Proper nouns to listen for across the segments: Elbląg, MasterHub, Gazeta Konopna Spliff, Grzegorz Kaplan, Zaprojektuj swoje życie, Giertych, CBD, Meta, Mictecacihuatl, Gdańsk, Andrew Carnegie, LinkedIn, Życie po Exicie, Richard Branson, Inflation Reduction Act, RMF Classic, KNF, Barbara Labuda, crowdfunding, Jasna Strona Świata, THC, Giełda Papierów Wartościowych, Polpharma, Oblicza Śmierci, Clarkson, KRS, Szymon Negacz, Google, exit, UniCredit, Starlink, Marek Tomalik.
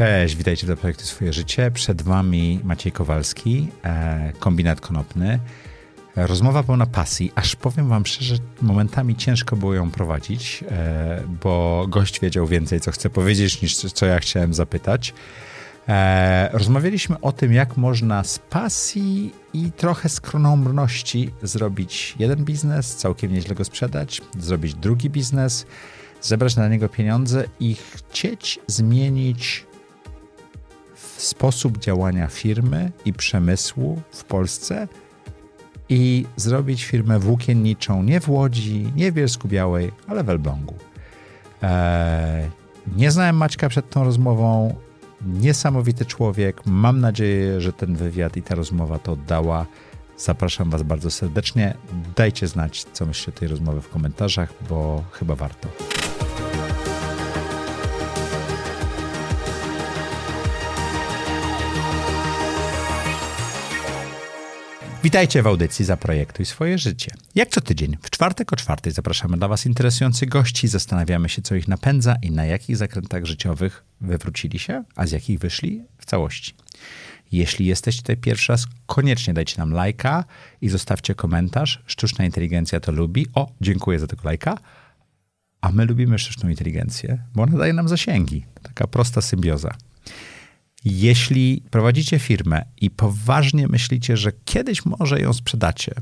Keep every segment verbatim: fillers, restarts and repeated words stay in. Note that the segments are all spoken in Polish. Cześć, witajcie w Zaprojektuj swoje życie. Przed wami Maciej Kowalski, e, Kombinat Konopny. Rozmowa pełna pasji. Aż powiem wam szczerze, momentami ciężko było ją prowadzić, e, bo gość wiedział więcej, co chce powiedzieć, niż co ja chciałem zapytać. E, rozmawialiśmy o tym, jak można z pasji i trochę skromności zrobić jeden biznes, całkiem nieźle go sprzedać, zrobić drugi biznes, zebrać na niego pieniądze i chcieć zmienić sposób działania firmy i przemysłu w Polsce i zrobić firmę włókienniczą nie w Łodzi, nie w Bielsku-Białej, ale w Elblągu. Eee, nie znałem Maćka przed tą rozmową. Niesamowity człowiek. Mam nadzieję, że ten wywiad i ta rozmowa to oddała. Zapraszam was bardzo serdecznie. Dajcie znać, co myślicie o tej rozmowie w komentarzach, bo chyba warto. Witajcie w audycji Zaprojektuj swoje życie. Jak co tydzień, w czwartek o czwartej zapraszamy dla was interesujących gości, zastanawiamy się, co ich napędza i na jakich zakrętach życiowych wywrócili się, a z jakich wyszli w całości. Jeśli jesteście tutaj pierwszy raz, koniecznie dajcie nam lajka i zostawcie komentarz. Sztuczna inteligencja to lubi. O, dziękuję za tego lajka. A my lubimy sztuczną inteligencję, bo ona daje nam zasięgi. Taka prosta symbioza. Jeśli prowadzicie firmę i poważnie myślicie, że kiedyś może ją sprzedacie,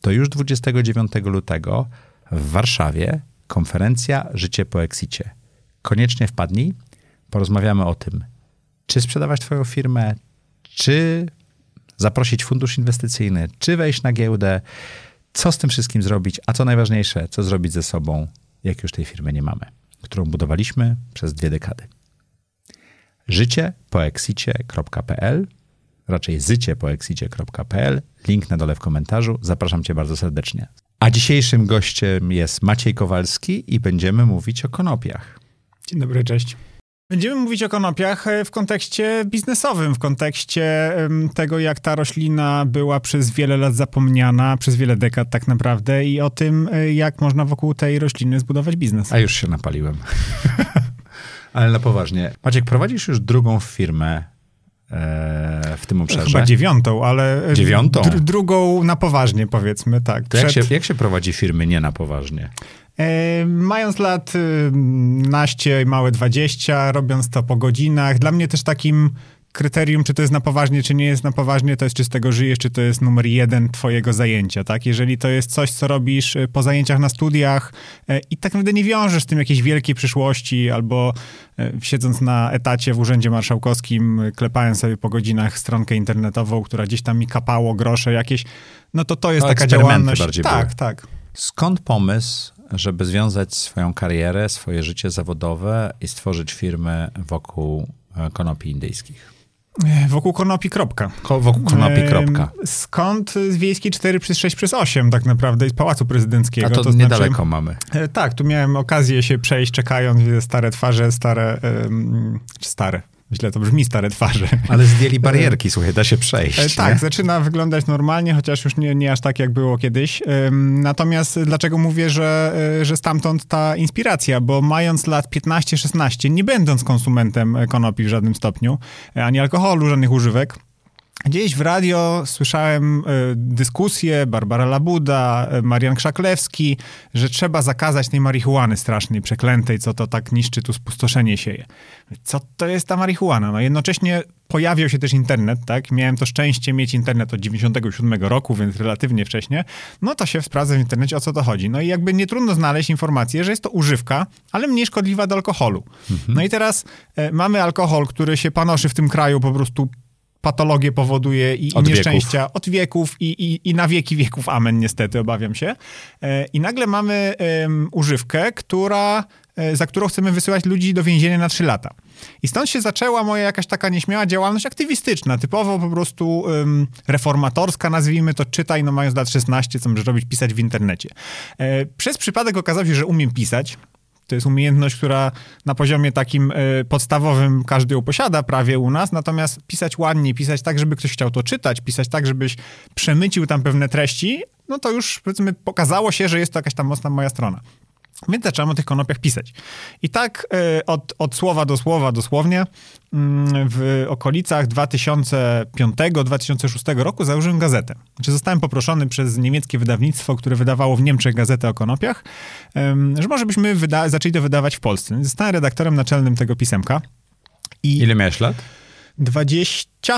to już dwudziestego dziewiątego lutego w Warszawie konferencja Życie po Exicie. Koniecznie wpadnij, porozmawiamy o tym, czy sprzedawać twoją firmę, czy zaprosić fundusz inwestycyjny, czy wejść na giełdę, co z tym wszystkim zrobić, a co najważniejsze, co zrobić ze sobą, jak już tej firmy nie mamy, którą budowaliśmy przez dwie dekady. życie po exicie kropka p l, raczej zycie po exicie kropka p l, link na dole w komentarzu. Zapraszam cię bardzo serdecznie. A dzisiejszym gościem jest Maciej Kowalski i będziemy mówić o konopiach. Dzień dobry, cześć. Będziemy mówić o konopiach w kontekście biznesowym, w kontekście tego, jak ta roślina była przez wiele lat zapomniana, przez wiele dekad tak naprawdę i o tym, jak można wokół tej rośliny zbudować biznes. A już się napaliłem. Ale na poważnie. Maciek, prowadzisz już drugą firmę e, w tym obszarze. Chyba dziewiątą, ale... Dziewiątą? Dr- drugą na poważnie, powiedzmy, tak. Przed... Jak, się, jak się prowadzi firmy nie na poważnie? E, mając lat naście, małe dwadzieścia, robiąc to po godzinach. Dla mnie też takim kryterium, czy to jest na poważnie, czy nie jest na poważnie, to jest, czy z tego żyjesz, czy to jest numer jeden twojego zajęcia, tak? Jeżeli to jest coś, co robisz po zajęciach na studiach i tak naprawdę nie wiążesz z tym jakiejś wielkiej przyszłości, albo siedząc na etacie w Urzędzie Marszałkowskim, klepałem sobie po godzinach stronkę internetową, która gdzieś tam mi kapało grosze jakieś, no to to jest to taka działalność. Tak, były. tak. Skąd pomysł, żeby związać swoją karierę, swoje życie zawodowe i stworzyć firmę wokół konopi indyjskich? Wokół konopi, kropka. Ko- wokół konopi, kropka. Skąd z Wiejskiej cztery przez sześć przez osiem tak naprawdę, z Pałacu Prezydenckiego. A to, to niedaleko znaczy, mamy. Tak, tu miałem okazję się przejść, czekając, stare twarze, stare... Um, stare. Źle to brzmi, stare twarze. Ale zdjęli barierki, słuchaj, da się przejść. Tak, nie? Zaczyna wyglądać normalnie, chociaż już nie, nie aż tak, jak było kiedyś. Natomiast dlaczego mówię, że, że stamtąd ta inspiracja? Bo mając lat piętnaście szesnaście, nie będąc konsumentem konopi w żadnym stopniu, ani alkoholu, żadnych używek, gdzieś w radio słyszałem dyskusję, Barbara Labuda, Marian Krzaklewski, że trzeba zakazać tej marihuany strasznej, przeklętej, co to tak niszczy, tu spustoszenie sieje. Co to jest ta marihuana? No jednocześnie pojawiał się też internet, tak? Miałem to szczęście mieć internet od dziewięćdziesiątego siódmego roku, więc relatywnie wcześnie. No to się sprawdza w internecie, o co to chodzi. No i jakby nie trudno znaleźć informację, że jest to używka, ale mniej szkodliwa do alkoholu. Mhm. No i teraz e, mamy alkohol, który się panoszy w tym kraju po prostu patologie powoduje i, i nieszczęścia wieków. od wieków i, i, i na wieki wieków. Amen, niestety, obawiam się. E, I nagle mamy e, używkę, która, e, za którą chcemy wysyłać ludzi do więzienia na trzy lata. I stąd się zaczęła moja jakaś taka nieśmiała działalność aktywistyczna, typowo po prostu um, reformatorska, nazwijmy to, czytaj, no mając lat szesnaście, co możesz robić, pisać w internecie. E, przez przypadek okazało się, że umiem pisać. To jest umiejętność, która na poziomie takim y, podstawowym każdy ją posiada prawie u nas, natomiast pisać ładnie, pisać tak, żeby ktoś chciał to czytać, pisać tak, żebyś przemycił tam pewne treści, no to już, powiedzmy, pokazało się, że jest to jakaś tam mocna moja strona. Więc zacząłem o tych konopiach pisać. I tak y, od, od słowa do słowa, dosłownie, y, w okolicach dwa tysiące piątego do dwa tysiące szóstego roku założyłem gazetę. Znaczy zostałem poproszony przez niemieckie wydawnictwo, które wydawało w Niemczech gazetę o konopiach, y, że może byśmy wyda- zaczęli to wydawać w Polsce. Zostałem redaktorem naczelnym tego pisemka. I ile miałeś lat? dwadzieścia.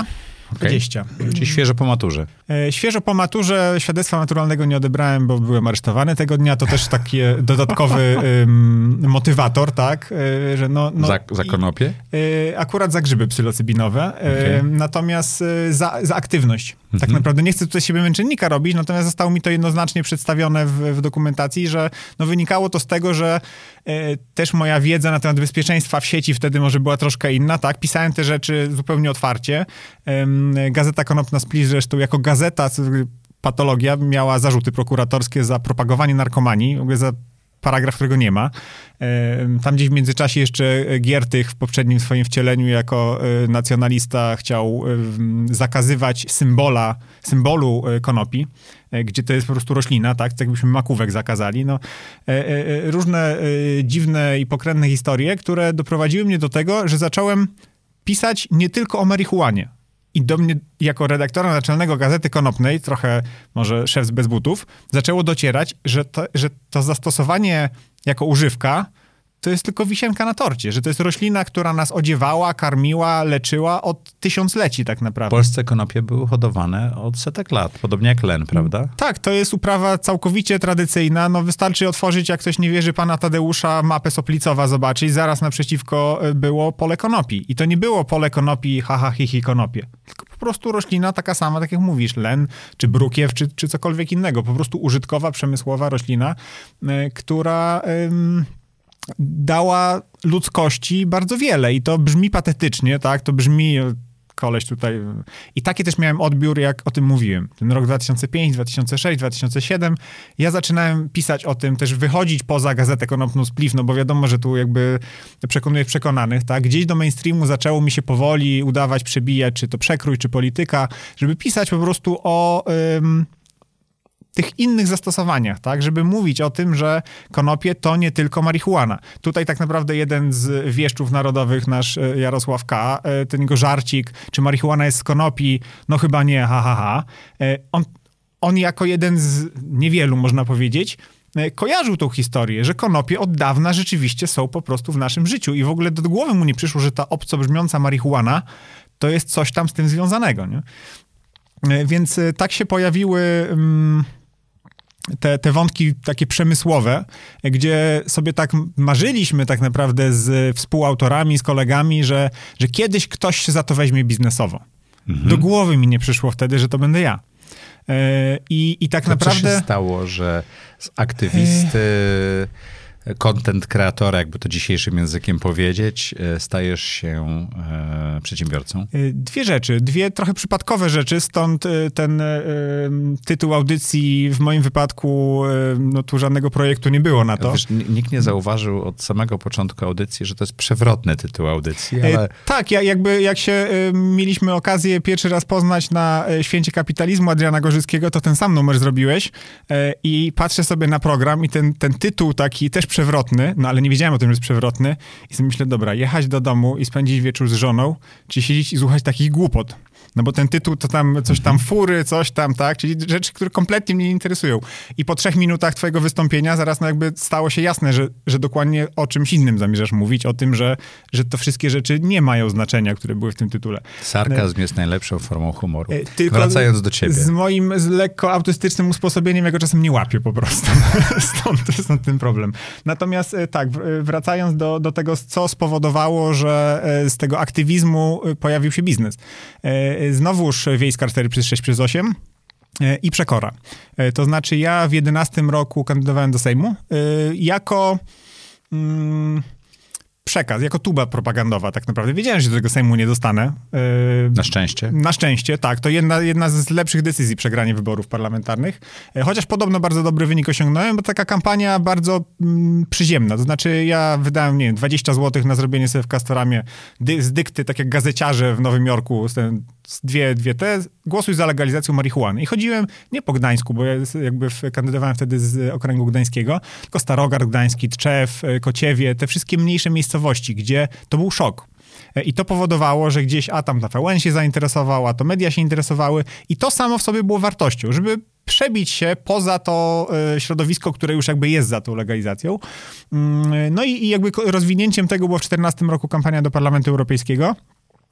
Okay. dwadzieścia. Czyli świeżo po maturze. Świeżo po maturze. Świadectwa maturalnego nie odebrałem, bo byłem aresztowany tego dnia. To też taki dodatkowy um, motywator, tak? Że no, no, za, za konopie? I, akurat za grzyby psylocybinowe. Okay. Natomiast za, za aktywność. Mhm. Tak naprawdę nie chcę tutaj siebie męczennika robić, natomiast zostało mi to jednoznacznie przedstawione w, w dokumentacji, że no, wynikało to z tego, że e, też moja wiedza na temat bezpieczeństwa w sieci wtedy może była troszkę inna, tak? Pisałem te rzeczy zupełnie otwarcie. E, Gazeta Konopna Spliff zresztą jako gazeta patologia miała zarzuty prokuratorskie za propagowanie narkomanii, w ogóle za paragraf, którego nie ma. Tam gdzieś w międzyczasie jeszcze Giertych w poprzednim swoim wcieleniu jako nacjonalista chciał zakazywać symbola, symbolu konopi, gdzie to jest po prostu roślina, tak? Jakbyśmy makówek zakazali. No, różne dziwne i pokrętne historie, które doprowadziły mnie do tego, że zacząłem pisać nie tylko o marihuanie. I do mnie, jako redaktora naczelnego Gazety Konopnej, trochę może szef bez butów, zaczęło docierać, że to, że to zastosowanie jako używka to jest tylko wisienka na torcie, że to jest roślina, która nas odziewała, karmiła, leczyła od tysiącleci tak naprawdę. W Polsce konopie były hodowane od setek lat, podobnie jak len, prawda? Tak, to jest uprawa całkowicie tradycyjna. No wystarczy otworzyć, jak ktoś nie wierzy, pana Tadeusza, mapę Soplicowa zobaczyć, zaraz naprzeciwko było pole konopi. I to nie było pole konopi, haha, hihi, konopie. Tylko po prostu roślina taka sama, tak jak mówisz, len, czy brukiew, czy, czy cokolwiek innego. Po prostu użytkowa, przemysłowa roślina, y, która... Ym, dała ludzkości bardzo wiele i to brzmi patetycznie, tak? To brzmi koleś tutaj... I taki też miałem odbiór, jak o tym mówiłem. Ten rok dwa tysiące piąty, dwa tysiące szósty, dwa tysiące siódmy. Ja zaczynałem pisać o tym, też wychodzić poza Gazetę Konopną Spliff, no bo wiadomo, że tu jakby przekonuję przekonanych, tak? Gdzieś do mainstreamu zaczęło mi się powoli udawać, przebijać, czy to przekrój, czy polityka, żeby pisać po prostu o... Ym, tych innych zastosowaniach, tak? Żeby mówić o tym, że konopie to nie tylko marihuana. Tutaj tak naprawdę jeden z wieszczów narodowych, nasz Jarosław K., ten jego żarcik, czy marihuana jest z konopi, no chyba nie, ha, ha, ha. On, on jako jeden z niewielu, można powiedzieć, kojarzył tą historię, że konopie od dawna rzeczywiście są po prostu w naszym życiu i w ogóle do głowy mu nie przyszło, że ta obco brzmiąca marihuana to jest coś tam z tym związanego, nie? Więc tak się pojawiły... Hmm, Te, te wątki takie przemysłowe, gdzie sobie tak marzyliśmy tak naprawdę z współautorami, z kolegami, że, że kiedyś ktoś się za to weźmie biznesowo. Mhm. Do głowy mi nie przyszło wtedy, że to będę ja. Yy, i, i tak to naprawdę... Co się stało, że z aktywisty... Yy... content kreatora, jakby to dzisiejszym językiem powiedzieć, stajesz się e, przedsiębiorcą? Dwie rzeczy, dwie trochę przypadkowe rzeczy, stąd ten e, tytuł audycji w moim wypadku, e, no tu żadnego projektu nie było na to. Wiesz, nikt nie zauważył od samego początku audycji, że to jest przewrotny tytuł audycji, ale... E, tak, ja, jakby jak się e, mieliśmy okazję pierwszy raz poznać na Święcie Kapitalizmu Adriana Gorzyskiego, to ten sam numer zrobiłeś e, i patrzę sobie na program i ten, ten tytuł taki też przewrotny, no ale nie wiedziałem o tym, że jest przewrotny i sobie myślę, dobra, jechać do domu i spędzić wieczór z żoną, czy siedzieć i słuchać takich głupot. No bo ten tytuł to tam coś tam fury, coś tam, tak? Czyli rzeczy, które kompletnie mnie nie interesują. I po trzech minutach twojego wystąpienia zaraz no jakby stało się jasne, że, że dokładnie o czymś innym zamierzasz mówić, o tym, że, że to wszystkie rzeczy nie mają znaczenia, które były w tym tytule. Sarkazm jest najlepszą formą humoru. Tylko wracając do ciebie. Z moim z lekko autystycznym usposobieniem, ja go czasem nie łapię po prostu. Stąd, stąd ten problem. Natomiast tak, wracając do, do tego, co spowodowało, że z tego aktywizmu pojawił się biznes. Znowuż Wiejska cztery przez sześć przez osiem i przekora. To znaczy ja w jedenastym roku kandydowałem do Sejmu jako mm, przekaz, jako tuba propagandowa tak naprawdę. Wiedziałem, że do tego Sejmu nie dostanę. Na szczęście. Na szczęście, tak. To jedna, jedna z lepszych decyzji przegranie wyborów parlamentarnych. Chociaż podobno bardzo dobry wynik osiągnąłem, bo taka kampania bardzo mm, przyziemna. To znaczy ja wydałem, nie wiem, dwadzieścia złotych na zrobienie sobie w Castoramie dy- z dykty, tak jak gazeciarze w Nowym Jorku, z ten dwie, dwie te, głosuj za legalizacją marihuany. I chodziłem nie po Gdańsku, bo ja jakby kandydowałem wtedy z okręgu gdańskiego, tylko Starogard Gdański, Tczew, Kociewie, te wszystkie mniejsze miejscowości, gdzie to był szok. I to powodowało, że gdzieś, a tam T V N się zainteresował, a to media się interesowały i to samo w sobie było wartością, żeby przebić się poza to środowisko, które już jakby jest za tą legalizacją. No i jakby rozwinięciem tego była w czternastym roku kampania do Parlamentu Europejskiego,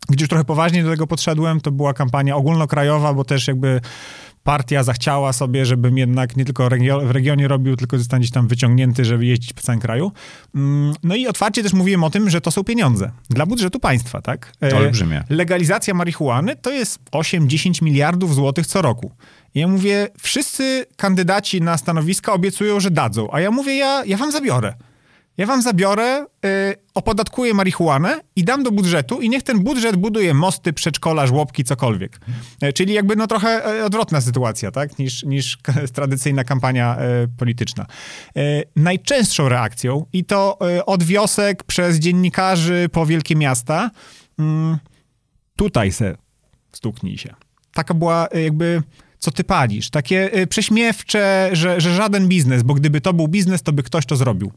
gdzie już trochę poważniej do tego podszedłem. To była kampania ogólnokrajowa, bo też jakby partia zachciała sobie, żebym jednak nie tylko regio- w regionie robił, tylko zostanie gdzieś tam wyciągnięty, żeby jeździć po całym kraju. No i otwarcie też mówiłem o tym, że to są pieniądze dla budżetu państwa, tak? To olbrzymie. Legalizacja marihuany to jest osiem do dziesięciu miliardów złotych co roku. I ja mówię, wszyscy kandydaci na stanowiska obiecują, że dadzą, a ja mówię, ja, ja wam zabiorę. Ja wam zabiorę, yy, opodatkuję marihuanę i dam do budżetu i niech ten budżet buduje mosty, przedszkola, żłobki, cokolwiek. Yy, czyli jakby no trochę odwrotna sytuacja, tak, niż, niż tradycyjna kampania yy, polityczna. Yy, najczęstszą reakcją, i to yy, od wiosek przez dziennikarzy po wielkie miasta, yy, tutaj se stuknij się. Taka była yy, jakby... co ty palisz? Takie prześmiewcze, że, że żaden biznes, bo gdyby to był biznes, to by ktoś to zrobił.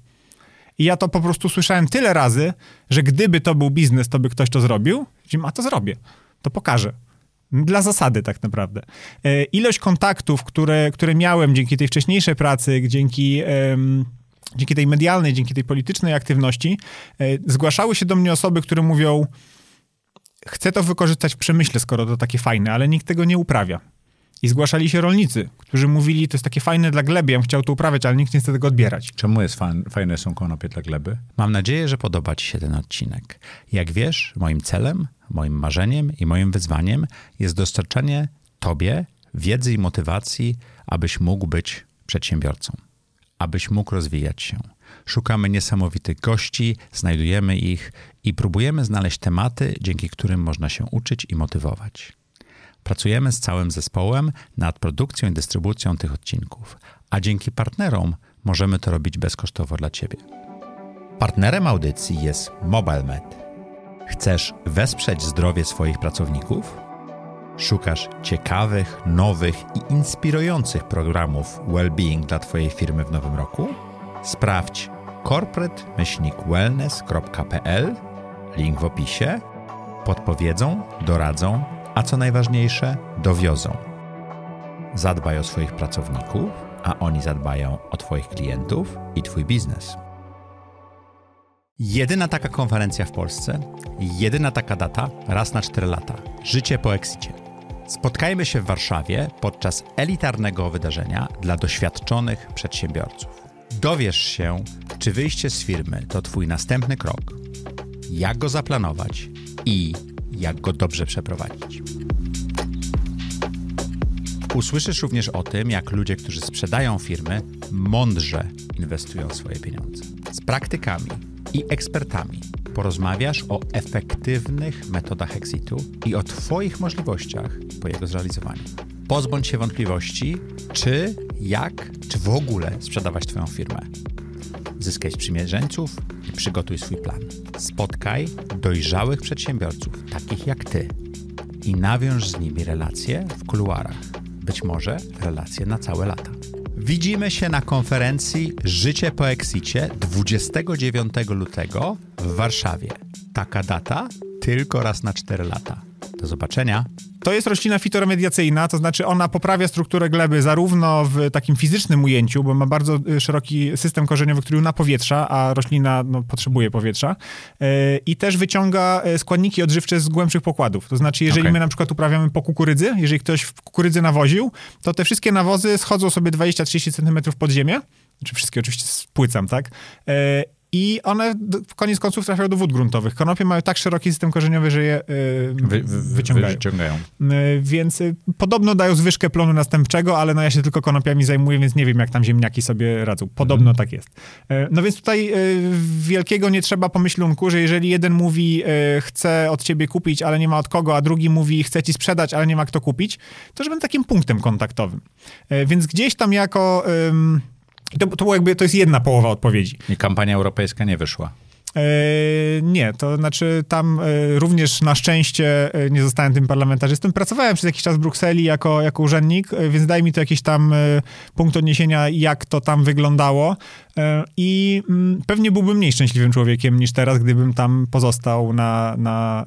I ja to po prostu słyszałem tyle razy, że gdyby to był biznes, to by ktoś to zrobił. A to zrobię, to pokażę. Dla zasady tak naprawdę. Ilość kontaktów, które, które miałem dzięki tej wcześniejszej pracy, dzięki... Um, dzięki tej medialnej, dzięki tej politycznej aktywności, zgłaszały się do mnie osoby, które mówią, chcę to wykorzystać w przemyśle, skoro to takie fajne, ale nikt tego nie uprawia. I zgłaszali się rolnicy, którzy mówili, to jest takie fajne dla gleby, ja bym chciał to uprawiać, ale nikt nie chce tego odbierać. Czemu jest fan, fajne są konopie dla gleby? Mam nadzieję, że podoba ci się ten odcinek. Jak wiesz, moim celem, moim marzeniem i moim wyzwaniem jest dostarczanie tobie wiedzy i motywacji, abyś mógł być przedsiębiorcą, abyś mógł rozwijać się. Szukamy niesamowitych gości, znajdujemy ich i próbujemy znaleźć tematy, dzięki którym można się uczyć i motywować. Pracujemy z całym zespołem nad produkcją i dystrybucją tych odcinków, a dzięki partnerom możemy to robić bezkosztowo dla ciebie. Partnerem audycji jest MobileMed. Chcesz wesprzeć zdrowie swoich pracowników? Szukasz ciekawych, nowych i inspirujących programów well-being dla twojej firmy w nowym roku? Sprawdź corporate myślnik wellness kropka p l, link w opisie, podpowiedzą, doradzą, a co najważniejsze, dowiozą. Zadbaj o swoich pracowników, a oni zadbają o twoich klientów i twój biznes. Jedyna taka konferencja w Polsce, jedyna taka data raz na cztery lata. Życie po Exicie. Spotkajmy się w Warszawie podczas elitarnego wydarzenia dla doświadczonych przedsiębiorców. Dowiesz się, czy wyjście z firmy to twój następny krok, jak go zaplanować i jak go dobrze przeprowadzić. Usłyszysz również o tym, jak ludzie, którzy sprzedają firmy, mądrze inwestują swoje pieniądze. Z praktykami i ekspertami porozmawiasz o efektywnych metodach exitu i o twoich możliwościach po jego zrealizowaniu. Pozbądź się wątpliwości, czy, jak, czy w ogóle sprzedawać twoją firmę. Zyskaj sprzymierzeńców i przygotuj swój plan. Spotkaj dojrzałych przedsiębiorców, takich jak ty, i nawiąż z nimi relacje w kuluarach. Być może relacje na całe lata. Widzimy się na konferencji Życie po Exicie dwudziestego dziewiątego lutego w Warszawie. Taka data tylko raz na cztery lata. Do zobaczenia. To jest roślina fitoremediacyjna, to znaczy ona poprawia strukturę gleby zarówno w takim fizycznym ujęciu, bo ma bardzo szeroki system korzeniowy, który napowietrza, a roślina no, potrzebuje powietrza, yy, i też wyciąga składniki odżywcze z głębszych pokładów. To znaczy, jeżeli okay. my na przykład uprawiamy po kukurydzy, jeżeli ktoś w kukurydzy nawoził, to te wszystkie nawozy schodzą sobie dwadzieścia do trzydziestu centymetrów pod ziemię, znaczy wszystkie oczywiście spłycam, tak? Yy, I one w koniec końców trafiają do wód gruntowych. Konopie mają tak szeroki system korzeniowy, że je yy, wy, wy, wyciągają. wyciągają. Yy, więc yy, podobno dają zwyżkę plonu następczego, ale no ja się tylko konopiami zajmuję, więc nie wiem, jak tam ziemniaki sobie radzą. Podobno mm. tak jest. Yy, no więc tutaj yy, wielkiego nie trzeba pomyślunku, że jeżeli jeden mówi, yy, chce od ciebie kupić, ale nie ma od kogo, a drugi mówi, chce ci sprzedać, ale nie ma kto kupić, to że będę takim punktem kontaktowym. Yy, więc gdzieś tam jako... Yy, I to, to, jakby, to jest jedna połowa odpowiedzi. I kampania europejska nie wyszła. Nie, to znaczy tam również na szczęście nie zostałem tym parlamentarzystą. Pracowałem przez jakiś czas w Brukseli jako, jako urzędnik, więc daj mi to jakiś tam punkt odniesienia, jak to tam wyglądało. I pewnie byłbym mniej szczęśliwym człowiekiem niż teraz, gdybym tam pozostał na, na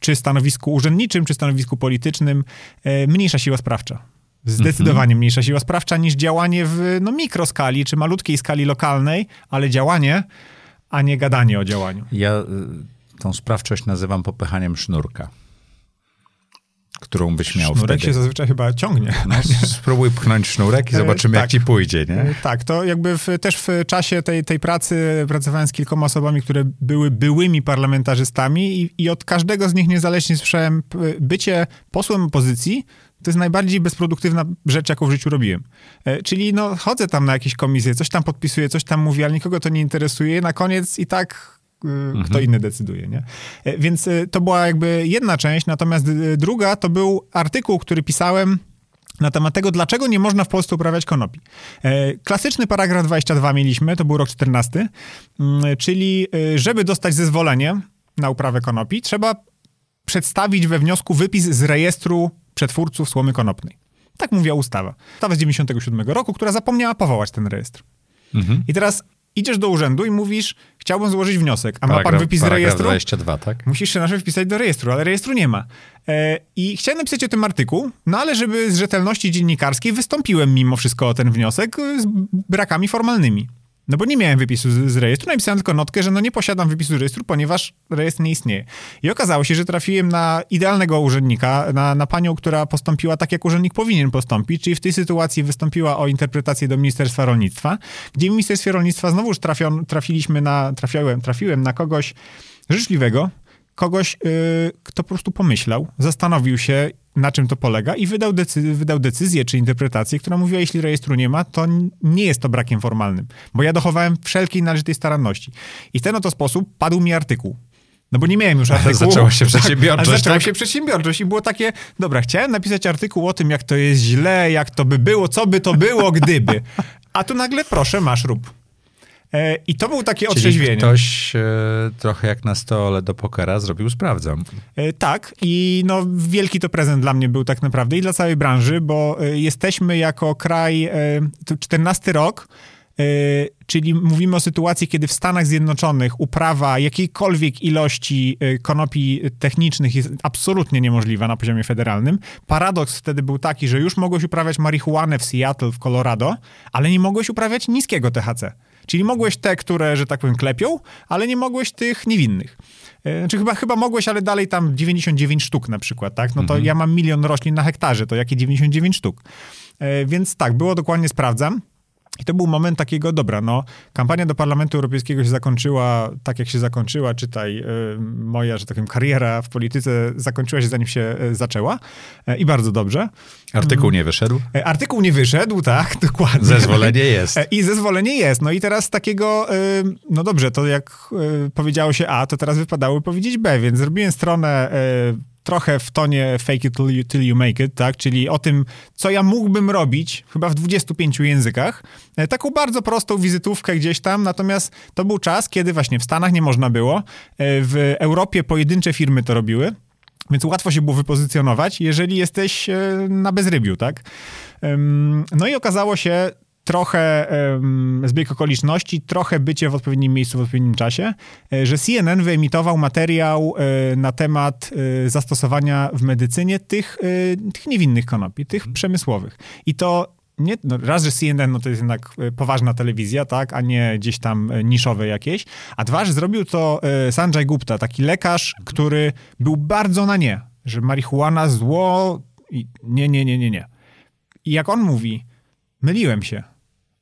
czy stanowisku urzędniczym, czy stanowisku politycznym. Mniejsza siła sprawcza. Zdecydowanie mniejsza siła sprawcza niż działanie w no, mikroskali, czy malutkiej skali lokalnej, ale działanie, a nie gadanie o działaniu. Ja tą sprawczość nazywam popychaniem sznurka, którą byś miał sznurek wtedy. Sznurek się zazwyczaj chyba ciągnie. No, spróbuj pchnąć sznurek i zobaczymy, tak. jak ci pójdzie, nie? Tak, to jakby w, też w czasie tej, tej pracy pracowałem z kilkoma osobami, które były byłymi parlamentarzystami i, i od każdego z nich niezależnie słyszałem, bycie posłem opozycji to jest najbardziej bezproduktywna rzecz, jaką w życiu robiłem. E, czyli no, chodzę tam na jakieś komisje, coś tam podpisuję, coś tam mówię, ale nikogo to nie interesuje. Na koniec i tak y, mhm. kto inny decyduje, nie? E, więc y, to była jakby jedna część, natomiast y, druga to był artykuł, który pisałem na temat tego, dlaczego nie można w Polsce uprawiać konopi. E, klasyczny paragraf dwadzieścia dwa mieliśmy, to był rok czternasty, y, czyli y, żeby dostać zezwolenie na uprawę konopi, trzeba przedstawić we wniosku wypis z rejestru przetwórców słomy konopnej. Tak mówiła ustawa. Ustawa z dziewięćdziesiątego siódmego roku, która zapomniała powołać ten rejestr. Mhm. I teraz idziesz do urzędu i mówisz, chciałbym złożyć wniosek, a paragraf, ma pan wypis z rejestru? dwadzieścia dwa, tak? Musisz się nasze wpisać do rejestru, ale rejestru nie ma. E, I chciałem napisać o tym artykuł, no ale żeby z rzetelności dziennikarskiej wystąpiłem mimo wszystko o ten wniosek z brakami formalnymi. No bo nie miałem wypisu z, z rejestru, napisałem tylko notkę, że no nie posiadam wypisu z rejestru, ponieważ rejestr nie istnieje. I okazało się, że trafiłem na idealnego urzędnika, na, na panią, która postąpiła tak, jak urzędnik powinien postąpić, czyli w tej sytuacji wystąpiła o interpretację do Ministerstwa Rolnictwa, gdzie w Ministerstwie Rolnictwa znowuż trafią, trafiliśmy na, trafiałem, trafiłem na kogoś życzliwego, kogoś, yy, kto po prostu pomyślał, zastanowił się, na czym to polega i wydał, decy- wydał decyzję czy interpretację, która mówiła, jeśli rejestru nie ma, to nie jest to brakiem formalnym, bo ja dochowałem wszelkiej należytej staranności. I w ten oto sposób padł mi artykuł. No bo nie miałem już artykułu. Zaczęła się przedsiębiorczość. Tak, zaczęła tak? się przedsiębiorczość i było takie, dobra, chciałem napisać artykuł o tym, jak to jest źle, jak to by było, co by to było, gdyby. A tu nagle, proszę, masz rób. I to był takie otrzeźwienie. Czyli ktoś e, trochę jak na stole do pokera zrobił sprawdzam. E, tak i no wielki to prezent dla mnie był tak naprawdę i dla całej branży, bo e, jesteśmy jako kraj, e, to czternasty rok, e, czyli mówimy o sytuacji, kiedy w Stanach Zjednoczonych uprawa jakiejkolwiek ilości e, konopi technicznych jest absolutnie niemożliwa na poziomie federalnym. Paradoks wtedy był taki, że już mogłeś uprawiać marihuanę w Seattle, w Colorado, ale nie mogłeś uprawiać niskiego T H C. Czyli mogłeś te, które, że tak powiem, klepią, ale nie mogłeś tych niewinnych. Znaczy chyba, chyba mogłeś, ale dalej tam dziewięćdziesiąt dziewięć sztuk na przykład, tak? No to mhm. ja mam milion roślin na hektarze, to jakie dziewięćdziesiąt dziewięć sztuk? E, więc tak, było dokładnie sprawdzam. I to był moment takiego, dobra, no, kampania do Parlamentu Europejskiego się zakończyła tak, jak się zakończyła, czytaj, y, moja, że tak powiem, kariera w polityce zakończyła się, zanim się y, zaczęła. Y, I bardzo dobrze. Artykuł nie wyszedł? Y, artykuł nie wyszedł, tak, dokładnie. Zezwolenie jest. Y, I zezwolenie jest. No i teraz takiego, y, no dobrze, to jak y, powiedziało się A, to teraz wypadało powiedzieć B, więc zrobiłem stronę... Y, trochę w tonie fake it till you, till you make it, tak? Czyli o tym, co ja mógłbym robić, chyba w dwudziestu pięciu językach. Taką bardzo prostą wizytówkę gdzieś tam, natomiast to był czas, kiedy właśnie w Stanach nie można było, w Europie pojedyncze firmy to robiły, więc łatwo się było wypozycjonować, jeżeli jesteś na bezrybiu, tak? No i okazało się trochę zbieg okoliczności, trochę bycie w odpowiednim miejscu, w odpowiednim czasie, że C N N wyemitował materiał na temat zastosowania w medycynie tych, tych niewinnych konopi, tych hmm. przemysłowych. I to nie, no raz, że C N N no to jest jednak poważna telewizja, tak, a nie gdzieś tam niszowe jakieś, a dwa, że zrobił to Sanjay Gupta, taki lekarz, hmm. który był bardzo na nie, że marihuana zło i nie, nie, nie, nie, nie. I jak on mówi, myliłem się.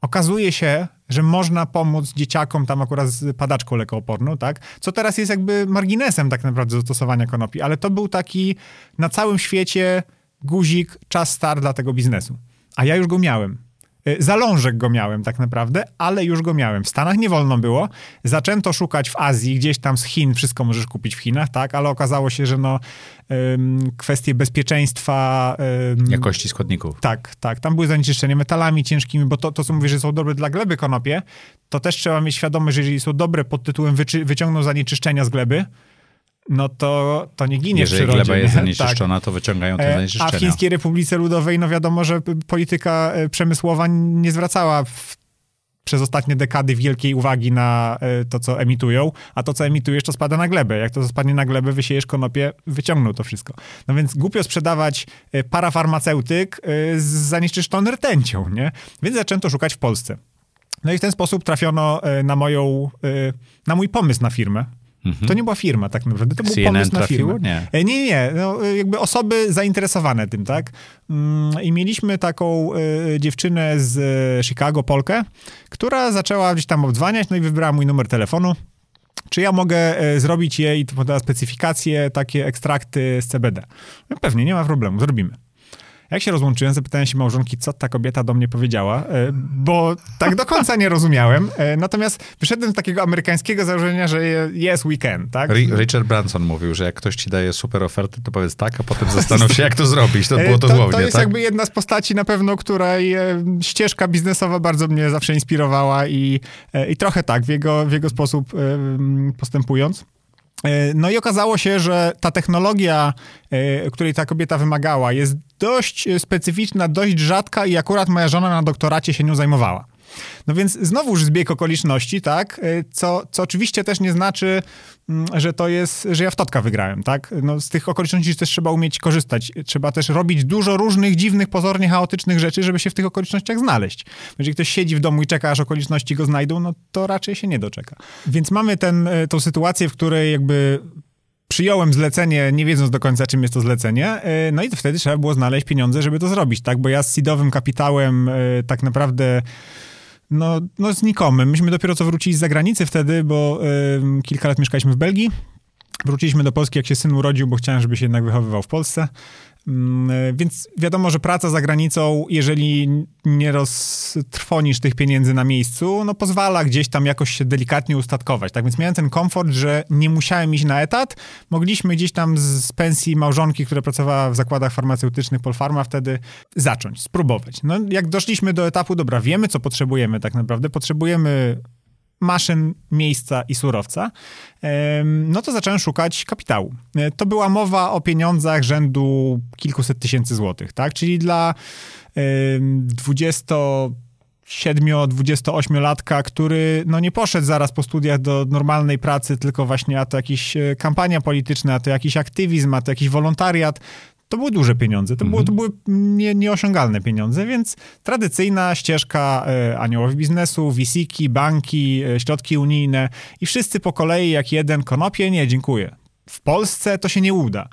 Okazuje się, że można pomóc dzieciakom tam akurat z padaczką lekooporną, tak? Co teraz jest jakby marginesem tak naprawdę zastosowania konopi, ale to był taki na całym świecie guzik, czas star dla tego biznesu. A ja już go miałem. Zalążek go miałem tak naprawdę, ale już go miałem. W Stanach nie wolno było. Zaczęto szukać w Azji, gdzieś tam z Chin. Wszystko możesz kupić w Chinach, tak? Ale okazało się, że no ym, kwestie bezpieczeństwa... Ym, jakości składników. Tak, tak. Tam były zanieczyszczenia metalami ciężkimi, bo to, to co mówisz, że są dobre dla gleby konopie, to też trzeba mieć świadomość, że jeżeli są dobre pod tytułem wyczy- wyciągną zanieczyszczenia z gleby, no to, to nie ginie jeżeli w przyrodzie. Jeżeli gleba jest zanieczyszczona, tak. To wyciągają te zanieczyszczenia. A w Chińskiej Republice Ludowej, no wiadomo, że polityka przemysłowa nie zwracała w, przez ostatnie dekady wielkiej uwagi na to, co emitują, a to, co emitujesz, to spada na glebę. Jak to spadnie na glebę, wysiejesz konopie, wyciągną to wszystko. No więc głupio sprzedawać parafarmaceutyk z zanieczyszczoną rtęcią, nie? Więc zaczęto szukać w Polsce. No i w ten sposób trafiono na moją, na mój pomysł na firmę. Mhm. To nie była firma tak naprawdę, to C N N był pomysł na firmę. Nie, nie, nie. No, jakby osoby zainteresowane tym, tak? I mieliśmy taką dziewczynę z Chicago, Polkę, która zaczęła gdzieś tam obdzwaniać, no i wybrała mój numer telefonu. Czy ja mogę zrobić jej, to podała specyfikację, takie ekstrakty z C B D? No pewnie, nie ma problemu, zrobimy. Jak się rozłączyłem, zapytałem się małżonki, co ta kobieta do mnie powiedziała, bo tak do końca nie rozumiałem. Natomiast wyszedłem z takiego amerykańskiego założenia, że jest weekend, tak? Richard Branson mówił, że jak ktoś ci daje super ofertę, to powiedz tak, a potem zastanów się, jak to zrobić. To było to, to głównie, to jest tak? Jakby jedna z postaci na pewno, której ścieżka biznesowa bardzo mnie zawsze inspirowała i, i trochę tak, w jego, w jego sposób postępując. No i okazało się, że ta technologia, której ta kobieta wymagała, jest dość specyficzna, dość rzadka i akurat moja żona na doktoracie się nią zajmowała. No więc znowuż zbieg okoliczności, tak, co, co oczywiście też nie znaczy, że to jest, że ja w Totka wygrałem, tak. No z tych okoliczności też trzeba umieć korzystać. Trzeba też robić dużo różnych dziwnych, pozornie chaotycznych rzeczy, żeby się w tych okolicznościach znaleźć. Jeżeli ktoś siedzi w domu i czeka, aż okoliczności go znajdą, no to raczej się nie doczeka. Więc mamy ten, tą sytuację, w której jakby... Przyjąłem zlecenie, nie wiedząc do końca, czym jest to zlecenie, no i wtedy trzeba było znaleźć pieniądze, żeby to zrobić, tak? Bo ja z seedowym kapitałem tak naprawdę, no, no znikomym. Myśmy dopiero co wrócili z zagranicy wtedy, bo y, kilka lat mieszkaliśmy w Belgii. Wróciliśmy do Polski, jak się syn urodził, bo chciałem, żeby się jednak wychowywał w Polsce. Y, więc wiadomo, że praca za granicą, jeżeli nie roztrwonisz tych pieniędzy na miejscu, no pozwala gdzieś tam jakoś się delikatnie ustatkować. Tak więc miałem ten komfort, że nie musiałem iść na etat. Mogliśmy gdzieś tam z pensji małżonki, która pracowała w zakładach farmaceutycznych Polpharma wtedy, zacząć, spróbować. No jak doszliśmy do etapu, dobra, wiemy co potrzebujemy tak naprawdę. Potrzebujemy maszyn, miejsca i surowca, no to zacząłem szukać kapitału. To była mowa o pieniądzach rzędu kilkuset tysięcy złotych, tak? Czyli dla dwudziestosiedmiu-dwudziestoośmiolatka, który no nie poszedł zaraz po studiach do normalnej pracy, tylko właśnie a to jakaś kampania polityczna, a to jakiś aktywizm, a to jakiś wolontariat. To były duże pieniądze, to, mhm. było, to były nie, nieosiągalne pieniądze, więc tradycyjna ścieżka y, aniołów biznesu, V C ki, banki, y, środki unijne i wszyscy po kolei jak jeden konopie, nie, dziękuję. W Polsce to się nie uda.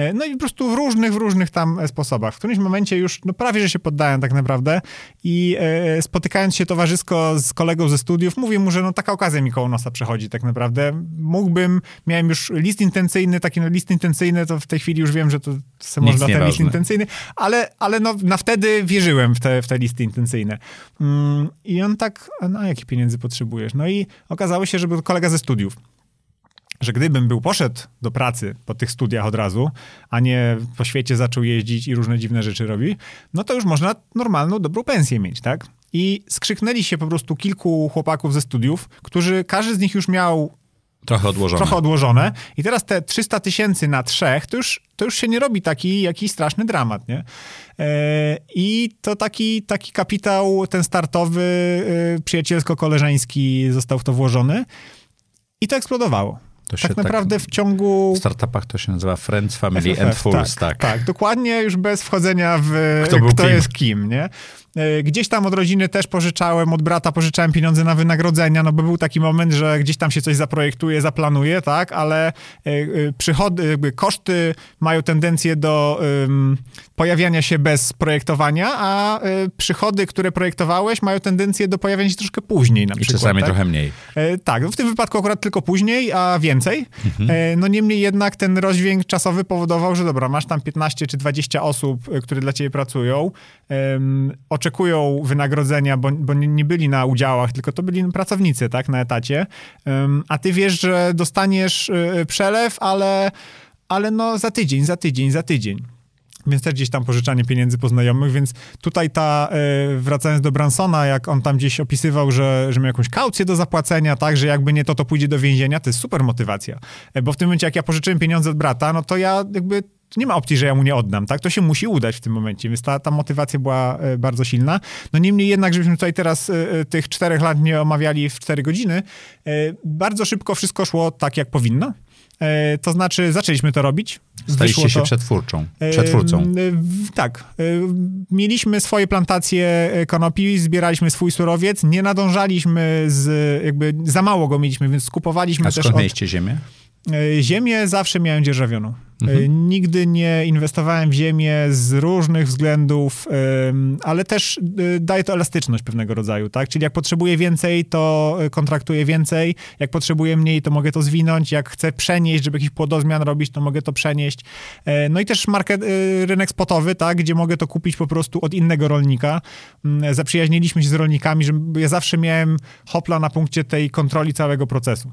Y, no i po prostu w różnych, w różnych tam sposobach. W którymś momencie już no, prawie, że się poddałem tak naprawdę i y, spotykając się towarzysko z kolegą ze studiów, mówię mu, że no taka okazja mi koło nosa przechodzi tak naprawdę. Mógłbym, miałem już list intencyjny, taki no, list intencyjny, to w tej chwili już wiem, że to sobie można ten list intencyjny, ale, ale no, na wtedy wierzyłem w te, w te listy intencyjne. Mm, I on tak, no jakie pieniędzy potrzebujesz? No i okazało się, że był kolega ze studiów. Że gdybym był poszedł do pracy po tych studiach od razu, a nie po świecie zaczął jeździć i różne dziwne rzeczy robi, no to już można normalną, dobrą pensję mieć, tak? I skrzyknęli się po prostu kilku chłopaków ze studiów, którzy, każdy z nich już miał trochę odłożone. Trochę odłożone. I teraz te trzysta tysięcy na trzech, to już, to już się nie robi taki jakiś straszny dramat, nie? Yy, I to taki, taki kapitał, ten startowy, yy, przyjacielsko-koleżeński został w to włożony. I to eksplodowało. To tak naprawdę tak, w ciągu... W startupach to się nazywa Friends, Family F F F, and Fools, tak, tak. Tak, dokładnie, już bez wchodzenia w kto, kto kim? Jest kim, nie? Gdzieś tam od rodziny też pożyczałem, od brata pożyczałem pieniądze na wynagrodzenia, no bo był taki moment, że gdzieś tam się coś zaprojektuje, zaplanuje, tak, ale przychody, jakby koszty mają tendencję do um, pojawiania się bez projektowania, a przychody, które projektowałeś, mają tendencję do pojawiania się troszkę później na przykład. I czasami tak? Trochę mniej. Tak, no w tym wypadku akurat tylko później, a więcej. Mhm. No niemniej jednak ten rozdźwięk czasowy powodował, że dobra, masz tam piętnaście czy dwadzieścia osób, które dla ciebie pracują, um, oczekują wynagrodzenia, bo, bo nie byli na udziałach, tylko to byli pracownicy, tak, na etacie, a ty wiesz, że dostaniesz przelew, ale, ale no za tydzień, za tydzień, za tydzień. Więc też gdzieś tam pożyczanie pieniędzy po znajomych, więc tutaj ta, wracając do Bransona, jak on tam gdzieś opisywał, że, że miał jakąś kaucję do zapłacenia, tak, że jakby nie to, to pójdzie do więzienia, to jest super motywacja. Bo w tym momencie, jak ja pożyczyłem pieniądze od brata, no to ja jakby... nie ma opcji, że ja mu nie oddam, tak? To się musi udać w tym momencie, więc ta, ta motywacja była bardzo silna. No niemniej jednak, żebyśmy tutaj teraz tych czterech lat nie omawiali w cztery godziny, bardzo szybko wszystko szło tak, jak powinno. To znaczy, zaczęliśmy to robić. Staliście się to, przetwórczą, przetwórcą. Tak. Mieliśmy swoje plantacje konopi, zbieraliśmy swój surowiec, nie nadążaliśmy z, jakby za mało go mieliśmy, więc skupowaliśmy. A też od... A skąd mieliście ziemię? Ziemię zawsze miałem dzierżawioną. Mhm. Nigdy nie inwestowałem w ziemię z różnych względów, ale też daje to elastyczność pewnego rodzaju, tak? Czyli jak potrzebuję więcej, to kontraktuję więcej, jak potrzebuję mniej, to mogę to zwinąć, jak chcę przenieść, żeby jakiś płodozmian robić, to mogę to przenieść. No i też market, rynek spotowy, tak? Gdzie mogę to kupić po prostu od innego rolnika. Zaprzyjaźniliśmy się z rolnikami, że ja zawsze miałem hopla na punkcie tej kontroli całego procesu.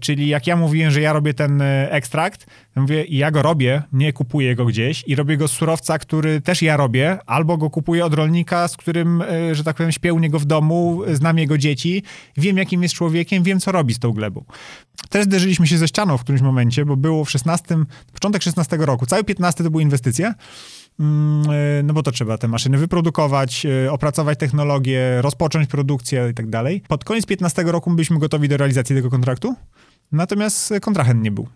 Czyli jak ja mówiłem, że ja robię ten ekstrakt, to mówię, ja go robię, nie kupuję go gdzieś i robię go z surowca, który też ja robię, albo go kupuję od rolnika, z którym, że tak powiem, śpię u niego w domu, znam jego dzieci, wiem, jakim jest człowiekiem, wiem, co robi z tą glebą. Też zderzyliśmy się ze ścianą w którymś momencie, bo było w szesnastym, początek szesnastego roku, cały piętnasty to były inwestycje, no bo to trzeba te maszyny wyprodukować, opracować technologię, rozpocząć produkcję i tak dalej. Pod koniec piętnastego roku byliśmy gotowi do realizacji tego kontraktu, natomiast kontrahent nie był.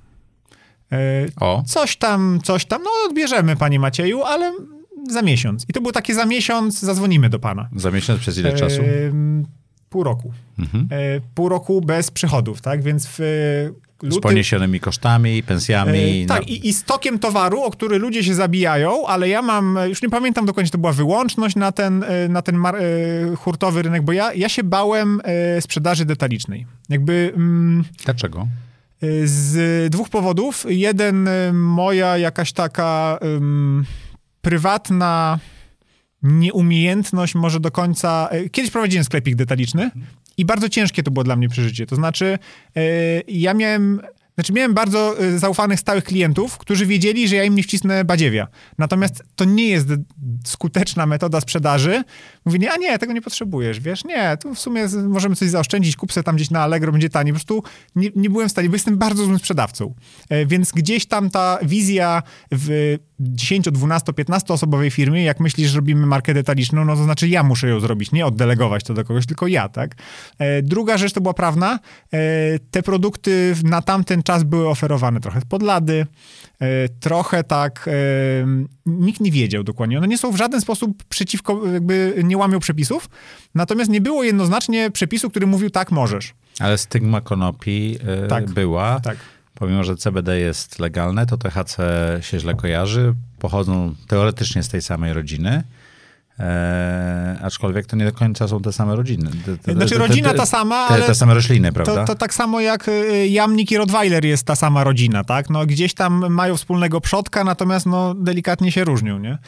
O. Coś tam, coś tam, no odbierzemy, panie Macieju, ale za miesiąc. I to było takie za miesiąc, zadzwonimy do pana. Za miesiąc przez ile e, czasu? Pół roku. Mhm. E, pół roku bez przychodów, tak? Więc w luty... Z poniesionymi kosztami, pensjami. E, tak, no. i, i stokiem towaru, o który ludzie się zabijają, ale ja mam, już nie pamiętam dokładnie, czy to była wyłączność na ten, na ten mar- hurtowy rynek, bo ja, ja się bałem sprzedaży detalicznej. Jakby... Mm, Dlaczego? Z dwóch powodów. Jeden, moja jakaś taka um, prywatna nieumiejętność może do końca... Kiedyś prowadziłem sklepik detaliczny i bardzo ciężkie to było dla mnie przeżycie. To znaczy, ja miałem... Znaczy miałem bardzo zaufanych, stałych klientów, którzy wiedzieli, że ja im nie wcisnę badziewia. Natomiast to nie jest skuteczna metoda sprzedaży. Mówili, a nie, tego nie potrzebujesz, wiesz, nie, tu w sumie możemy coś zaoszczędzić, kup se tam gdzieś na Allegro, będzie taniej. Po prostu nie, nie byłem w stanie, bo jestem bardzo złym sprzedawcą. Więc gdzieś tam ta wizja w dziesięciu, dwunastu, piętnastu osobowej firmie, jak myślisz, że robimy markę detaliczną, no to znaczy ja muszę ją zrobić, nie oddelegować to do kogoś, tylko ja, tak? Druga rzecz to była prawna. Te produkty na tamten czas były oferowane trochę pod lady, trochę tak, nikt nie wiedział dokładnie. One nie są w żaden sposób przeciwko, jakby nie łamią przepisów, natomiast nie było jednoznacznie przepisu, który mówił tak, możesz. Ale stygma konopi tak, była. Tak. Pomimo, że C B D jest legalne, to T H C się źle kojarzy. Pochodzą teoretycznie z tej samej rodziny. Eee, aczkolwiek to nie do końca są te same rodziny. Te, te, znaczy te, rodzina te, ta sama, te, ale... Te same rośliny, prawda? To, to tak samo jak jamnik i rottweiler jest ta sama rodzina, tak? No gdzieś tam mają wspólnego przodka, natomiast no delikatnie się różnią, nie?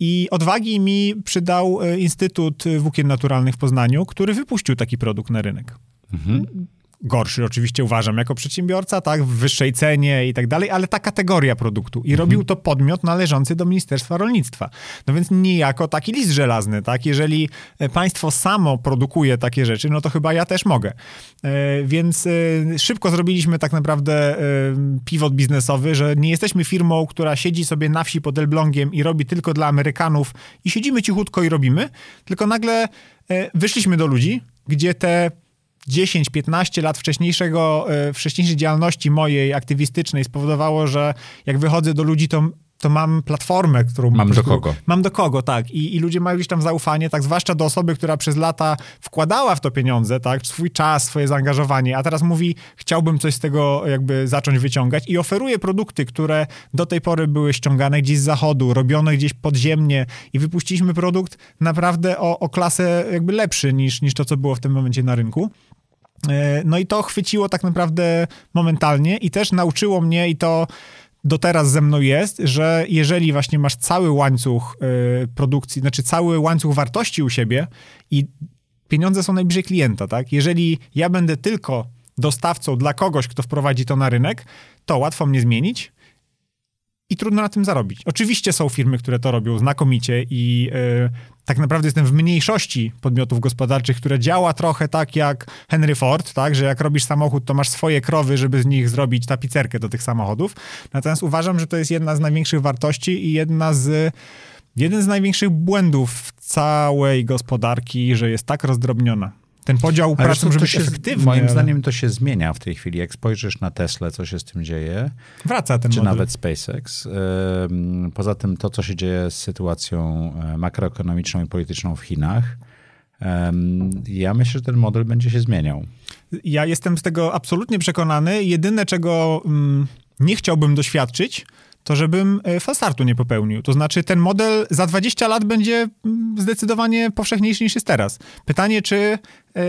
I odwagi mi przydał Instytut Włókien Naturalnych w Poznaniu, który wypuścił taki produkt na rynek. Mhm. Gorszy oczywiście uważam jako przedsiębiorca, tak, w wyższej cenie i tak dalej, ale ta kategoria produktu. I mhm. robił to podmiot należący do Ministerstwa Rolnictwa. No więc niejako taki list żelazny, tak, jeżeli państwo samo produkuje takie rzeczy, no to chyba ja też mogę. E, więc e, szybko zrobiliśmy tak naprawdę e, pivot biznesowy, że nie jesteśmy firmą, która siedzi sobie na wsi pod Elblągiem i robi tylko dla Amerykanów i siedzimy cichutko i robimy, tylko nagle e, wyszliśmy do ludzi, gdzie te dziesięć, piętnaście lat wcześniejszego, wcześniejszej działalności mojej aktywistycznej spowodowało, że jak wychodzę do ludzi, to, to mam platformę, którą... Mam do kogo. Mam do kogo, tak. I, i ludzie mają gdzieś tam zaufanie, tak, zwłaszcza do osoby, która przez lata wkładała w to pieniądze, tak, swój czas, swoje zaangażowanie, a teraz mówi, chciałbym coś z tego jakby zacząć wyciągać i oferuje produkty, które do tej pory były ściągane gdzieś z zachodu, robione gdzieś podziemnie i wypuściliśmy produkt naprawdę o, o klasę jakby lepszy niż, niż to, co było w tym momencie na rynku. No i to chwyciło tak naprawdę momentalnie i też nauczyło mnie i to do teraz ze mną jest, że jeżeli właśnie masz cały łańcuch y, produkcji, znaczy cały łańcuch wartości u siebie i pieniądze są najbliżej klienta, tak? Jeżeli ja będę tylko dostawcą dla kogoś, kto wprowadzi to na rynek, to łatwo mnie zmienić i trudno na tym zarobić. Oczywiście są firmy, które to robią znakomicie i y, tak naprawdę jestem w mniejszości podmiotów gospodarczych, które działa trochę tak jak Henry Ford, tak, że jak robisz samochód, to masz swoje krowy, żeby z nich zrobić tapicerkę do tych samochodów. Natomiast uważam, że to jest jedna z największych wartości i jedna z, jeden z największych błędów w całej gospodarki, że jest tak rozdrobniona. Ten podział ale pracy może być efektywny. Moim ale... zdaniem to się zmienia w tej chwili. Jak spojrzysz na Teslę, co się z tym dzieje. Wraca ten Czy model. Nawet SpaceX. Poza tym to, co się dzieje z sytuacją makroekonomiczną i polityczną w Chinach. Ja myślę, że ten model będzie się zmieniał. Ja jestem z tego absolutnie przekonany. Jedyne, czego nie chciałbym doświadczyć, to żebym falstartu nie popełnił. To znaczy ten model za dwadzieścia lat będzie zdecydowanie powszechniejszy niż jest teraz. Pytanie, czy yy,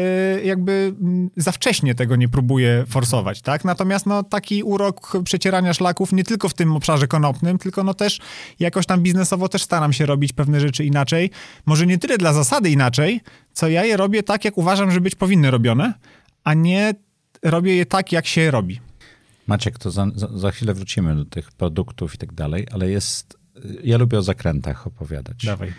jakby za wcześnie tego nie próbuje forsować, tak? Natomiast no, taki urok przecierania szlaków nie tylko w tym obszarze konopnym, tylko no też jakoś tam biznesowo też staram się robić pewne rzeczy inaczej. Może nie tyle dla zasady inaczej, co ja je robię tak, jak uważam, że być powinny robione, a nie robię je tak, jak się robi. Maciek, to za, za chwilę wrócimy do tych produktów i tak dalej, ale jest... Ja lubię o zakrętach opowiadać. Dawaj.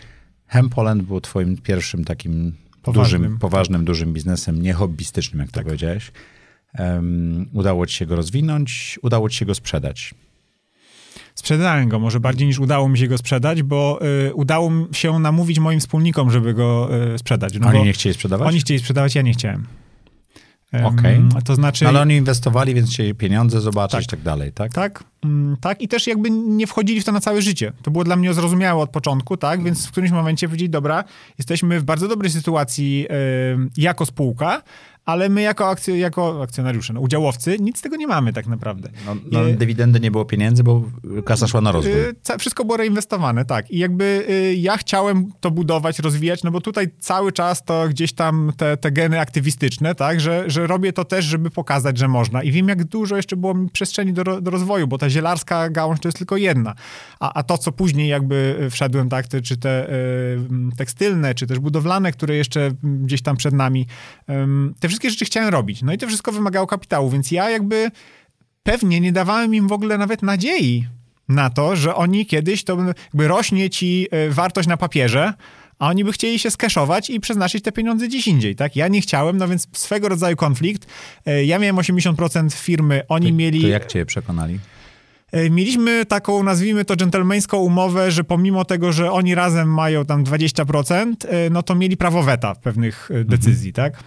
Hempoland był twoim pierwszym takim poważnym, dużym, poważnym, dużym biznesem, nie hobbystycznym, jak tak. to powiedziałeś. Um, udało ci się go rozwinąć, udało ci się go sprzedać. Sprzedałem go, może bardziej niż udało mi się go sprzedać, bo y, udało mi się namówić moim wspólnikom, żeby go y, sprzedać. No oni nie chcieli sprzedawać? Oni chcieli sprzedawać, ja nie chciałem. Okay. To znaczy... Ale oni inwestowali, więc chcieli pieniądze zobaczyć i tak. tak dalej, tak? Tak, mm, tak. I też jakby nie wchodzili w to na całe życie. To było dla mnie zrozumiałe od początku, tak? Więc w którymś momencie powiedzieli, dobra, jesteśmy w bardzo dobrej sytuacji y, jako spółka, ale my jako, akcjo, jako akcjonariusze, no, udziałowcy, nic z tego nie mamy tak naprawdę. No, no I, dywidendy nie było pieniędzy, bo kasa szła na rozwój. Y, wszystko było reinwestowane, tak. I jakby y, ja chciałem to budować, rozwijać, no bo tutaj cały czas to gdzieś tam te, te geny aktywistyczne, tak, że, że robię to też, żeby pokazać, że można. I wiem, jak dużo jeszcze było mi przestrzeni do, do rozwoju, bo ta zielarska gałąź to jest tylko jedna. A, a to, co później jakby wszedłem, tak, te, czy te y, tekstylne, czy też budowlane, które jeszcze gdzieś tam przed nami, y, te wszystkie Wszystkie rzeczy chciałem robić. No i to wszystko wymagało kapitału, więc ja jakby pewnie nie dawałem im w ogóle nawet nadziei na to, że oni kiedyś to jakby rośnie ci wartość na papierze, a oni by chcieli się skeszować i przeznaczyć te pieniądze gdzieś indziej, tak? Ja nie chciałem, no więc swego rodzaju konflikt. Ja miałem osiemdziesiąt procent firmy, oni to, mieli... To jak cię przekonali? Mieliśmy taką, nazwijmy to, dżentelmeńską umowę, że pomimo tego, że oni razem mają tam dwadzieścia procent, no to mieli prawo weta pewnych decyzji, mhm. tak?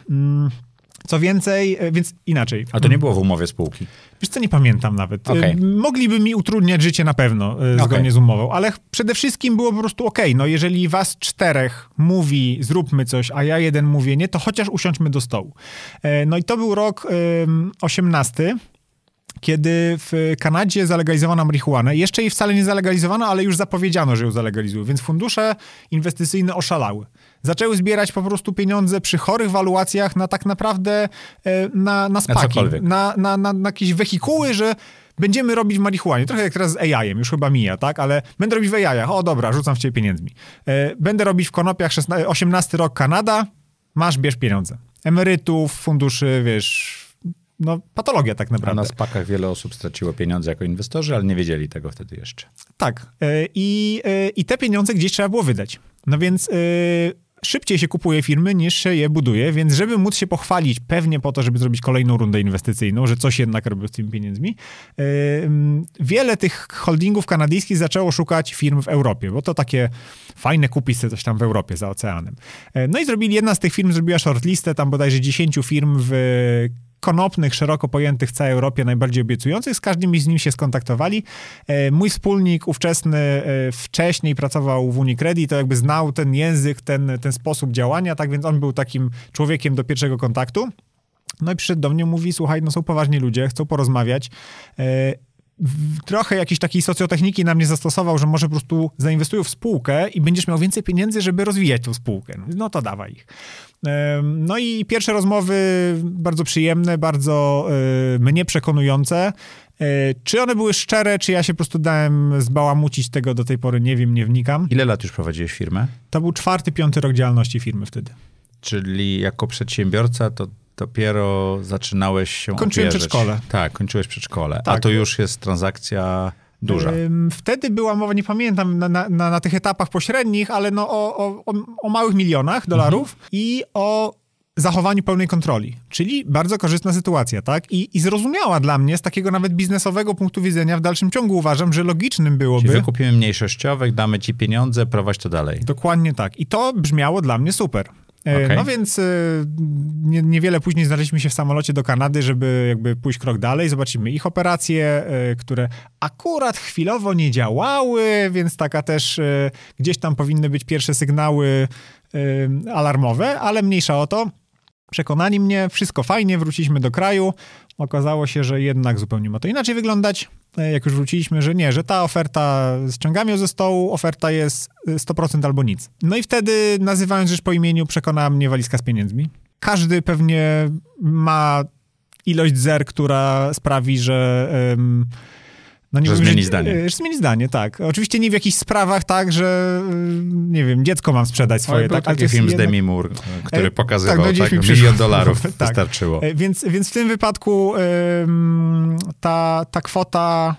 Co więcej, więc inaczej. A to nie było w umowie spółki? Wiesz co, nie pamiętam nawet. Okay. Mogliby mi utrudniać życie na pewno zgodnie okay. z umową, ale przede wszystkim było po prostu okej. Okay. No jeżeli was czterech mówi, zróbmy coś, a ja jeden mówię nie, to chociaż usiądźmy do stołu. No i to był rok osiemnasty, kiedy w Kanadzie zalegalizowano marihuanę. Jeszcze jej wcale nie zalegalizowano, ale już zapowiedziano, że ją zalegalizują, więc fundusze inwestycyjne oszalały. Zaczęły zbierać po prostu pieniądze przy chorych waluacjach na tak naprawdę na, na spaki, na, na, na, na jakieś wehikuły, że będziemy robić w marihuanie. Trochę jak teraz z A I-em, już chyba mija, tak? Ale będę robić w A I-ach. O dobra, rzucam w ciebie pieniędzmi. Będę robić w konopiach osiemnasty rok Kanada. Masz, bierz pieniądze. Emerytów, funduszy, wiesz... No, patologia tak naprawdę. A na spakach wiele osób straciło pieniądze jako inwestorzy, ale nie wiedzieli tego wtedy jeszcze. Tak. I, i te pieniądze gdzieś trzeba było wydać. No więc szybciej się kupuje firmy, niż się je buduje, więc żeby móc się pochwalić, pewnie po to, żeby zrobić kolejną rundę inwestycyjną, że coś jednak robią z tymi pieniędzmi, wiele tych holdingów kanadyjskich zaczęło szukać firm w Europie, bo to takie fajne kupisy coś tam w Europie za oceanem. No i zrobili, jedna z tych firm zrobiła shortlistę, tam bodajże dziesięć firm w konopnych, szeroko pojętych w całej Europie, najbardziej obiecujących. Z każdym z nich się skontaktowali. Mój wspólnik ówczesny wcześniej pracował w Unicredit, to jakby znał ten język, ten, ten sposób działania, tak więc on był takim człowiekiem do pierwszego kontaktu. No i przyszedł do mnie, mówi, słuchaj, no są poważni ludzie, chcą porozmawiać. Trochę jakiejś takiej socjotechniki na mnie zastosował, że może po prostu zainwestują w spółkę i będziesz miał więcej pieniędzy, żeby rozwijać tą spółkę. No to dawaj ich. No i pierwsze rozmowy bardzo przyjemne, bardzo mnie przekonujące. Czy one były szczere, czy ja się po prostu dałem zbałamucić tego do tej pory, nie wiem, nie wnikam. Ile lat już prowadziłeś firmę? To był czwarty, piąty rok działalności firmy wtedy. Czyli jako przedsiębiorca to dopiero zaczynałeś się Kończyłem opierzyć. Przedszkole. Tak, kończyłeś przedszkole. Tak. A to już jest transakcja duża. Wtedy była mowa, nie pamiętam, na, na, na tych etapach pośrednich, ale no o, o, o małych milionach dolarów mhm. i o zachowaniu pełnej kontroli. Czyli bardzo korzystna sytuacja, tak? I, i zrozumiała dla mnie z takiego nawet biznesowego punktu widzenia w dalszym ciągu uważam, że logicznym byłoby... Czyli wykupimy mniejszościowych, damy ci pieniądze, prowadź to dalej. Dokładnie tak. I to brzmiało dla mnie super. Okay. No więc nie, niewiele później znaleźliśmy się w samolocie do Kanady, żeby jakby pójść krok dalej. Zobaczymy ich operacje, które akurat chwilowo nie działały, więc taka też gdzieś tam powinny być pierwsze sygnały alarmowe, ale mniejsza o to. Przekonali mnie, wszystko fajnie, wróciliśmy do kraju. Okazało się, że jednak zupełnie ma to inaczej wyglądać. Jak już wróciliśmy, że nie, że ta oferta, ściągamy ją ze stołu, oferta jest sto procent albo nic. No i wtedy, nazywając rzecz po imieniu, przekonała mnie walizka z pieniędzmi. Każdy pewnie ma ilość zer, która sprawi, że... Um, No nie że mówię, zmieni że, zdanie. Że zmieni zdanie, tak. Oczywiście nie w jakichś sprawach tak, że nie wiem, dziecko mam sprzedać swoje. Tak, taki film z Demi Moore, który pokazywał, tak, tak milion dolarów tak. wystarczyło. Więc, więc w tym wypadku ym, ta, ta kwota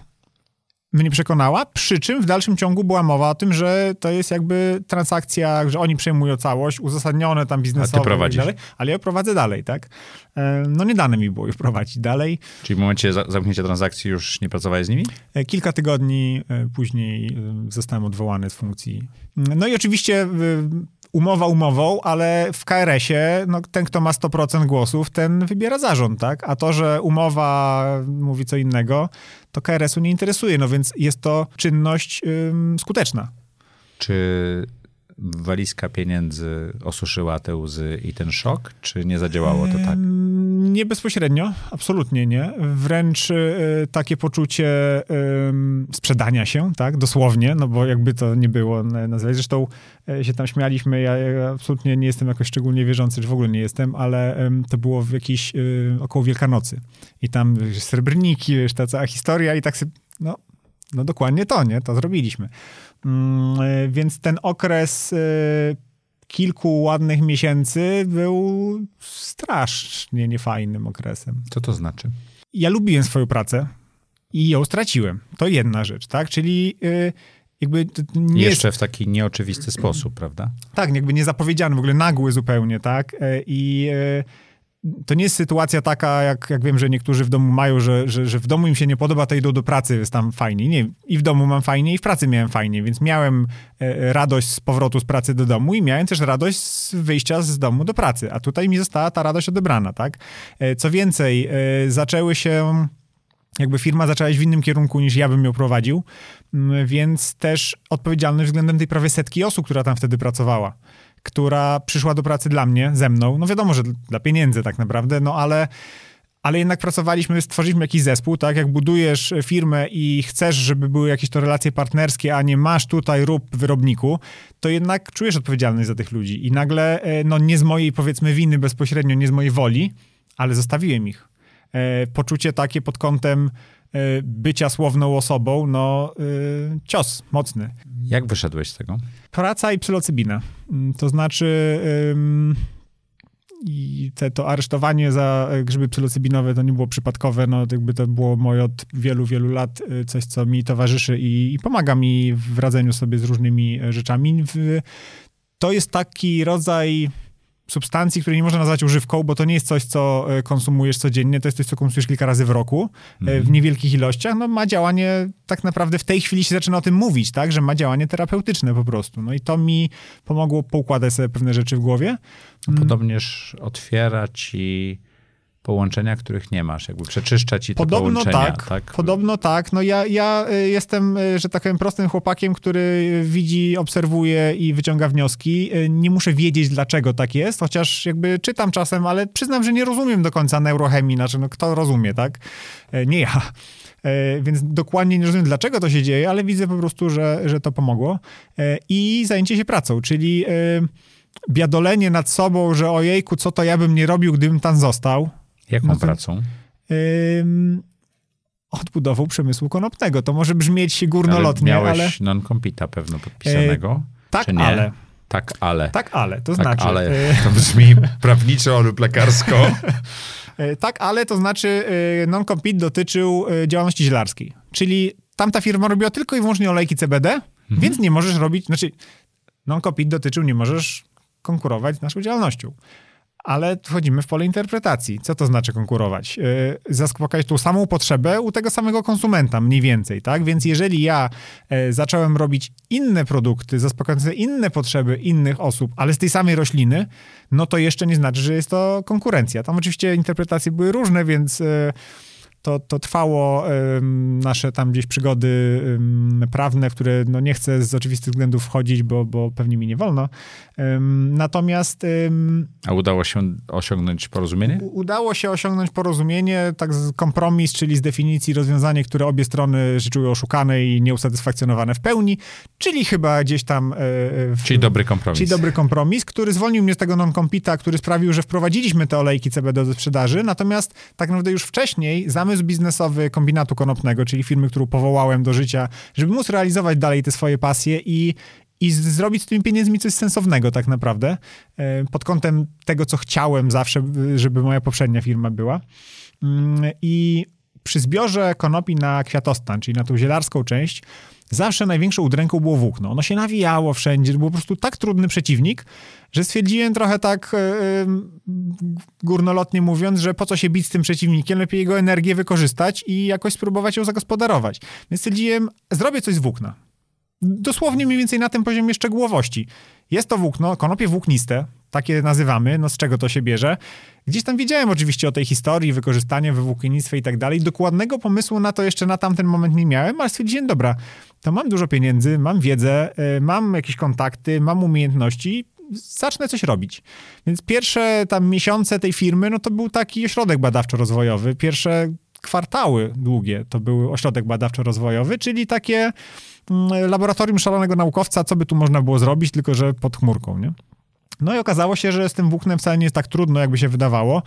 mnie przekonała, przy czym w dalszym ciągu była mowa o tym, że to jest jakby transakcja, że oni przejmują całość, uzasadnione tam biznesowo. A ty prowadzisz. I dalej, ale ja prowadzę dalej, tak? No nie dane mi było już prowadzić dalej. Czyli w momencie zamknięcia transakcji już nie pracowałeś z nimi? Kilka tygodni później zostałem odwołany z funkcji. No i oczywiście umowa umową, ale w K R S ie no, ten, kto ma sto procent głosów, ten wybiera zarząd, tak? A to, że umowa mówi co innego, to K R S u nie interesuje, no więc jest to czynność ym, skuteczna. Czy walizka pieniędzy osuszyła te łzy i ten szok, czy nie zadziałało to tak? Ym, nie bezpośrednio, absolutnie nie. Wręcz y, takie poczucie y, sprzedania się, tak, dosłownie, no bo jakby to nie było nazwać. Zresztą y, się tam śmialiśmy, ja, ja absolutnie nie jestem jakoś szczególnie wierzący, czy w ogóle nie jestem, ale y, to było w jakiejś, y, około Wielkanocy. I tam y, srebrniki, wiesz, ta cała historia i tak sobie, no, no dokładnie to, nie? To zrobiliśmy. Więc ten okres kilku ładnych miesięcy był strasznie niefajnym okresem. Co to znaczy? Ja lubiłem swoją pracę i ją straciłem. To jedna rzecz, tak? Czyli jakby... Nie Jeszcze jest... w taki nieoczywisty sposób, prawda? Tak, jakby niezapowiedziany, w ogóle nagły zupełnie, tak? I... To nie jest sytuacja taka, jak, jak wiem, że niektórzy w domu mają, że, że, że w domu im się nie podoba, to idą do pracy, jest tam fajnie. Nie, i w domu mam fajnie, i w pracy miałem fajnie, więc miałem e, radość z powrotu z pracy do domu i miałem też radość z wyjścia z domu do pracy. A tutaj mi została ta radość odebrana, tak? E, co więcej, e, zaczęły się... Jakby firma zaczęła iść w innym kierunku niż ja bym ją prowadził, więc też odpowiedzialność względem tej prawie setki osób, która tam wtedy pracowała, która przyszła do pracy dla mnie, ze mną. No wiadomo, że dla pieniędzy tak naprawdę, no ale, ale jednak pracowaliśmy, stworzyliśmy jakiś zespół, tak? Jak budujesz firmę i chcesz, żeby były jakieś to relacje partnerskie, a nie masz tutaj rób wyrobniku, to jednak czujesz odpowiedzialność za tych ludzi. I nagle, no nie z mojej powiedzmy winy bezpośrednio, nie z mojej woli, ale zostawiłem ich. Poczucie takie pod kątem bycia słowną osobą, no cios mocny. Jak wyszedłeś z tego? Praca i psylocybina. To znaczy um, i te, to aresztowanie za grzyby psylocybinowe to nie było przypadkowe, no jakby to było moje od wielu, wielu lat coś, co mi towarzyszy i, i pomaga mi w radzeniu sobie z różnymi rzeczami. W, to jest taki rodzaj... substancji, której nie można nazwać używką, bo to nie jest coś, co konsumujesz codziennie, to jest coś, co konsumujesz kilka razy w roku, mm-hmm. w niewielkich ilościach, no ma działanie, tak naprawdę w tej chwili się zaczyna o tym mówić, tak, że ma działanie terapeutyczne po prostu. No i to mi pomogło poukładać sobie pewne rzeczy w głowie. Podobnież otwiera ci połączenia, których nie masz, jakby przeczyszcza ci te połączenia. Tak, tak? Podobno tak. No ja, ja jestem, że tak powiem, prostym chłopakiem, który widzi, obserwuje i wyciąga wnioski. Nie muszę wiedzieć, dlaczego tak jest, chociaż jakby czytam czasem, ale przyznam, że nie rozumiem do końca neurochemii, znaczy no, kto rozumie, tak? Nie ja. Więc dokładnie nie rozumiem, dlaczego to się dzieje, ale widzę po prostu, że, że to pomogło. I zajęcie się pracą, czyli biadolenie nad sobą, że ojejku, co to ja bym nie robił, gdybym tam został. Jaką no to, pracą? Ym, odbudową przemysłu konopnego. To może brzmieć górnolotnie, ale... Miałeś ale... non-compita pewno podpisanego, e, tak, czy nie? Ale... Tak, ale. Tak, ale. To tak, znaczy... ale. To brzmi prawniczo lub lekarsko. Tak, ale to znaczy non-compete dotyczył działalności zielarskiej. Czyli tamta firma robiła tylko i wyłącznie olejki C B D, mhm. więc nie możesz robić... Znaczy, non-compete dotyczył, nie możesz konkurować z naszą działalnością. Ale wchodzimy w pole interpretacji. Co to znaczy konkurować? Zaspokajać tą samą potrzebę u tego samego konsumenta mniej więcej, tak? Więc jeżeli ja zacząłem robić inne produkty, zaspokajające inne potrzeby innych osób, ale z tej samej rośliny, no to jeszcze nie znaczy, że jest to konkurencja. Tam oczywiście interpretacje były różne, więc to, to trwało nasze tam gdzieś przygody prawne, w które no nie chcę z oczywistych względów wchodzić, bo, bo pewnie mi nie wolno. Natomiast... A udało się osiągnąć porozumienie? Udało się osiągnąć porozumienie, tak kompromis, czyli z definicji rozwiązanie, które obie strony się czuły oszukane i nieusatysfakcjonowane w pełni, czyli chyba gdzieś tam... W, czyli dobry kompromis. Czyli dobry kompromis, który zwolnił mnie z tego non-compita, który sprawił, że wprowadziliśmy te olejki C B D do sprzedaży, natomiast tak naprawdę już wcześniej zamysł biznesowy Kombinatu Konopnego, czyli firmy, którą powołałem do życia, żeby móc realizować dalej te swoje pasje i I zrobić z tymi pieniędzmi coś sensownego tak naprawdę, pod kątem tego, co chciałem zawsze, żeby moja poprzednia firma była. I przy zbiorze konopi na kwiatostan, czyli na tą zielarską część, zawsze największą udręką było włókno. Ono się nawijało wszędzie, to był po prostu tak trudny przeciwnik, że stwierdziłem trochę tak górnolotnie mówiąc, że po co się bić z tym przeciwnikiem, lepiej jego energię wykorzystać i jakoś spróbować ją zagospodarować. Więc stwierdziłem, zrobię coś z włókna. Dosłownie mniej więcej na tym poziomie szczegółowości. Jest to włókno, konopie włókniste, takie nazywamy, no z czego to się bierze. Gdzieś tam wiedziałem oczywiście o tej historii, wykorzystanie we włókiennictwie i tak dalej. Dokładnego pomysłu na to jeszcze na tamten moment nie miałem, ale stwierdziłem, dobra, to mam dużo pieniędzy, mam wiedzę, mam jakieś kontakty, mam umiejętności, zacznę coś robić. Więc pierwsze tam miesiące tej firmy, no to był taki ośrodek badawczo-rozwojowy. Pierwsze kwartały długie to był ośrodek badawczo-rozwojowy, czyli takie... laboratorium szalonego naukowca, co by tu można było zrobić, tylko że pod chmurką, nie? No i okazało się, że z tym włóknem wcale nie jest tak trudno, jakby się wydawało.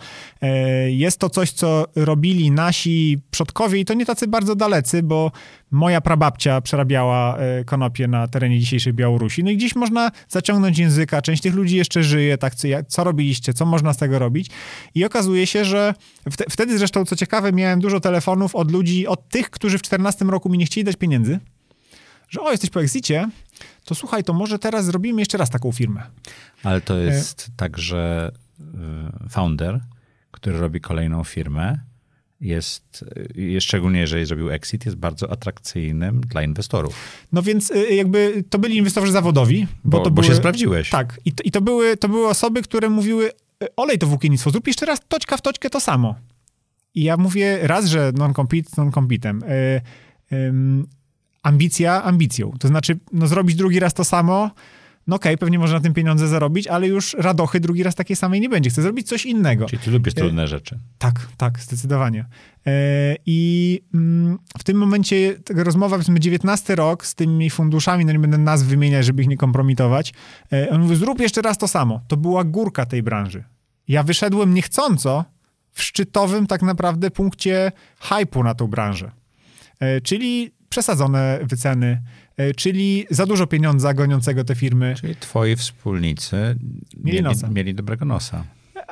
Jest to coś, co robili nasi przodkowie i to nie tacy bardzo dalecy, bo moja prababcia przerabiała konopie na terenie dzisiejszej Białorusi. No i gdzieś można zaciągnąć języka, część tych ludzi jeszcze żyje, tak, co robiliście, co można z tego robić. I okazuje się, że wtedy zresztą, co ciekawe, miałem dużo telefonów od ludzi, od tych, którzy w czternastym roku mi nie chcieli dać pieniędzy, że o, jesteś po Exicie, to słuchaj, to może teraz zrobimy jeszcze raz taką firmę. Ale to jest tak, że founder, który robi kolejną firmę, jest, szczególnie jeżeli zrobił exit, jest bardzo atrakcyjnym dla inwestorów. No więc jakby to byli inwestorzy zawodowi. Bo, bo, to bo były, się sprawdziłeś. Tak. I to, i to, były, to były osoby, które mówiły, olej to włókiennictwo, zrób jeszcze raz toczka w toczkę to samo. I ja mówię raz, że non-compete, non-competem. Y, y, Ambicja ambicją. To znaczy, no zrobić drugi raz to samo, no okej, okay, pewnie można na tym pieniądze zarobić, ale już radochy drugi raz takiej samej nie będzie. Chcę zrobić coś innego. Czyli ty lubisz trudne rzeczy. Tak, tak, zdecydowanie. I w tym momencie taka rozmowa, powiedzmy dziewiętnasty rok z tymi funduszami, no nie będę nazw wymieniać, żeby ich nie kompromitować. On mówi, zrób jeszcze raz to samo. To była górka tej branży. Ja wyszedłem niechcąco w szczytowym tak naprawdę punkcie hype'u na tą branżę. Czyli przesadzone wyceny, czyli za dużo pieniądza goniącego te firmy. Czyli twoi wspólnicy mieli, mieli, mieli dobrego nosa.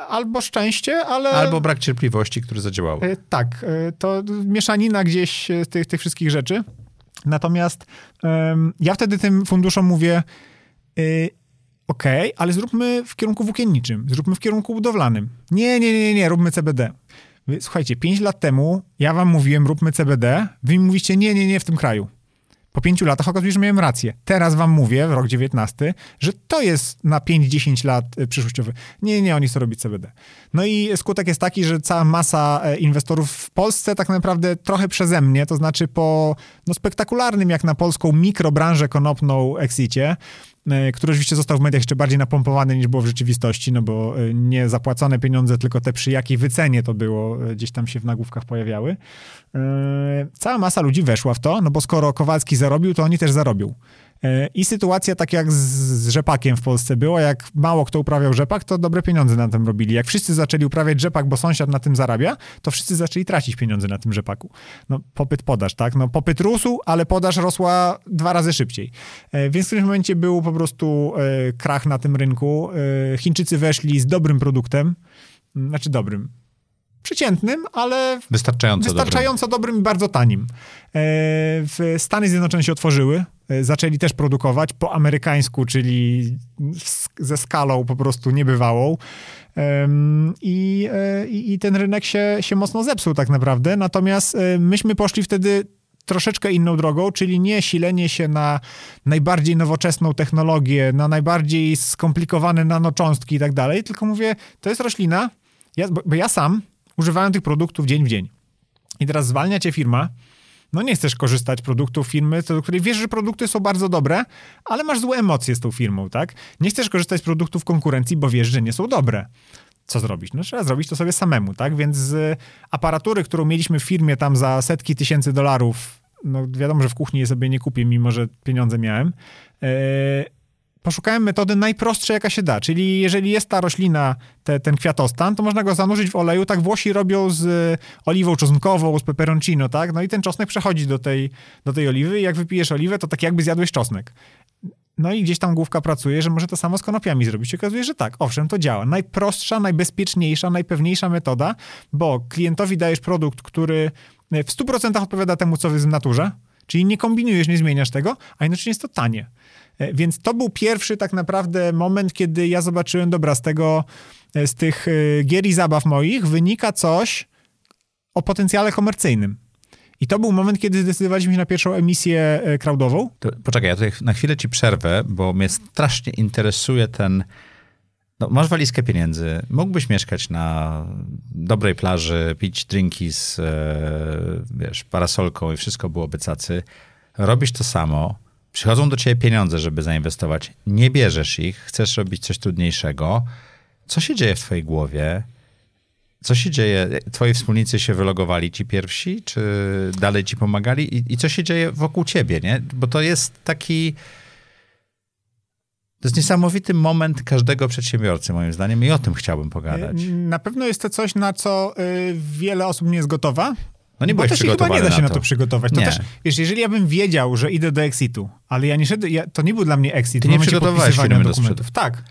Albo szczęście, ale... Albo brak cierpliwości, który zadziałał. Tak, to mieszanina gdzieś tych, tych wszystkich rzeczy. Natomiast ja wtedy tym funduszom mówię, okej, okay, ale zróbmy w kierunku włókienniczym, zróbmy w kierunku budowlanym. Nie, nie, nie, nie, róbmy C B D. Słuchajcie, pięć lat temu ja wam mówiłem, róbmy C B D, wy mi mówicie, nie, nie, nie, w tym kraju. Po pięciu latach okazuje się, że miałem rację. Teraz wam mówię, w rok dziewiętnasty, że to jest na pięć dziesięć lat przyszłościowy. Nie, nie, oni chcą robić C B D. No i skutek jest taki, że cała masa inwestorów w Polsce tak naprawdę trochę przeze mnie, to znaczy po no, spektakularnym, jak na polską mikrobranżę konopną exicie, który oczywiście został w mediach jeszcze bardziej napompowany niż było w rzeczywistości, no bo nie zapłacone pieniądze, tylko te przy jakiej wycenie to było, gdzieś tam się w nagłówkach pojawiały. Cała masa ludzi weszła w to, no bo skoro Kowalski zarobił, to oni też zarobią. I sytuacja tak jak z rzepakiem w Polsce było, jak mało kto uprawiał rzepak, to dobre pieniądze na tym robili. Jak wszyscy zaczęli uprawiać rzepak, bo sąsiad na tym zarabia, to wszyscy zaczęli tracić pieniądze na tym rzepaku. No popyt, podaż, tak? No popyt rósł, ale podaż rosła dwa razy szybciej. Więc w którymś momencie był po prostu krach na tym rynku. Chińczycy weszli z dobrym produktem, znaczy dobrym, przeciętnym, ale wystarczająco, wystarczająco dobrym. dobrym i bardzo tanim. Stany Zjednoczone się otworzyły, zaczęli też produkować po amerykańsku, czyli ze skalą po prostu niebywałą. I, i, i ten rynek się, się mocno zepsuł tak naprawdę. Natomiast myśmy poszli wtedy troszeczkę inną drogą, czyli nie silenie się na najbardziej nowoczesną technologię, na najbardziej skomplikowane nanocząstki i tak dalej, tylko mówię, to jest roślina, ja, bo ja sam używałem tych produktów dzień w dzień. I teraz zwalnia cię firma, no nie chcesz korzystać z produktów firmy, do której wiesz, że produkty są bardzo dobre, ale masz złe emocje z tą firmą, tak? Nie chcesz korzystać z produktów konkurencji, bo wiesz, że nie są dobre. Co zrobić? No trzeba zrobić to sobie samemu, tak? Więc z aparatury, którą mieliśmy w firmie tam za setki tysięcy dolarów, no wiadomo, że w kuchni je sobie nie kupię, mimo że pieniądze miałem, yy, poszukałem metody najprostszej, jaka się da. Czyli jeżeli jest ta roślina, te, ten kwiatostan, to można go zanurzyć w oleju, tak Włosi robią z oliwą czosnkową, z peperoncino, tak? No i ten czosnek przechodzi do tej, do tej oliwy i jak wypijesz oliwę, to tak jakby zjadłeś czosnek. No i gdzieś tam główka pracuje, że może to samo z konopiami zrobić. Okazuje się, że tak, owszem, to działa. Najprostsza, najbezpieczniejsza, najpewniejsza metoda, bo klientowi dajesz produkt, który w stu procentach odpowiada temu, co jest w naturze, czyli nie kombinujesz, nie zmieniasz tego, a jednocześnie jest to tanie. Więc to był pierwszy tak naprawdę moment, kiedy ja zobaczyłem, dobra, z tego, z tych gier i zabaw moich wynika coś o potencjale komercyjnym. I to był moment, kiedy zdecydowaliśmy się na pierwszą emisję crowdową. To, poczekaj, ja tutaj na chwilę ci przerwę, bo mnie strasznie interesuje ten... No, masz walizkę pieniędzy, mógłbyś mieszkać na dobrej plaży, pić drinki z wiesz, parasolką i wszystko byłoby cacy. Robisz to samo. Przychodzą do ciebie pieniądze, żeby zainwestować. Nie bierzesz ich, chcesz robić coś trudniejszego. Co się dzieje w twojej głowie? Co się dzieje? Twoi wspólnicy się wylogowali ci pierwsi? Czy dalej ci pomagali? I, i co się dzieje wokół ciebie, nie? Bo to jest taki... To jest niesamowity moment każdego przedsiębiorcy, moim zdaniem, i o tym chciałbym pogadać. Na pewno jest to coś, na co wiele osób nie jest gotowa. No nie byłeś przygotowany na to. Bo też chyba nie da się na to przygotować. To też, wiesz, jeżeli ja bym wiedział, że idę do exitu, ale ja nie szedłem, ja, to nie był dla mnie exit. Ty nie przygotowałeś firmy do sprzedaży. Tak.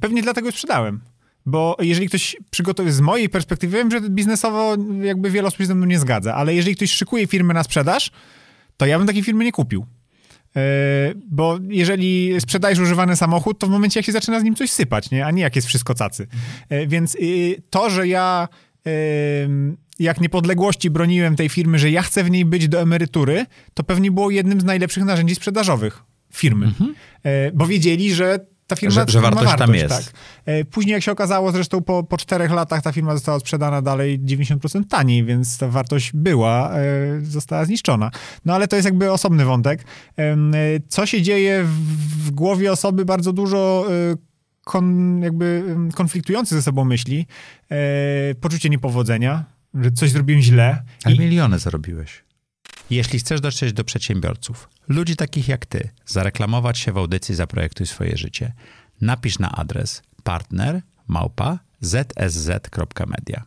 Pewnie dlatego sprzedałem. Bo jeżeli ktoś przygotowuje, z mojej perspektywy, wiem, że biznesowo jakby wiele osób się ze mną nie zgadza, ale jeżeli ktoś szykuje firmę na sprzedaż, to ja bym takiej firmy nie kupił. Bo jeżeli sprzedajesz używany samochód, to w momencie, jak się zaczyna z nim coś sypać, nie? A nie jak jest wszystko cacy. Więc to, że ja jak niepodległości broniłem tej firmy, że ja chcę w niej być do emerytury, to pewnie było jednym z najlepszych narzędzi sprzedażowych firmy. Mhm. Bo wiedzieli, że ta firma, że, że firma wartość, wartość tam jest. Tak. Później, jak się okazało, zresztą po, po czterech latach ta firma została sprzedana dalej dziewięćdziesiąt procent taniej, więc ta wartość była, została zniszczona. No ale to jest jakby osobny wątek. Co się dzieje w głowie osoby? Bardzo dużo kon, jakby konfliktujących ze sobą myśli. Poczucie niepowodzenia, że coś zrobiłem źle. Ale I... miliony zarobiłeś. Jeśli chcesz dotrzeć do przedsiębiorców, ludzi takich jak ty, zareklamować się w audycji Zaprojektuj swoje życie, napisz na adres partner małpa zsz kropka media.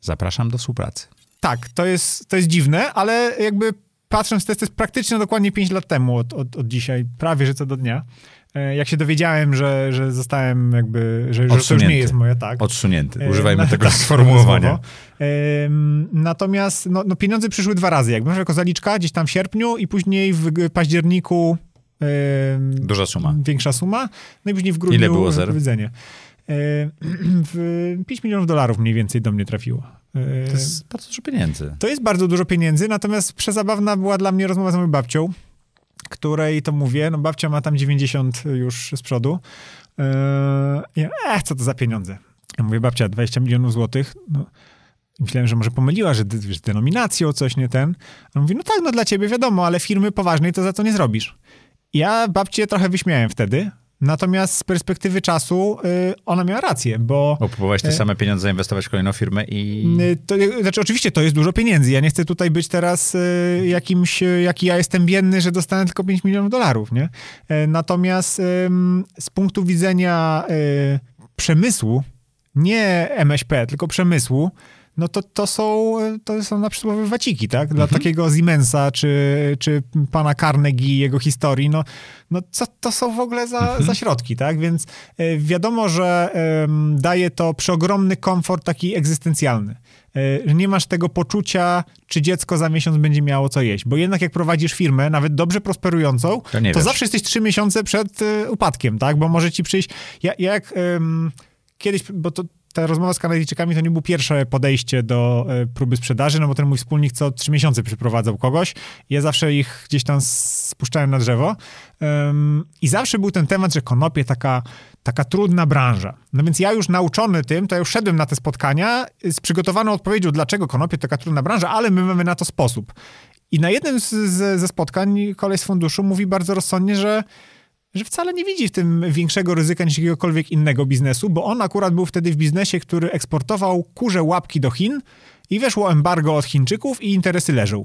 Zapraszam do współpracy. Tak, to jest, to jest dziwne, ale jakby patrząc to jest, to jest praktycznie dokładnie pięć lat temu od, od, od dzisiaj, prawie że co do dnia. Jak się dowiedziałem, że, że zostałem jakby, że, że to już nie jest moja, tak. Odsunięty. Używajmy e, tego tak, sformułowania. E, natomiast no, no pieniądze przyszły dwa razy. Jakby jako zaliczka gdzieś tam w sierpniu i później w październiku e, duża suma. Większa suma. No i później w grudniu. Ile było zer? Wypowiedzenie. E, pięć milionów dolarów mniej więcej do mnie trafiło. E, to jest bardzo dużo pieniędzy. To jest bardzo dużo pieniędzy, natomiast przezabawna była dla mnie rozmowa z moją babcią, której to mówię, no babcia ma tam dziewięćdziesiąt już z przodu. Eee, e, co to za pieniądze? Ja mówię, babcia, dwadzieścia milionów złotych. No, myślałem, że może pomyliła, że wiesz, denominacją, coś nie ten. On mówi, no tak, no dla ciebie wiadomo, ale firmy poważnej to za to nie zrobisz. Ja babcię trochę wyśmiałem wtedy, Natomiast z perspektywy czasu y, ona miała rację, bo... Opróbować te same pieniądze, zainwestować w kolejną firmę i... Y, to, znaczy oczywiście to jest dużo pieniędzy. Ja nie chcę tutaj być teraz y, jakimś, jaki ja jestem biedny, że dostanę tylko pięć milionów dolarów, nie? Y, natomiast y, z punktu widzenia y, przemysłu, nie MŚP, tylko przemysłu, no to, to, są, to są na przysłowie waciki, tak? Dla mhm. takiego Siemensa, czy, czy pana Carnegie i jego historii, no, no co to są w ogóle za, mhm. za środki, tak? Więc y, wiadomo, że y, daje to przeogromny komfort taki egzystencjalny. Że nie masz tego poczucia, czy dziecko za miesiąc będzie miało co jeść. Bo jednak jak prowadzisz firmę, nawet dobrze prosperującą, to, to zawsze jesteś trzy miesiące przed y, upadkiem, tak? Bo może ci przyjść... Ja, jak ym, kiedyś... bo to ta rozmowa z Kanadyjczykami to nie było pierwsze podejście do y, próby sprzedaży, no bo ten mój wspólnik co trzy miesiące przyprowadzał kogoś. Ja zawsze ich gdzieś tam spuszczałem na drzewo. Ym, I zawsze był ten temat, że konopie taka, taka trudna branża. No więc ja już nauczony tym, to ja już szedłem na te spotkania z przygotowaną odpowiedzią, dlaczego konopie taka trudna branża, ale my mamy na to sposób. I na jednym z, z, ze spotkań koleś z funduszu mówi bardzo rozsądnie, że że wcale nie widzi w tym większego ryzyka niż jakiegokolwiek innego biznesu, bo on akurat był wtedy w biznesie, który eksportował kurze łapki do Chin i weszło embargo od Chińczyków i interesy leżą.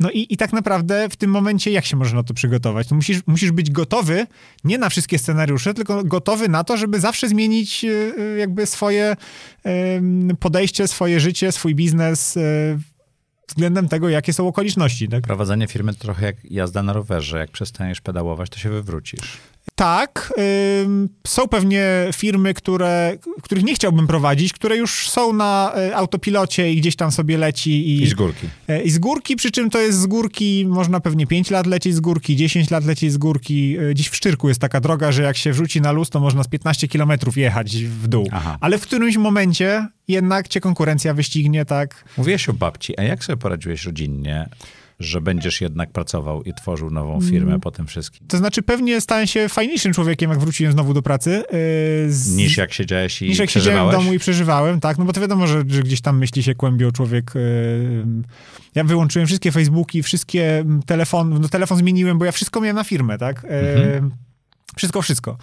No i, i tak naprawdę w tym momencie jak się może na to przygotować? To musisz, musisz być gotowy nie na wszystkie scenariusze, tylko gotowy na to, żeby zawsze zmienić jakby swoje podejście, swoje życie, swój biznes względem tego, jakie są okoliczności. Tak? Prowadzenie firmy to trochę jak jazda na rowerze. Jak przestaniesz pedałować, to się wywrócisz. Tak. Ym, są pewnie firmy, które, których nie chciałbym prowadzić, które już są na y, autopilocie i gdzieś tam sobie leci. I, I z górki. Y, I z górki, przy czym to jest z górki, można pewnie pięć lat lecieć z górki, dziesięć lat lecieć z górki. Y, gdzieś w Szczyrku jest taka droga, że jak się wrzuci na luz, to można z piętnaście kilometrów jechać w dół. Aha. Ale w którymś momencie jednak cię konkurencja wyścignie, tak? Mówiłeś o babci, a jak sobie poradziłeś rodzinnie, że będziesz jednak pracował i tworzył nową firmę mm. po tym wszystkim? To znaczy pewnie stałem się fajniejszym człowiekiem, jak wróciłem znowu do pracy. Yy, z... Niż jak siedziałeś i Niż jak przeżywałeś? siedziałem w domu i przeżywałem, tak? No bo to wiadomo, że, że gdzieś tam myśli się kłębią człowiek. Yy... Ja wyłączyłem wszystkie Facebooki, wszystkie telefony. No telefon zmieniłem, bo ja wszystko miałem na firmę, tak? Yy... Mhm. Wszystko, wszystko.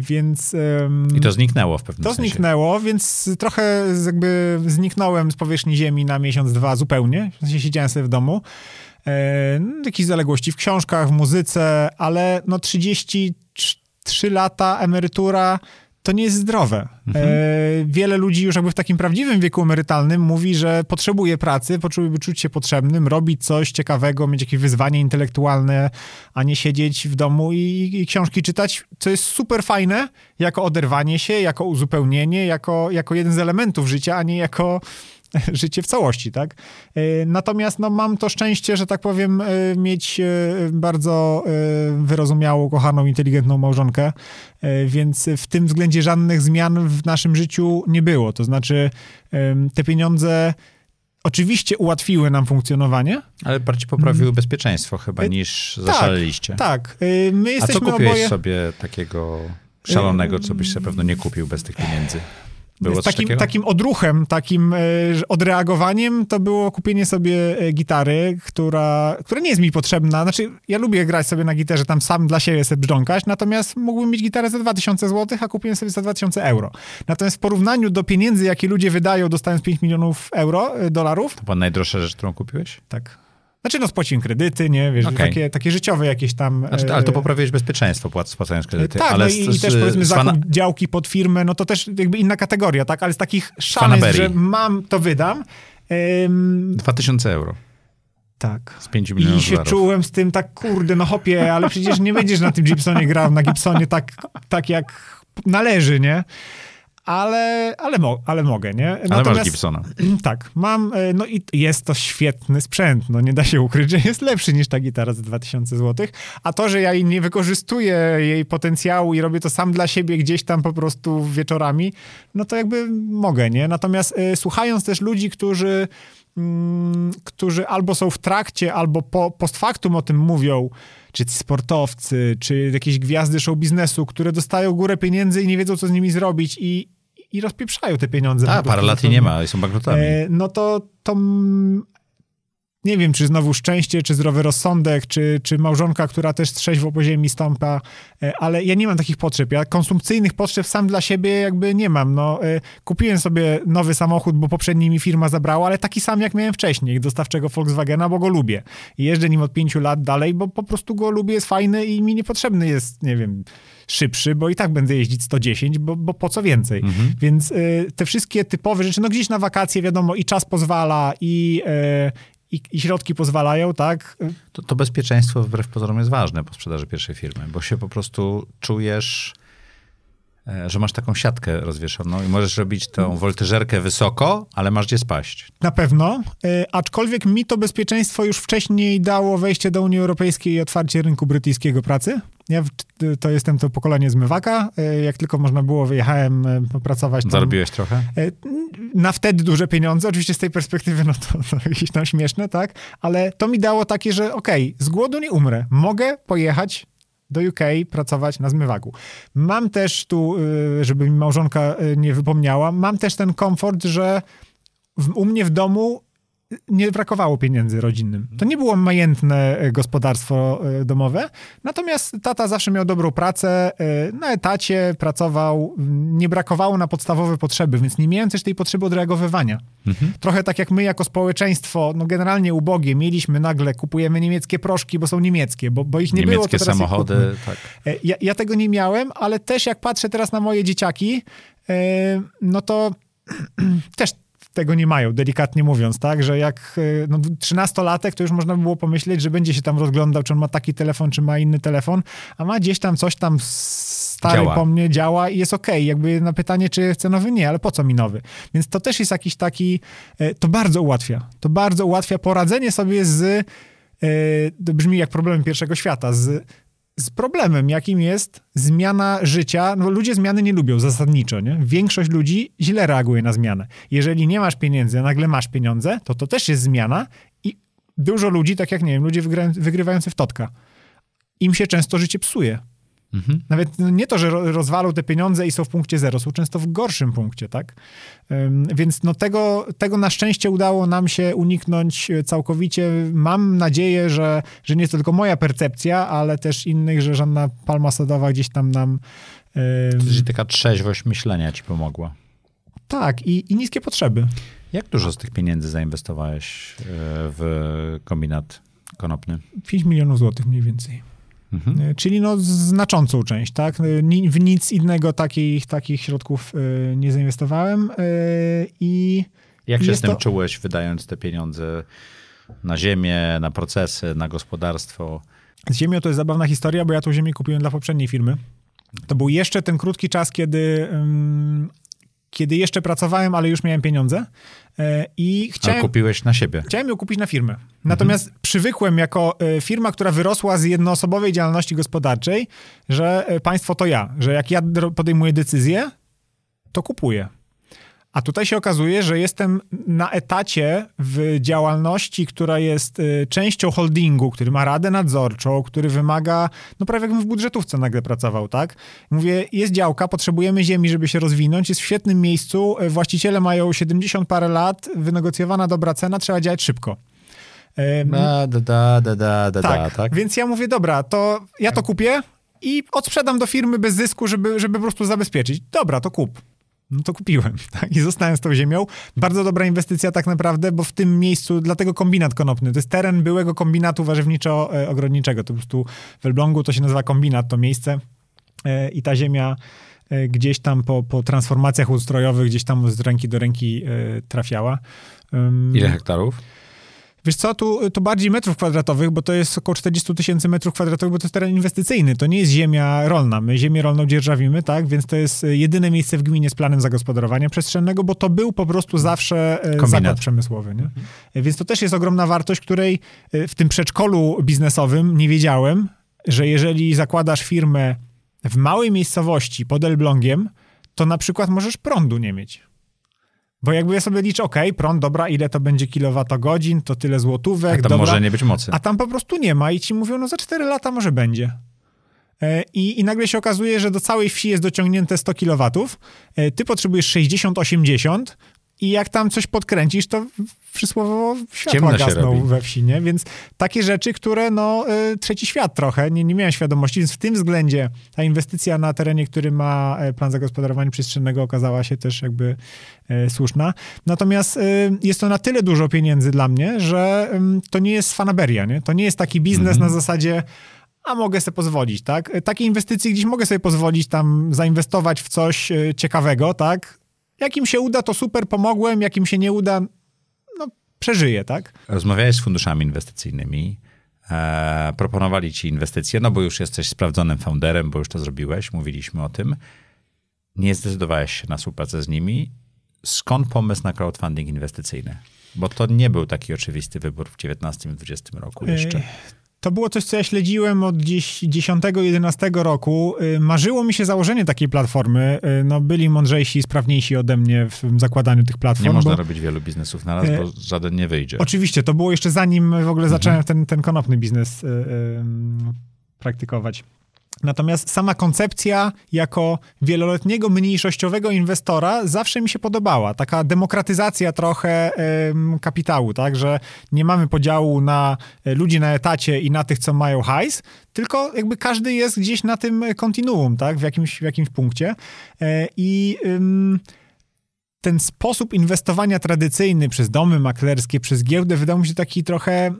Więc... Um, I to zniknęło w pewnym to sensie. To zniknęło, więc trochę jakby zniknąłem z powierzchni ziemi na miesiąc, dwa zupełnie. W sensie siedziałem sobie w domu. E, no, jakieś zaległości w książkach, w muzyce, ale no trzydzieści trzy lata emerytura to nie jest zdrowe. Mhm. E, wiele ludzi już jakby w takim prawdziwym wieku emerytalnym mówi, że potrzebuje pracy, potrzebuje czuć się potrzebnym, robić coś ciekawego, mieć jakieś wyzwanie intelektualne, a nie siedzieć w domu i, i książki czytać, co jest super fajne, jako oderwanie się, jako uzupełnienie, jako, jako jeden z elementów życia, a nie jako życie w całości, tak? E, natomiast no, mam to szczęście, że tak powiem, e, mieć e, bardzo e, wyrozumiałą, kochaną, inteligentną małżonkę, e, więc w tym względzie żadnych zmian w naszym życiu nie było. To znaczy e, te pieniądze oczywiście ułatwiły nam funkcjonowanie. Ale bardziej poprawiły bezpieczeństwo chyba e, niż zaszaleliście. Tak, tak. E, my jesteśmy oboje... A co kupiłeś oboje... sobie takiego szalonego, co byś sobie pewno nie kupił bez tych pieniędzy? Było takim, takim odruchem, takim y, odreagowaniem to było kupienie sobie gitary, która, która nie jest mi potrzebna. Znaczy, ja lubię grać sobie na gitarze, tam sam dla siebie sobie brzdąkać, natomiast mógłbym mieć gitarę za dwa tysiące złotych, a kupiłem sobie za dwa tysiące euro. Natomiast w porównaniu do pieniędzy, jakie ludzie wydają, dostając pięć milionów euro, y, dolarów... To była najdroższa rzecz, którą kupiłeś? Tak. Znaczy, no spłaciłem kredyty, nie, wiesz, okay. takie, takie życiowe jakieś tam... Znaczy, ale to poprawiłeś bezpieczeństwo, spłacając kredyty. Tak, ale no i, z, i też powiedzmy z, zakup z... działki pod firmę, no to też jakby inna kategoria, tak? Ale z takich szaleństw, że mam, to wydam. Ym... dwa tysiące euro. Tak. Z pięć milionów I się dolarów. Czułem z tym tak, kurde, no hopie, ale przecież nie będziesz na tym Gibsonie grał, na Gibsonie tak, tak jak należy, nie? Ale, ale, mo, ale mogę, nie? Ale natomiast, masz Gibsona. Tak, mam, no i jest to świetny sprzęt, no nie da się ukryć, że jest lepszy niż ta gitara za dwa tysiące złotych, a to, że ja jej nie wykorzystuję jej potencjału i robię to sam dla siebie gdzieś tam po prostu wieczorami, no to jakby mogę, nie? Natomiast y, słuchając też ludzi, którzy, y, którzy albo są w trakcie, albo po, post factum o tym mówią, czy sportowcy, czy jakieś gwiazdy show biznesu, które dostają górę pieniędzy i nie wiedzą, co z nimi zrobić i i rozpieprzają te pieniądze. A, parę lat i nie ma, i są bankrutami. E, no to, to nie wiem, czy znowu szczęście, czy zdrowy rozsądek, czy, czy małżonka, która też trzeźwo po ziemi stąpa, ale ja nie mam takich potrzeb. Ja konsumpcyjnych potrzeb sam dla siebie jakby nie mam. No, kupiłem sobie nowy samochód, bo poprzedni mi firma zabrała, ale taki sam jak miałem wcześniej, dostawczego Volkswagena, bo go lubię. I jeżdżę nim od pięciu lat dalej, bo po prostu go lubię, jest fajny i mi niepotrzebny jest, nie wiem, szybszy, bo i tak będę jeździć sto dziesięć, bo, bo po co więcej. Mhm. Więc y, te wszystkie typowe rzeczy, no gdzieś na wakacje, wiadomo, i czas pozwala, i... Y, I, I środki pozwalają, tak? To, to bezpieczeństwo wbrew pozorom jest ważne po sprzedaży pierwszej firmy, bo się po prostu czujesz, że masz taką siatkę rozwieszoną i możesz robić tą woltyżerkę wysoko, ale masz gdzie spaść. Na pewno, aczkolwiek mi to bezpieczeństwo już wcześniej dało wejście do Unii Europejskiej i otwarcie rynku brytyjskiego pracy. Ja to jestem to pokolenie zmywaka. Jak tylko można było, wyjechałem pracować. Tam. Zarobiłeś trochę? Na wtedy duże pieniądze. Oczywiście z tej perspektywy no to, to jakieś tam śmieszne, tak? Ale to mi dało takie, że okej, okay, z głodu nie umrę. Mogę pojechać do U K, pracować na zmywaku. Mam też tu, żeby mi małżonka nie wypomniała, mam też ten komfort, że u mnie w domu nie brakowało pieniędzy rodzinnym. To nie było majętne gospodarstwo domowe, natomiast tata zawsze miał dobrą pracę, na etacie pracował, nie brakowało na podstawowe potrzeby, więc nie miałem też tej potrzeby odreagowywania. Mhm. Trochę tak jak my jako społeczeństwo, no generalnie ubogie, mieliśmy nagle, kupujemy niemieckie proszki, bo są niemieckie, bo, bo ich nie niemieckie było. Niemieckie samochody, tak. Ja, ja tego nie miałem, ale też jak patrzę teraz na moje dzieciaki, no to też tego nie mają, delikatnie mówiąc, tak, że jak no, trzynastolatek, to już można było pomyśleć, że będzie się tam rozglądał, czy on ma taki telefon, czy ma inny telefon, a ma gdzieś tam coś tam stary działa. Po mnie działa i jest okej. Okay. Jakby na pytanie, czy chce nowy, nie, ale po co mi nowy? Więc to też jest jakiś taki, to bardzo ułatwia, to bardzo ułatwia poradzenie sobie z, to brzmi jak problem pierwszego świata, z z problemem, jakim jest zmiana życia. No, ludzie zmiany nie lubią zasadniczo, nie? Większość ludzi źle reaguje na zmianę. Jeżeli nie masz pieniędzy, a nagle masz pieniądze, to to też jest zmiana i dużo ludzi, tak jak, nie wiem, ludzie wygry- wygrywający w totka, im się często życie psuje. Mhm. Nawet no, nie to, że rozwalą te pieniądze i są w punkcie zero, są często w gorszym punkcie, tak? Um, więc no tego, tego na szczęście udało nam się uniknąć całkowicie. Mam nadzieję, że, że nie jest to tylko moja percepcja, ale też innych, że żadna palma sodowa gdzieś tam nam... Um... Czyli taka trzeźwość myślenia ci pomogła. Tak, i, i niskie potrzeby. Jak dużo z tych pieniędzy zainwestowałeś w kombinat konopny? pięć milionów złotych mniej więcej. Mhm. Czyli no znaczącą część, tak? W nic innego takich, takich środków nie zainwestowałem. I jak się z tym to... czułeś, wydając te pieniądze na ziemię, na procesy, na gospodarstwo? Z ziemią to jest zabawna historia, bo ja tą ziemię kupiłem dla poprzedniej firmy. To był jeszcze ten krótki czas, kiedy, kiedy jeszcze pracowałem, ale już miałem pieniądze. I chciałem, ale kupiłeś na siebie. Chciałem ją kupić na firmę. Natomiast mhm. przywykłem jako firma, która wyrosła z jednoosobowej działalności gospodarczej, że państwo to ja, że jak ja podejmuję decyzję, to kupuję. A tutaj się okazuje, że jestem na etacie w działalności, która jest częścią holdingu, który ma radę nadzorczą, który wymaga, no prawie jakbym w budżetówce nagle pracował, tak? Mówię, jest działka, potrzebujemy ziemi, żeby się rozwinąć, jest w świetnym miejscu, właściciele mają siedemdziesiąt parę lat, wynegocjowana dobra cena, trzeba działać szybko. Da, da, da, da, da, da, tak, tak. Więc ja mówię, dobra, to ja to kupię i odsprzedam do firmy bez zysku, żeby, żeby po prostu zabezpieczyć. Dobra, to kup. No to kupiłem, tak? I zostałem z tą ziemią. Bardzo dobra inwestycja tak naprawdę, bo w tym miejscu, dlatego kombinat konopny, to jest teren byłego kombinatu warzywniczo-ogrodniczego. To po prostu w Elblągu to się nazywa kombinat, to miejsce i ta ziemia gdzieś tam po, po transformacjach ustrojowych, gdzieś tam z ręki do ręki trafiała. Ile hektarów? Wiesz co, tu, tu bardziej metrów kwadratowych, bo to jest około czterdzieści tysięcy metrów kwadratowych, bo to jest teren inwestycyjny, to nie jest ziemia rolna. My ziemię rolną dzierżawimy, tak, więc to jest jedyne miejsce w gminie z planem zagospodarowania przestrzennego, bo to był po prostu zawsze kombinat. Zakład przemysłowy, nie? Mhm. Więc to też jest ogromna wartość, której w tym przedszkolu biznesowym nie wiedziałem, że jeżeli zakładasz firmę w małej miejscowości pod Elblągiem, to na przykład możesz prądu nie mieć. Bo jakby ja sobie liczę, okej, okay, prąd, dobra, ile to będzie kilowatogodzin, to tyle złotówek, a tam dobra, może nie być mocy. A tam po prostu nie ma i ci mówią, no za cztery lata może będzie. I, i nagle się okazuje, że do całej wsi jest dociągnięte sto kilowatów, ty potrzebujesz sześćdziesiąt osiemdziesiąt I jak tam coś podkręcisz, to przysłowiowo światła gasną we wsi, nie? Więc takie rzeczy, które no trzeci świat trochę, nie, nie miałem świadomości, więc w tym względzie ta inwestycja na terenie, który ma plan zagospodarowania przestrzennego, okazała się też jakby e, słuszna. Natomiast e, jest to na tyle dużo pieniędzy dla mnie, że e, to nie jest fanaberia, nie? To nie jest taki biznes mm-hmm. na zasadzie a mogę sobie pozwolić, tak? Takie inwestycje gdzieś mogę sobie pozwolić tam zainwestować w coś e, ciekawego, tak? Jak im się uda, to super, pomogłem. Jak im się nie uda, no przeżyję, tak? Rozmawiałeś z funduszami inwestycyjnymi, e, proponowali ci inwestycje, no bo już jesteś sprawdzonym founderem, bo już to zrobiłeś, mówiliśmy o tym. Nie zdecydowałeś się na współpracę z nimi. Skąd pomysł na crowdfunding inwestycyjny? Bo to nie był taki oczywisty wybór w dziewiętnastym i dwudziestym roku jeszcze. Ej. To było coś, co ja śledziłem od gdzieś dziesiątego jedenastego roku. Marzyło mi się założenie takiej platformy. No, byli mądrzejsi, sprawniejsi ode mnie w zakładaniu tych platform. Nie można bo... robić wielu biznesów na raz, e... bo żaden nie wyjdzie. Oczywiście, to było jeszcze zanim w ogóle zacząłem mhm. ten, ten konopny biznes y, y, praktykować. Natomiast sama koncepcja jako wieloletniego, mniejszościowego inwestora zawsze mi się podobała. Taka demokratyzacja trochę y, kapitału, tak? Że nie mamy podziału na ludzi na etacie i na tych, co mają hajs, tylko jakby każdy jest gdzieś na tym kontinuum, tak? W jakimś, w jakimś punkcie. I y, y, ten sposób inwestowania tradycyjny przez domy maklerskie, przez giełdę wydał mi się taki trochę y,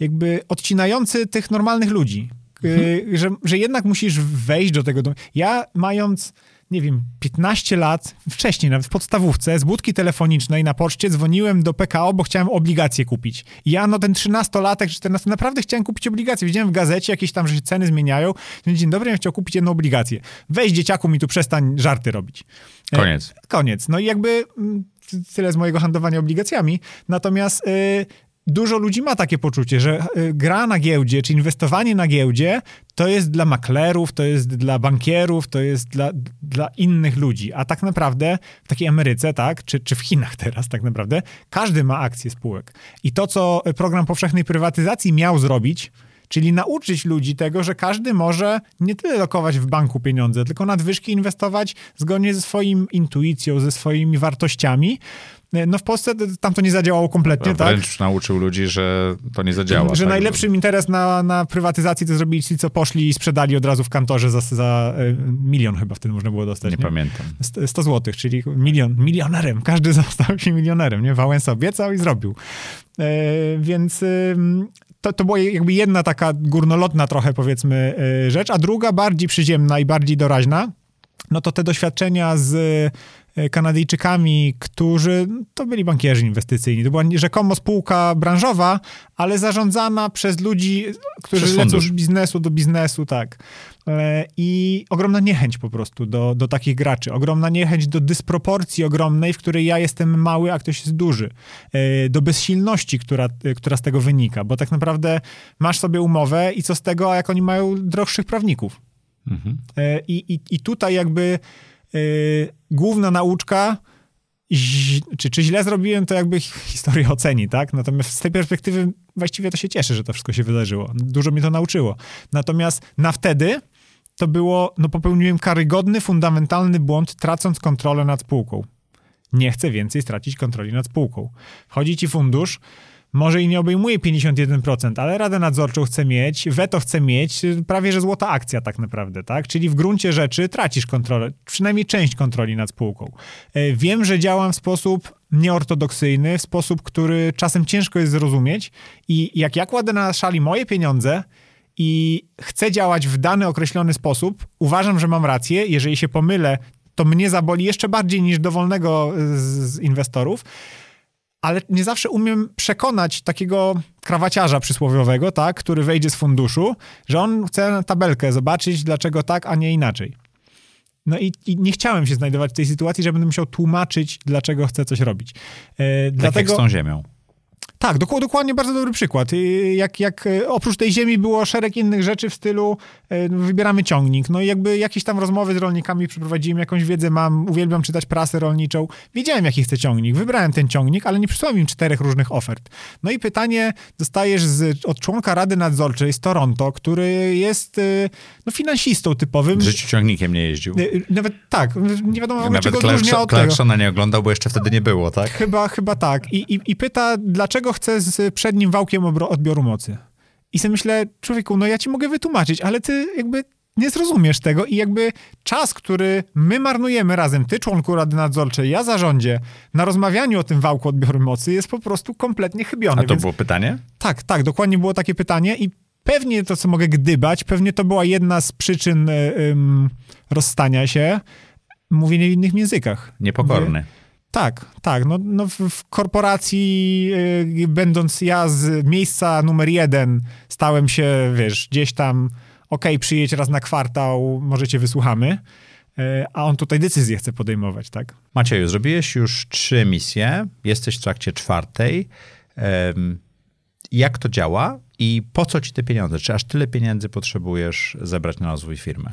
jakby odcinający tych normalnych ludzi. Hmm. Że, że jednak musisz wejść do tego domu. Ja mając, nie wiem, piętnaście lat, wcześniej nawet w podstawówce, z budki telefonicznej na poczcie dzwoniłem do P K O, bo chciałem obligacje kupić. I ja no ten trzynastolatek, czternastolatek, naprawdę chciałem kupić obligacje. Widziałem w gazecie jakieś tam, że się ceny zmieniają. Dzień dobry, ja chciał kupić jedną obligację. Weź dzieciaku mi tu, przestań żarty robić. Koniec. E, koniec. No i jakby tyle z mojego handlowania obligacjami. Natomiast... Y, Dużo ludzi ma takie poczucie, że gra na giełdzie, czy inwestowanie na giełdzie to jest dla maklerów, to jest dla bankierów, to jest dla, dla innych ludzi. A tak naprawdę w takiej Ameryce, tak, czy, czy w Chinach teraz tak naprawdę, każdy ma akcje spółek. I to, co program powszechnej prywatyzacji miał zrobić, czyli nauczyć ludzi tego, że każdy może nie tyle lokować w banku pieniądze, tylko nadwyżki inwestować zgodnie ze swoim intuicją, ze swoimi wartościami. No w Polsce tam to nie zadziałało kompletnie, wręcz tak? Wręcz nauczył ludzi, że to nie zadziała. Że tak? Najlepszym interes na, na prywatyzacji to zrobili ci, co poszli i sprzedali od razu w kantorze za, za milion chyba wtedy można było dostać. Nie, nie? pamiętam. sto złotych, czyli milion, milionerem. Każdy został się milionerem, nie? Wałęsa obiecał i zrobił. Yy, więc... Yy, To, to była jakby jedna taka górnolotna trochę, powiedzmy, rzecz, a druga bardziej przyziemna i bardziej doraźna, no to te doświadczenia z Kanadyjczykami, którzy to byli bankierzy inwestycyjni. To była rzekomo spółka branżowa, ale zarządzana przez ludzi, którzy lecą z biznesu do biznesu, tak. I ogromna niechęć po prostu do, do takich graczy. Ogromna niechęć do dysproporcji ogromnej, w której ja jestem mały, a ktoś jest duży. Do bezsilności, która, która z tego wynika. Bo tak naprawdę masz sobie umowę i co z tego, a jak oni mają droższych prawników. Mhm. I, i, i tutaj jakby Yy, główna nauczka, ź, czy, czy źle zrobiłem, to jakby historię oceni, tak? Natomiast z tej perspektywy właściwie to się cieszę, że to wszystko się wydarzyło. Dużo mnie to nauczyło. Natomiast na wtedy to było, no popełniłem karygodny, fundamentalny błąd, tracąc kontrolę nad spółką. Nie chcę więcej stracić kontroli nad spółką. Wchodzi ci fundusz, może i nie obejmuje pięćdziesiąt jeden procent, ale radę nadzorczą chce mieć, weto chce mieć, prawie że złota akcja tak naprawdę, tak? Czyli w gruncie rzeczy tracisz kontrolę, przynajmniej część kontroli nad spółką. Wiem, że działam w sposób nieortodoksyjny, w sposób, który czasem ciężko jest zrozumieć i jak ja kładę na szali moje pieniądze i chcę działać w dany określony sposób, uważam, że mam rację, jeżeli się pomylę, to mnie zaboli jeszcze bardziej niż dowolnego z inwestorów, ale nie zawsze umiem przekonać takiego krawaciarza przysłowiowego, tak, który wejdzie z funduszu, że on chce na tabelkę zobaczyć, dlaczego tak, a nie inaczej. No i, i nie chciałem się znajdować w tej sytuacji, że będę musiał tłumaczyć, dlaczego chcę coś robić. E, tak dlatego, jak z tą ziemią. Tak, dok- dokładnie bardzo dobry przykład. Jak, jak oprócz tej ziemi było szereg innych rzeczy w stylu wybieramy ciągnik. No i jakby jakieś tam rozmowy z rolnikami przeprowadziłem, jakąś wiedzę mam, uwielbiam czytać prasę rolniczą. Wiedziałem, jaki chcę ciągnik. Wybrałem ten ciągnik, ale nie przysłałem im czterech różnych ofert. No i pytanie dostajesz z, od członka Rady Nadzorczej z Toronto, który jest no, finansistą typowym. W życiu ciągnikiem nie jeździł. Nawet tak. Nie wiadomo, nawet czego odróżnia od tego. Nawet Clarksona nie oglądał, bo jeszcze wtedy nie było, tak? Chyba, chyba tak. I, i, i pyta, dlaczego chce z przednim wałkiem odbioru mocy. I sobie myślę, człowieku, no ja ci mogę wytłumaczyć, ale ty jakby nie zrozumiesz tego i jakby czas, który my marnujemy razem, ty członku Rady Nadzorczej, ja zarządzie, na rozmawianiu o tym wałku odbioru mocy jest po prostu kompletnie chybiony. A to więc... było pytanie? Tak, tak, dokładnie było takie pytanie i pewnie to, co mogę gdybać, pewnie to była jedna z przyczyn ym, rozstania się, mówienie w innych językach. Niepokorny. Wy... Tak, tak. No, no w, w korporacji, yy, będąc ja z miejsca numer jeden, stałem się, wiesz, gdzieś tam, okej, okay, przyjedź raz na kwartał, może cię wysłuchamy, yy, a on tutaj decyzję chce podejmować, tak? Macieju, zrobiłeś już trzy misje, jesteś w trakcie czwartej. Yy, jak to działa i po co ci te pieniądze? Czy aż tyle pieniędzy potrzebujesz zebrać na rozwój firmy?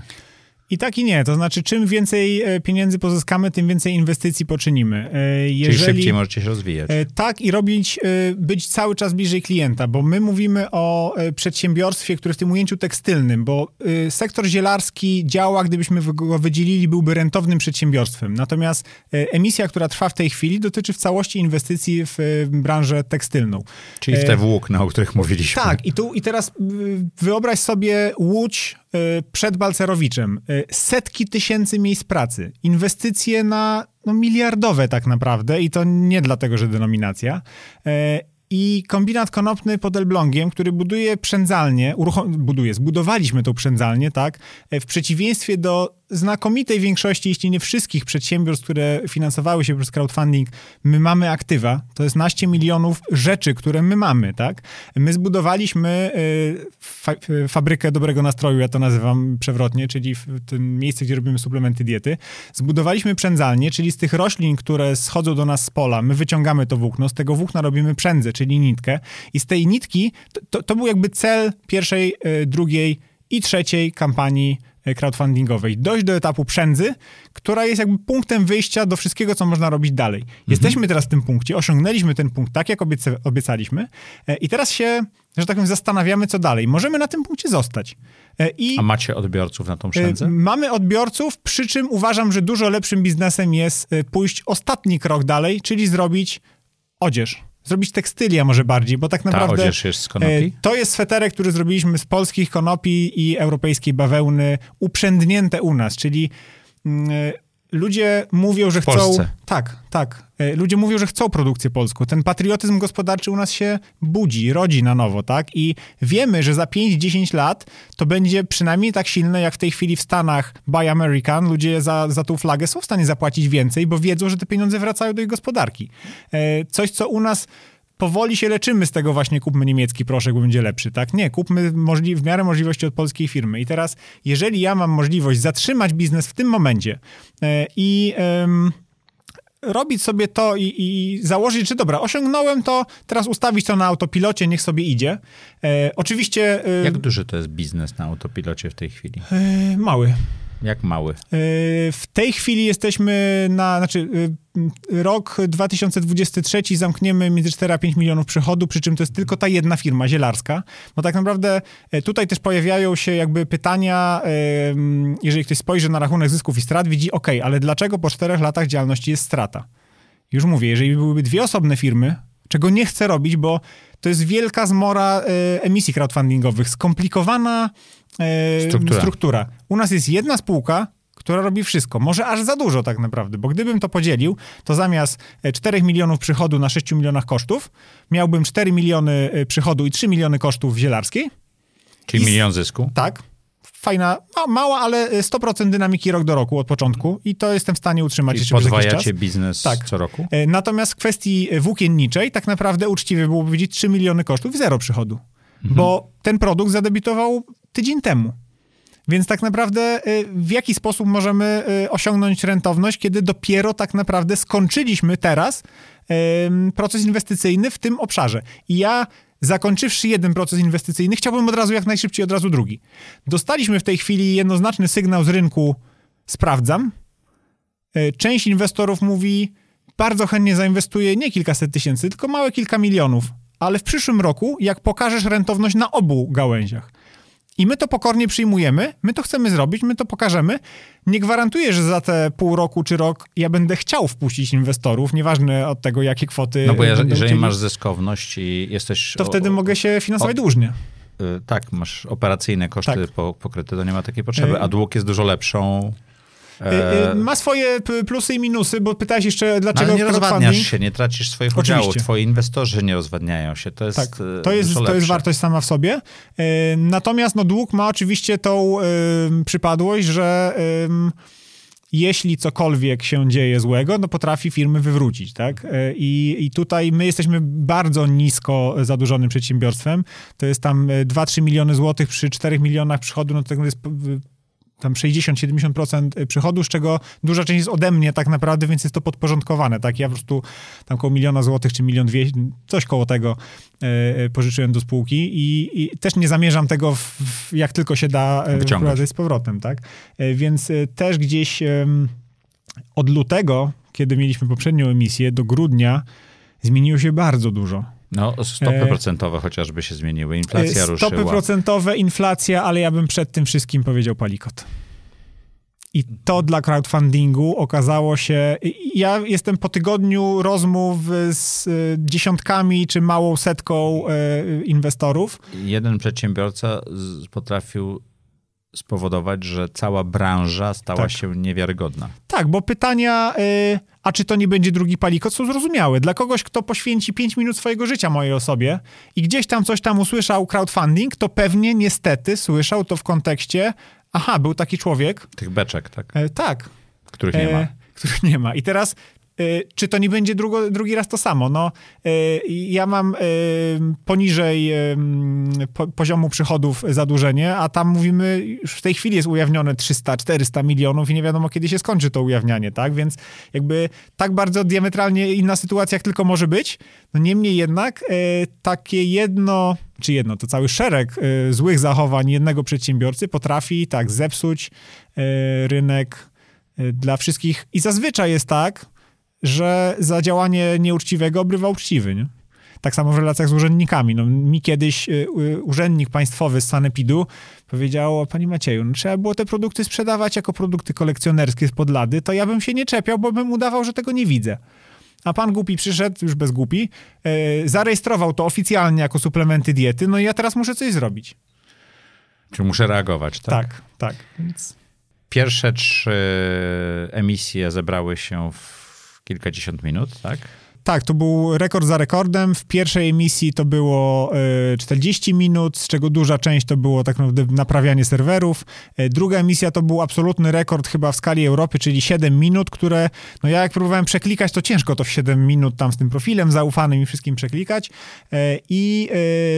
I tak i nie. To znaczy, czym więcej pieniędzy pozyskamy, tym więcej inwestycji poczynimy. Jeżeli, Czyli szybciej możecie się rozwijać. Tak i robić, być cały czas bliżej klienta, bo my mówimy o przedsiębiorstwie, które w tym ujęciu tekstylnym, bo sektor zielarski działa, gdybyśmy go wydzielili, byłby rentownym przedsiębiorstwem. Natomiast emisja, która trwa w tej chwili, dotyczy w całości inwestycji w branżę tekstylną. Czyli w te włókna, o których mówiliśmy. Tak. I tu i teraz wyobraź sobie Łódź przed Balcerowiczem. Setki tysięcy miejsc pracy, inwestycje na no, miliardowe tak naprawdę i to nie dlatego, że denominacja. I kombinat konopny pod Elblągiem, który buduje przędzalnię, uruchom- buduje, zbudowaliśmy tą przędzalnię, tak, w przeciwieństwie do znakomitej większości, jeśli nie wszystkich przedsiębiorstw, które finansowały się przez crowdfunding, my mamy aktywa, to jest naście milionów rzeczy, które my mamy, tak? My zbudowaliśmy fa- fabrykę dobrego nastroju, ja to nazywam przewrotnie, czyli w tym miejscu, gdzie robimy suplementy diety. Zbudowaliśmy przędzalnię, czyli z tych roślin, które schodzą do nas z pola, my wyciągamy to włókno, z tego włókna robimy przędzę, czyli nitkę i z tej nitki, to, to, to był jakby cel pierwszej, drugiej i trzeciej kampanii crowdfundingowej. Dojść do etapu przędzy, która jest jakby punktem wyjścia do wszystkiego, co można robić dalej. Mhm. Jesteśmy teraz w tym punkcie, osiągnęliśmy ten punkt tak, jak obieca- obiecaliśmy i teraz się, że tak powiem, zastanawiamy, co dalej. Możemy na tym punkcie zostać. I A macie odbiorców na tą przędzę? Mamy odbiorców, przy czym uważam, że dużo lepszym biznesem jest pójść ostatni krok dalej, czyli zrobić odzież. Zrobić tekstylia może bardziej, bo tak naprawdę... Ta odzież jest z konopi? To jest sweterek, który zrobiliśmy z polskich konopi i europejskiej bawełny, uprzędnięte u nas, czyli y, ludzie mówią, że w chcą... Polsce. Tak, tak. Y, ludzie mówią, że chcą produkcję polską. Ten patriotyzm gospodarczy u nas się budzi, rodzi na nowo, tak? I wiemy, że za pięć do dziesięciu lat to będzie przynajmniej tak silne, jak w tej chwili w Stanach Buy American. Ludzie za, za tą flagę są w stanie zapłacić więcej, bo wiedzą, że te pieniądze wracają do ich gospodarki. Y, coś, co u nas... Powoli się leczymy z tego właśnie, kupmy niemiecki proszek, bo będzie lepszy, tak? Nie, kupmy możli- w miarę możliwości od polskiej firmy. I teraz, jeżeli ja mam możliwość zatrzymać biznes w tym momencie yy, i... Yy... robić sobie to i, i założyć, że dobra, osiągnąłem to, teraz ustawić to na autopilocie, niech sobie idzie. E, oczywiście... E, Jak duży to jest biznes na autopilocie w tej chwili? E, mały. Jak mały? E, w tej chwili jesteśmy na... Znaczy e, rok dwa tysiące dwudziesty trzeci zamkniemy między cztery a pięć milionów przychodu, przy czym to jest tylko ta jedna firma zielarska. Bo tak naprawdę e, tutaj też pojawiają się jakby pytania, e, jeżeli ktoś spojrzy na rachunek zysków i strat, widzi, ok, ale dlaczego po czterech latach działalności jest strata? Już mówię, jeżeli byłyby dwie osobne firmy, czego nie chcę robić, bo to jest wielka zmora y, emisji crowdfundingowych, skomplikowana y, struktura. struktura. U nas jest jedna spółka, która robi wszystko. Może aż za dużo tak naprawdę, bo gdybym to podzielił, to zamiast czterech milionów przychodu na sześciu milionach kosztów, miałbym cztery miliony przychodu i trzy miliony kosztów zielarskiej. Czyli I milion z... zysku. Tak. Fajna, no, mała, ale sto procent dynamiki rok do roku od początku i to jestem w stanie utrzymać jeszcze przez jakiś czas. Biznes tak. Co roku? Natomiast w kwestii włókienniczej tak naprawdę uczciwie byłoby powiedzieć trzy miliony kosztów i zero przychodu, mhm. bo ten produkt zadebitował tydzień temu. Więc tak naprawdę w jaki sposób możemy osiągnąć rentowność, kiedy dopiero tak naprawdę skończyliśmy teraz proces inwestycyjny w tym obszarze. I ja, zakończywszy jeden proces inwestycyjny, chciałbym od razu jak najszybciej od razu drugi. Dostaliśmy w tej chwili jednoznaczny sygnał z rynku, sprawdzam. Część inwestorów mówi, bardzo chętnie zainwestuję nie kilkaset tysięcy, tylko małe kilka milionów, ale w przyszłym roku, jak pokażesz rentowność na obu gałęziach. I my to pokornie przyjmujemy, my to chcemy zrobić, my to pokażemy. Nie gwarantuję, że za te pół roku czy rok ja będę chciał wpuścić inwestorów, nieważne od tego, jakie kwoty. No bo jeżeli, jeżeli masz zyskowność i jesteś... To o, wtedy mogę się finansować o, dłużnie. Yy, tak, masz operacyjne koszty tak. po, pokryte, to nie ma takiej potrzeby, a dług jest dużo lepszą... Ma swoje plusy i minusy, bo pytałeś jeszcze, dlaczego... No, nie rozwadniasz się, nie tracisz swoich udziałów, twoi inwestorzy nie rozwadniają się. To jest, tak, to jest, to jest wartość sama w sobie. Natomiast no, dług ma oczywiście tą um, przypadłość, że um, jeśli cokolwiek się dzieje złego, no potrafi firmy wywrócić, tak? I, i tutaj my jesteśmy bardzo nisko zadłużonym przedsiębiorstwem. To jest tam dwa trzy miliony złotych przy czterech milionach przychodu, no to jest... tam sześćdziesiąt siedemdziesiąt procent przychodu, z czego duża część jest ode mnie tak naprawdę, więc jest to podporządkowane, tak? Ja po prostu tam koło miliona złotych, czy milion dwieście, coś koło tego yy, pożyczyłem do spółki i, i też nie zamierzam tego, w, w, jak tylko się da, wyprowadzać z powrotem, tak? Yy, więc yy, też gdzieś yy, od lutego, kiedy mieliśmy poprzednią emisję, do grudnia zmieniło się bardzo dużo. No, stopy procentowe chociażby się zmieniły, inflacja stopy ruszyła. Stopy procentowe, inflacja, ale ja bym przed tym wszystkim powiedział palikot. I to dla crowdfundingu okazało się... Ja jestem po tygodniu rozmów z dziesiątkami czy małą setką inwestorów. Jeden przedsiębiorca potrafił spowodować, że cała branża stała tak. się niewiarygodna. Tak, bo pytania, yy, a czy to nie będzie drugi palikot, są zrozumiałe. Dla kogoś, kto poświęci pięć minut swojego życia mojej osobie i gdzieś tam coś tam usłyszał crowdfunding, to pewnie niestety słyszał to w kontekście, aha, był taki człowiek. Tych beczek, tak? Yy, tak. Których nie ma. Yy, których nie ma. I teraz... Czy to nie będzie drugo, drugi raz to samo? No, ja mam poniżej poziomu przychodów zadłużenie, a tam mówimy, już w tej chwili jest ujawnione trzysta czterysta milionów i nie wiadomo, kiedy się skończy to ujawnianie, tak? Więc jakby tak bardzo diametralnie inna sytuacja, jak tylko może być. No niemniej jednak takie jedno, czy jedno, to cały szereg złych zachowań jednego przedsiębiorcy potrafi tak zepsuć rynek dla wszystkich. I zazwyczaj jest tak, że za działanie nieuczciwego obrywa uczciwy, nie? Tak samo w relacjach z urzędnikami. No, mi kiedyś y, y, urzędnik państwowy z Sanepidu powiedział, panie Macieju, no, trzeba było te produkty sprzedawać jako produkty kolekcjonerskie spod lady, to ja bym się nie czepiał, bo bym udawał, że tego nie widzę. A pan głupi przyszedł, już bez głupi, y, zarejestrował to oficjalnie jako suplementy diety, no i ja teraz muszę coś zrobić. Czyli muszę reagować, tak? Tak, tak. Więc... Pierwsze trzy emisje zebrały się w kilkadziesiąt minut, tak? Tak, to był rekord za rekordem. W pierwszej emisji to było czterdzieści minut, z czego duża część to było tak naprawdę naprawianie serwerów. Druga emisja to był absolutny rekord chyba w skali Europy, czyli siedem minut, które, no ja jak próbowałem przeklikać, to ciężko to w siedem minut tam z tym profilem zaufanym i wszystkim przeklikać. I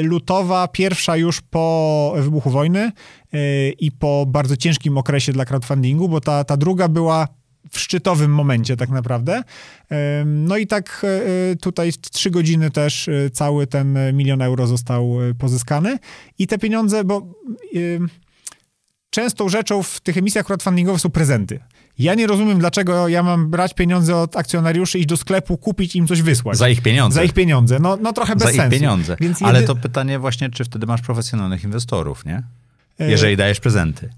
lutowa, pierwsza już po wybuchu wojny i po bardzo ciężkim okresie dla crowdfundingu, bo ta, ta druga była w szczytowym momencie tak naprawdę. No i tak tutaj w trzy godziny też cały ten milion euro został pozyskany. I te pieniądze, bo częstą rzeczą w tych emisjach crowdfundingowych są prezenty. Ja nie rozumiem, dlaczego ja mam brać pieniądze od akcjonariuszy, iść do sklepu, kupić im coś, wysłać. Za ich pieniądze. Za ich pieniądze. No, no trochę bez sensu. Za ich sensu. Pieniądze. Więc jedy... Ale to pytanie właśnie, czy wtedy masz profesjonalnych inwestorów, nie? Jeżeli dajesz prezenty.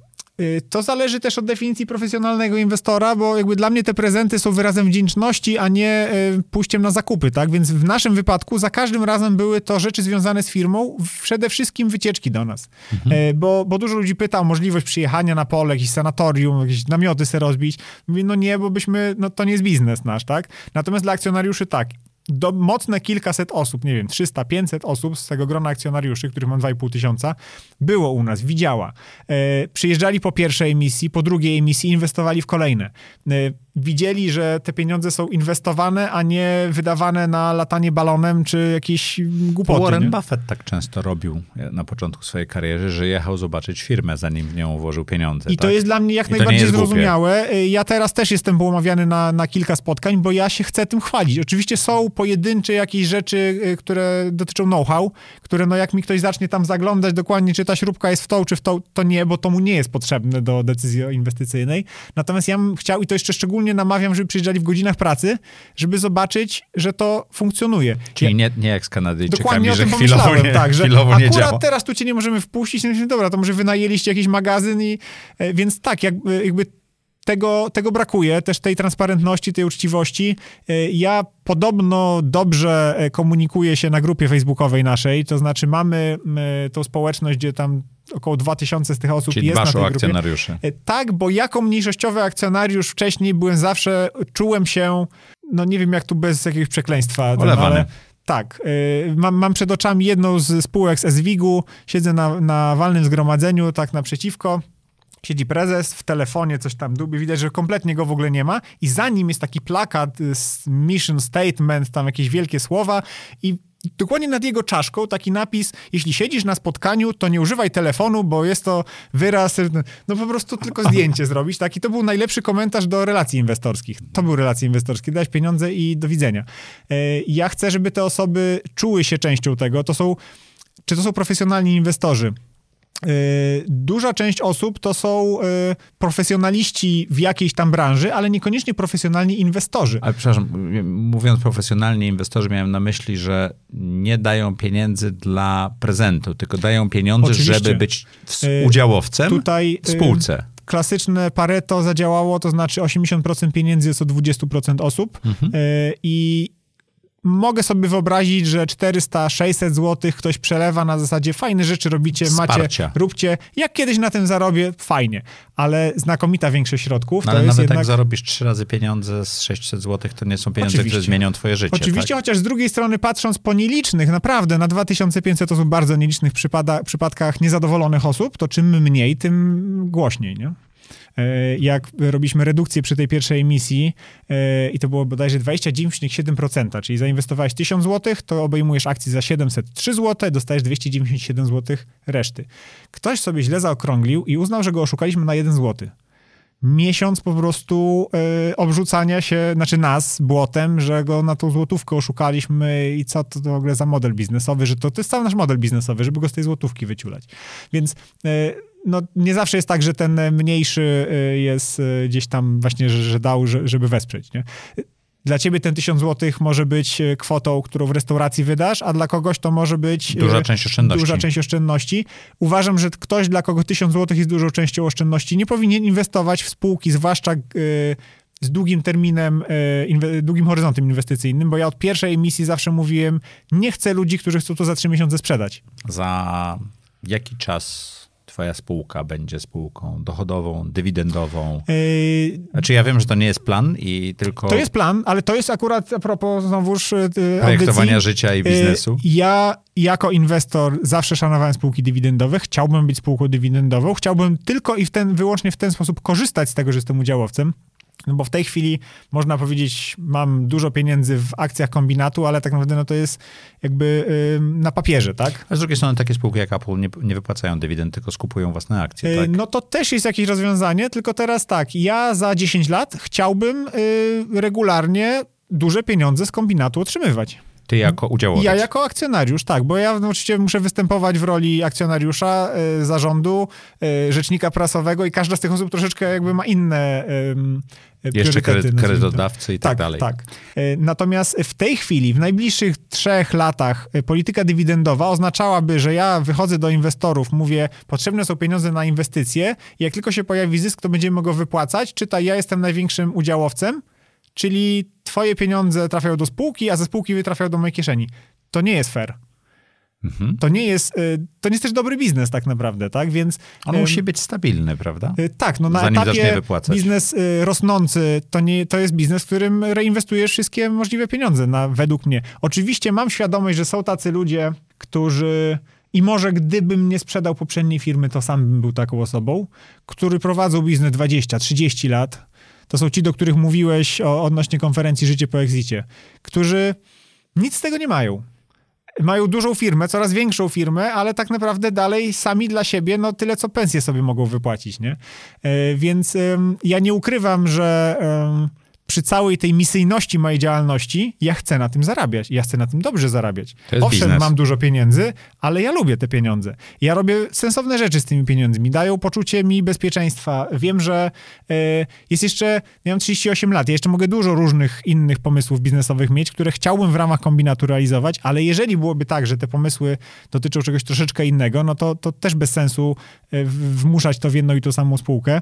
To zależy też od definicji profesjonalnego inwestora, bo jakby dla mnie te prezenty są wyrazem wdzięczności, a nie pójściem na zakupy, tak? Więc w naszym wypadku za każdym razem były to rzeczy związane z firmą, przede wszystkim wycieczki do nas. Mhm. Bo, bo dużo ludzi pyta o możliwość przyjechania na pole, jakieś sanatorium, jakieś namioty sobie rozbić. Mówię, no nie, bo byśmy, no to nie jest biznes nasz, tak? Natomiast dla akcjonariuszy tak. Do mocne kilkaset osób, nie wiem, trzysta pięćset osób z tego grona akcjonariuszy, których mam dwa i pół tysiąca, było u nas, widziała. E, przyjeżdżali po pierwszej emisji, po drugiej emisji, inwestowali w kolejne. E, widzieli, że te pieniądze są inwestowane, a nie wydawane na latanie balonem czy jakieś głupoty. Warren nie? Buffett tak często robił na początku swojej kariery, że jechał zobaczyć firmę, zanim w nią włożył pieniądze. I tak? to jest dla mnie jak I najbardziej zrozumiałe. Głupie. Ja teraz też jestem omawiany na, na kilka spotkań, bo ja się chcę tym chwalić. Oczywiście są pojedyncze jakieś rzeczy, które dotyczą know-how, które no jak mi ktoś zacznie tam zaglądać dokładnie, czy ta śrubka jest w tą, czy w tą, to nie, bo to mu nie jest potrzebne do decyzji inwestycyjnej. Natomiast ja bym chciał, i to jeszcze szczególnie namawiam, żeby przyjeżdżali w godzinach pracy, żeby zobaczyć, że to funkcjonuje. Czyli ja, nie, nie jak z Kanadyjczykami, że chwilowo nie, tak, że chwilowo akurat nie działa. Teraz tu cię nie możemy wpuścić, no, dobra, to może wynajęliście jakiś magazyn i więc tak, jakby, jakby Tego, tego brakuje, też tej transparentności, tej uczciwości. Ja podobno dobrze komunikuję się na grupie facebookowej naszej, to znaczy mamy tą społeczność, gdzie tam około dwa tysiące z tych osób Czyli jest na tej grupie. Czyli dbasz o akcjonariuszy. Tak, bo jako mniejszościowy akcjonariusz wcześniej byłem zawsze, czułem się, no nie wiem jak tu bez jakiegoś przekleństwa. Olewany. Ale tak. Yy, mam, mam przed oczami jedną z spółek z S W I G-u, siedzę na, na walnym zgromadzeniu, tak naprzeciwko. Siedzi prezes, w telefonie coś tam dubi, widać, że kompletnie go w ogóle nie ma i za nim jest taki plakat, mission statement, tam jakieś wielkie słowa i dokładnie nad jego czaszką taki napis, jeśli siedzisz na spotkaniu, to nie używaj telefonu, bo jest to wyraz, no po prostu tylko zdjęcie zrobić, tak? I to był najlepszy komentarz do relacji inwestorskich. To były relacje inwestorskie, dać pieniądze i do widzenia. Ja chcę, żeby te osoby czuły się częścią tego. To są, czy to są profesjonalni inwestorzy? Duża część osób to są profesjonaliści w jakiejś tam branży, ale niekoniecznie profesjonalni inwestorzy. Ale przepraszam, mówiąc profesjonalni inwestorzy, miałem na myśli, że nie dają pieniędzy dla prezentu, tylko dają pieniądze, Oczywiście. żeby być udziałowcem Tutaj, w spółce. Klasyczne Pareto zadziałało, to znaczy osiemdziesiąt procent pieniędzy jest od dwadzieścia procent osób mhm. i mogę sobie wyobrazić, że czterysta sześćset złotych ktoś przelewa na zasadzie fajne rzeczy robicie, Wsparcia. macie, róbcie. Jak kiedyś na tym zarobię, fajnie. Ale znakomita większość środków. No, ale to jest nawet jednak... jak zarobisz trzy razy pieniądze z sześćset złotych, to nie są pieniądze, Oczywiście. które zmienią twoje życie. Oczywiście, tak? Chociaż z drugiej strony patrząc po nielicznych, naprawdę na dwa tysiące pięćset osób, bardzo nielicznych przypada, przypadkach niezadowolonych osób, to czym mniej, tym głośniej, nie? Jak robiliśmy redukcję przy tej pierwszej emisji i to było bodajże dwadzieścia dziewięć przecinek siedem procent, czyli zainwestowałeś tysiąc złotych, to obejmujesz akcji za siedemset trzy złote, dostajesz dwieście dziewięćdziesiąt siedem złotych reszty. Ktoś sobie źle zaokrąglił i uznał, że go oszukaliśmy na jeden złoty. Miesiąc po prostu y, obrzucania się, znaczy nas, błotem, że go na tą złotówkę oszukaliśmy i co to w ogóle za model biznesowy, że to, to jest cały nasz model biznesowy, żeby go z tej złotówki wyciulać. Więc... Y, No, nie zawsze jest tak, że ten mniejszy jest gdzieś tam właśnie, że, że dał, żeby wesprzeć, nie? Dla ciebie ten tysiąc złotych może być kwotą, którą w restauracji wydasz, a dla kogoś to może być duża część oszczędności. Duża część oszczędności. Uważam, że ktoś, dla kogo tysiąc złotych jest dużą częścią oszczędności, nie powinien inwestować w spółki, zwłaszcza z długim terminem, długim horyzontem inwestycyjnym, bo ja od pierwszej emisji zawsze mówiłem, nie chcę ludzi, którzy chcą to za trzy miesiące sprzedać. Za jaki czas... twoja spółka będzie spółką dochodową, dywidendową? Yy, znaczy ja wiem, że to nie jest plan i tylko... To jest plan, ale to jest akurat a propos znowuż yy, projektowania audycji, życia i biznesu. Yy, ja jako inwestor zawsze szanowałem spółki dywidendowe, chciałbym być spółką dywidendową, chciałbym tylko i w ten, wyłącznie w ten sposób korzystać z tego, że jestem udziałowcem. No bo w tej chwili można powiedzieć, mam dużo pieniędzy w akcjach kombinatu, ale tak naprawdę no to jest jakby yy, na papierze, tak? A z drugiej strony takie spółki jak Apple nie, nie wypłacają dywidend, tylko skupują własne akcje, tak? Yy, no to też jest jakieś rozwiązanie, tylko teraz tak, ja za dziesięć lat chciałbym yy, regularnie duże pieniądze z kombinatu otrzymywać. Ty jako udziałowiec. Ja jako akcjonariusz, tak, bo ja oczywiście muszę występować w roli akcjonariusza, y, zarządu, y, rzecznika prasowego i każda z tych osób troszeczkę jakby ma inne y, y, Jeszcze kredytodawcy i tak, tak dalej. Tak. Y, natomiast w tej chwili, w najbliższych trzech latach y, polityka dywidendowa oznaczałaby, że ja wychodzę do inwestorów, mówię, potrzebne są pieniądze na inwestycje i jak tylko się pojawi zysk, to będziemy go wypłacać, czytaj, ja jestem największym udziałowcem, czyli twoje pieniądze trafiają do spółki, a ze spółki wytrafiają do mojej kieszeni. To nie jest fair. Mhm. To nie jest, to nie jest też dobry biznes tak naprawdę, tak? Więc... On um, musi być stabilny, prawda? Tak, no na Zanim etapie biznes rosnący to, nie, to jest biznes, w którym reinwestujesz wszystkie możliwe pieniądze, na, według mnie. Oczywiście mam świadomość, że są tacy ludzie, którzy... I może gdybym nie sprzedał poprzedniej firmy, to sam bym był taką osobą, który prowadzą biznes dwadzieścia trzydzieści lat, to są ci, do których mówiłeś o, odnośnie konferencji Życie po Exicie, którzy nic z tego nie mają. Mają dużą firmę, coraz większą firmę, ale tak naprawdę dalej sami dla siebie, no tyle co pensje sobie mogą wypłacić, nie? Yy, więc yy, ja nie ukrywam, że yy, przy całej tej misyjności mojej działalności ja chcę na tym zarabiać. Ja chcę na tym dobrze zarabiać. Owszem, biznes. Mam dużo pieniędzy, ale ja lubię te pieniądze. Ja robię sensowne rzeczy z tymi pieniędzmi. Dają poczucie mi bezpieczeństwa. Wiem, że y, jest jeszcze, ja mam trzydzieści osiem lat, ja jeszcze mogę dużo różnych innych pomysłów biznesowych mieć, które chciałbym w ramach kombinatu realizować, ale jeżeli byłoby tak, że te pomysły dotyczą czegoś troszeczkę innego, no to, to też bez sensu y, wmuszać to w jedną i tą samą spółkę.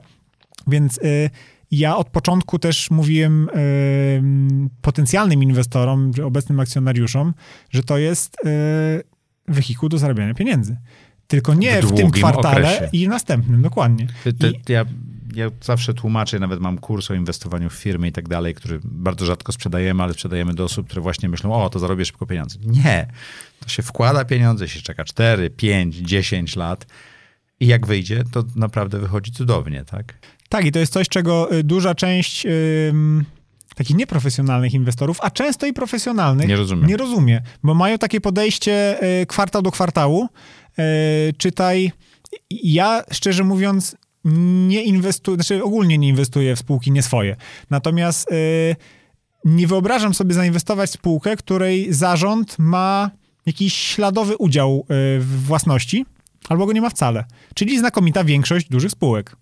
Więc... Y, Ja od początku też mówiłem y, potencjalnym inwestorom, obecnym akcjonariuszom, że to jest y, wehikuł do zarabiania pieniędzy. Tylko nie w, w tym kwartale okresie. I następnym, dokładnie. Ty, ty, I... ja, ja zawsze tłumaczę, nawet mam kurs o inwestowaniu w firmy i tak dalej, który bardzo rzadko sprzedajemy, ale sprzedajemy do osób, które właśnie myślą, o, to zarobię szybko pieniądze. Nie. To się wkłada pieniądze, się czeka cztery, pięć, dziesięć lat i jak wyjdzie, to naprawdę wychodzi cudownie, tak? Tak, i to jest coś, czego duża część y, takich nieprofesjonalnych inwestorów, a często i profesjonalnych, nie rozumie. Nie rozumie, bo mają takie podejście y, kwartał do kwartału. Y, czytaj, ja szczerze mówiąc nie inwestuję, znaczy ogólnie nie inwestuję w spółki nie swoje. Natomiast y, nie wyobrażam sobie zainwestować w spółkę, której zarząd ma jakiś śladowy udział y, w własności, albo go nie ma wcale. Czyli znakomita większość dużych spółek.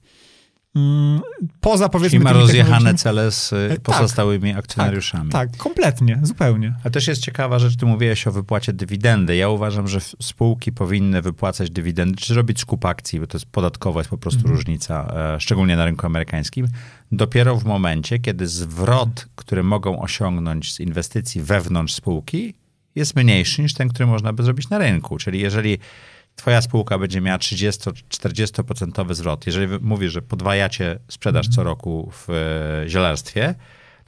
Poza, powiedzmy, i ma rozjechane cele z pozostałymi tak, akcjonariuszami. Tak, tak, kompletnie, zupełnie. A też jest ciekawa rzecz, ty mówiłeś o wypłacie dywidendy. Ja uważam, że spółki powinny wypłacać dywidendy, czy robić skup akcji, bo to jest podatkowa, jest po prostu mhm. różnica, szczególnie na rynku amerykańskim, dopiero w momencie, kiedy zwrot, mhm. który mogą osiągnąć z inwestycji wewnątrz spółki, jest mniejszy niż ten, który można by zrobić na rynku. Czyli jeżeli twoja spółka będzie miała trzydzieści do czterdziestu procent zwrot. Jeżeli mówisz, że podwajacie sprzedaż co roku w zielarstwie,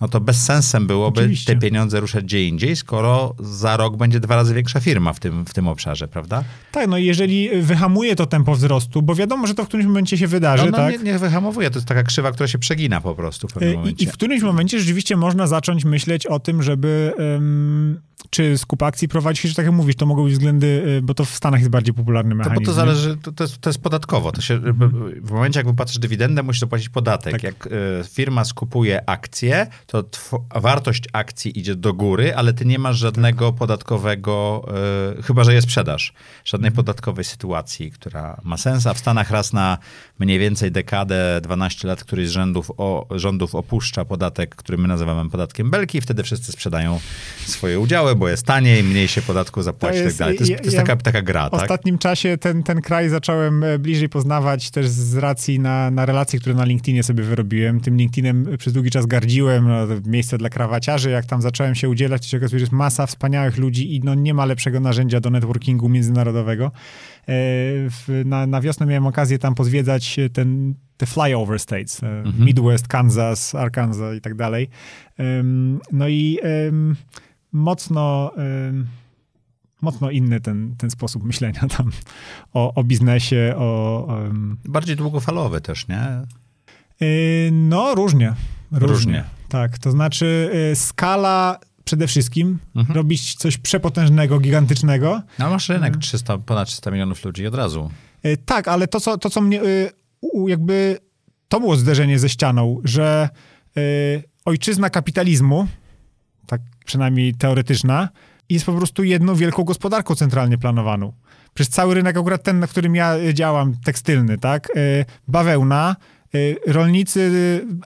no to bezsensem byłoby Oczywiście. te pieniądze ruszać gdzie indziej, skoro za rok będzie dwa razy większa firma w tym, w tym obszarze, prawda? Tak, no jeżeli wyhamuje to tempo wzrostu, bo wiadomo, że to w którymś momencie się wydarzy, no, no, tak? Nie, nie wyhamowuje, to jest taka krzywa, która się przegina po prostu w pewnym I, momencie. I w którymś momencie rzeczywiście można zacząć myśleć o tym, żeby um, czy skup akcji prowadzić, czy tak jak mówisz, to mogą być względy, bo to w Stanach jest bardziej popularny mechanizm. To, bo to zależy, to, to, jest, to jest podatkowo. To się, mm-hmm. W momencie, jak wypłacasz dywidendę, musisz zapłacić podatek. Tak. Jak y, firma skupuje akcje, to tw- wartość akcji idzie do góry, ale ty nie masz żadnego podatkowego, yy, chyba że je sprzedaż, żadnej podatkowej sytuacji, która ma sens, a w Stanach raz na mniej więcej dekadę, dwanaście lat, któryś z rządów, o, rządów opuszcza podatek, który my nazywamy podatkiem belki, wtedy wszyscy sprzedają swoje udziały, bo jest taniej, mniej się podatku zapłaci i tak dalej. To jest, ja, to jest taka, taka gra. W tak? ostatnim czasie ten, ten kraj zacząłem bliżej poznawać też z racji na, na relacje, które na LinkedInie sobie wyrobiłem. Tym LinkedInem przez długi czas gardziłem, miejsce dla krawaciarzy, jak tam zacząłem się udzielać, to się okazuje, że jest masa wspaniałych ludzi i no nie ma lepszego narzędzia do networkingu międzynarodowego. Na, na wiosnę miałem okazję tam pozwiedzać ten, te flyover states, mhm. Midwest, Kansas, Arkansas i tak dalej. No i mocno... mocno inny ten, ten sposób myślenia tam o, o biznesie, o... Bardziej długofalowy też, nie? No, różnie. Różnie. Różnie. Tak, to znaczy y, skala przede wszystkim, mhm. robić coś przepotężnego, gigantycznego. No masz rynek trzysta, ponad trzysta milionów ludzi od razu. Y, tak, ale to co, to, co mnie y, jakby, to było zderzenie ze ścianą, że y, ojczyzna kapitalizmu, tak przynajmniej teoretyczna, jest po prostu jedną wielką gospodarką centralnie planowaną. Przecież cały rynek, akurat ten, na którym ja działam, tekstylny, tak, y, bawełna, rolnicy,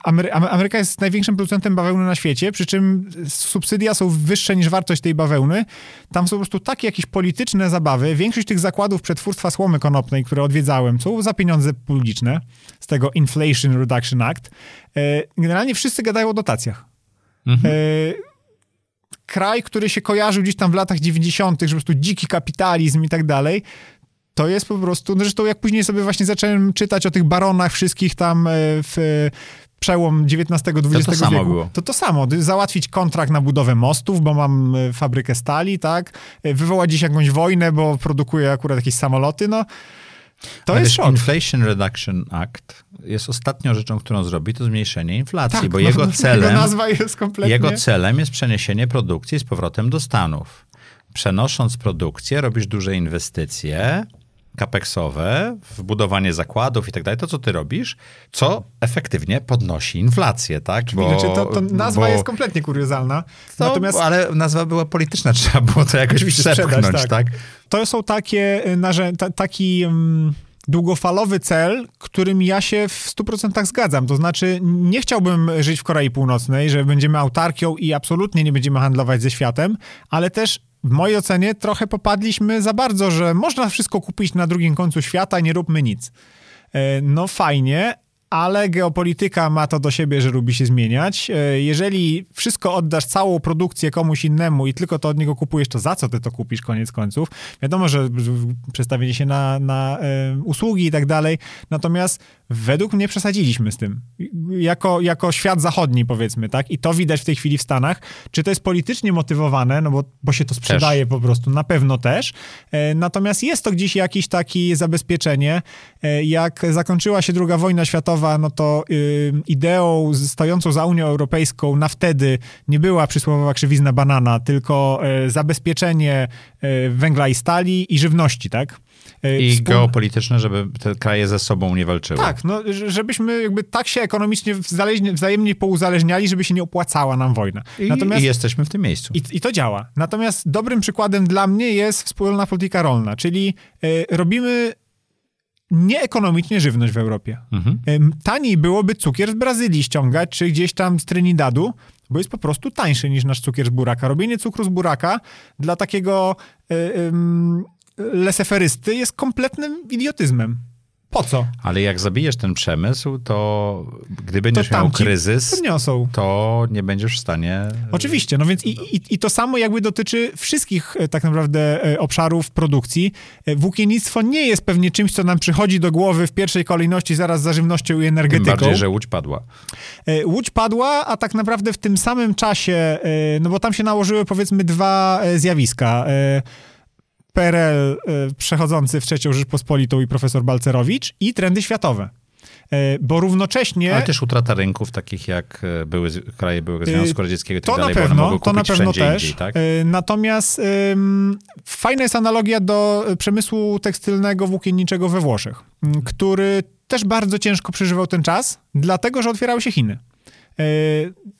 Amery- Ameryka jest największym producentem bawełny na świecie, przy czym subsydia są wyższe niż wartość tej bawełny. Tam są po prostu takie jakieś polityczne zabawy. Większość tych zakładów przetwórstwa słomy konopnej, które odwiedzałem, są za pieniądze publiczne z tego Inflation Reduction Act. Generalnie wszyscy gadają o dotacjach. Mhm. E- Kraj, który się kojarzył gdzieś tam w latach dziewięćdziesiątych, że po prostu dziki kapitalizm i tak dalej, to jest po prostu, no zresztą jak później sobie właśnie zacząłem czytać o tych baronach wszystkich tam w przełom dziewiętnastego dwudziestego wieku, było. to to samo. Załatwić kontrakt na budowę mostów, bo mam fabrykę stali, tak? Wywołać gdzieś jakąś wojnę, bo produkuję akurat jakieś samoloty, no. To ale jest szok. Inflation Reduction Act jest ostatnią rzeczą, którą zrobi, to zmniejszenie inflacji, tak, bo no, jego, celem, jego nazwa jest kompletnie... Jego celem jest przeniesienie produkcji z powrotem do Stanów. Przenosząc produkcję, robisz duże inwestycje kapeksowe, w budowanie zakładów i tak dalej, to co ty robisz, co efektywnie podnosi inflację, tak? Bo, znaczy, to, to nazwa bo, jest kompletnie kuriozalna. To, natomiast... Ale nazwa była polityczna, trzeba było to jakoś przepchnąć, tak. tak? To są takie, ta, taki um, długofalowy cel, którym ja się w stu procentach zgadzam. To znaczy, nie chciałbym żyć w Korei Północnej, że będziemy autarkią i absolutnie nie będziemy handlować ze światem, ale też w mojej ocenie trochę popadliśmy za bardzo, że można wszystko kupić na drugim końcu świata, nie róbmy nic. No fajnie, ale geopolityka ma to do siebie, że lubi się zmieniać. Jeżeli wszystko oddasz, całą produkcję komuś innemu i tylko to od niego kupujesz, to za co ty to kupisz koniec końców? Wiadomo, że przestawienie się na, na usługi i tak dalej, natomiast według mnie przesadziliśmy z tym. Jako, jako świat zachodni, powiedzmy, tak? I to widać w tej chwili w Stanach. Czy to jest politycznie motywowane? No bo, bo się to sprzedaje też po prostu. Na pewno też. E, natomiast jest to gdzieś jakieś takie zabezpieczenie. E, jak zakończyła się druga wojna światowa, no to y, ideą stojącą za Unią Europejską na wtedy nie była przysłowiowa krzywizna banana, tylko y, zabezpieczenie y, węgla i stali i żywności, tak? I współ... geopolityczne, żeby te kraje ze sobą nie walczyły. Tak, no żebyśmy jakby tak się ekonomicznie wzajemnie pouzależniali, żeby się nie opłacała nam wojna. I, Natomiast... i jesteśmy w tym miejscu. I, I to działa. Natomiast dobrym przykładem dla mnie jest wspólna polityka rolna, czyli y, robimy nieekonomicznie żywność w Europie. Mhm. Y, taniej byłoby cukier z Brazylii ściągać, czy gdzieś tam z Trinidadu, bo jest po prostu tańszy niż nasz cukier z buraka. Robienie cukru z buraka dla takiego... Y, y, leseferysty jest kompletnym idiotyzmem. Po co? Ale jak zabijesz ten przemysł, to gdy będziesz to miał kryzys, to nie będziesz w stanie... Oczywiście, no więc i, i, i to samo jakby dotyczy wszystkich tak naprawdę obszarów produkcji. Włókiennictwo nie jest pewnie czymś, co nam przychodzi do głowy w pierwszej kolejności zaraz za żywnością i energetyką. Tym bardziej, że Łódź padła. Łódź padła, a tak naprawdę w tym samym czasie, no bo tam się nałożyły powiedzmy dwa zjawiska. P R L y, przechodzący w trzecią Rzeczpospolitą i profesor Balcerowicz i trendy światowe. Y, bo równocześnie... Ale też utrata rynków takich jak były, kraje byłego Związku Radzieckiego i tak dalej, bo one mogły kupić to na pewno wszędzie też, indziej, tak? Y, natomiast y, fajna jest analogia do przemysłu tekstylnego, włókienniczego we Włoszech, y, który też bardzo ciężko przeżywał ten czas, dlatego, że otwierały się Chiny.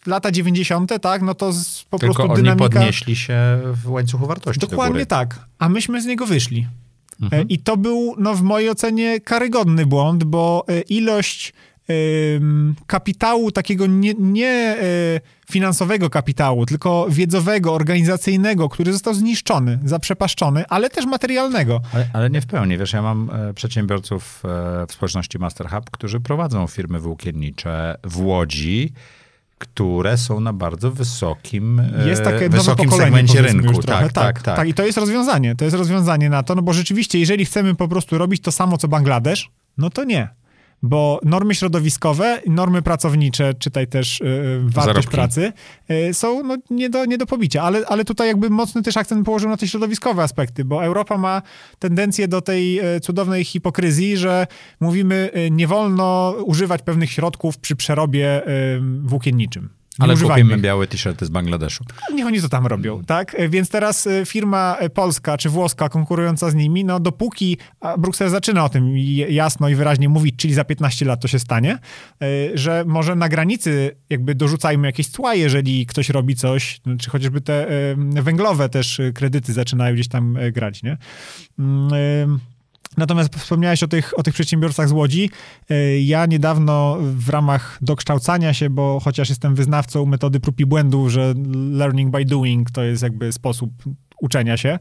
Lata dziewięćdziesiąte, tak, no to z, po Tylko prostu dynamika... Tylko oni podnieśli się w łańcuchu wartości. Dokładnie do tak, a myśmy z niego wyszli. Mhm. I to był, no w mojej ocenie, karygodny błąd, bo ilość y, kapitału, takiego nie, nie y, finansowego kapitału, tylko wiedzowego, organizacyjnego, który został zniszczony, zaprzepaszczony, ale też materialnego. Ale, ale nie w pełni, wiesz, ja mam przedsiębiorców w społeczności MasterHub, którzy prowadzą firmy włókiennicze w Łodzi, które są na bardzo wysokim, jest takie wysokim segmencie rynku. Trochę, tak, tak, tak, tak. tak, i to jest rozwiązanie. To jest rozwiązanie na to, no bo rzeczywiście, jeżeli chcemy po prostu robić to samo, co Bangladesz, no to nie. Bo normy środowiskowe, normy pracownicze, czytaj też yy, wartość zarobki pracy, yy, są no, nie, do, nie do pobicia. Ale, ale tutaj jakby mocny też akcent położył na te środowiskowe aspekty, bo Europa ma tendencję do tej yy, cudownej hipokryzji, że mówimy, yy, nie wolno używać pewnych środków przy przerobie yy, włókienniczym. Ale kupimy białe t-shirty z Bangladeszu. Niech oni to tam robią, tak? Więc teraz firma polska czy włoska konkurująca z nimi, no dopóki Bruksela zaczyna o tym jasno i wyraźnie mówić, czyli za piętnaście lat to się stanie, że może na granicy jakby dorzucajmy jakieś cła, jeżeli ktoś robi coś, czy chociażby te węglowe też kredyty zaczynają gdzieś tam grać, nie? Natomiast wspomniałeś o tych, o tych przedsiębiorcach z Łodzi. Ja niedawno w ramach dokształcania się, bo chociaż jestem wyznawcą metody prób i błędów, że learning by doing to jest jakby sposób uczenia się,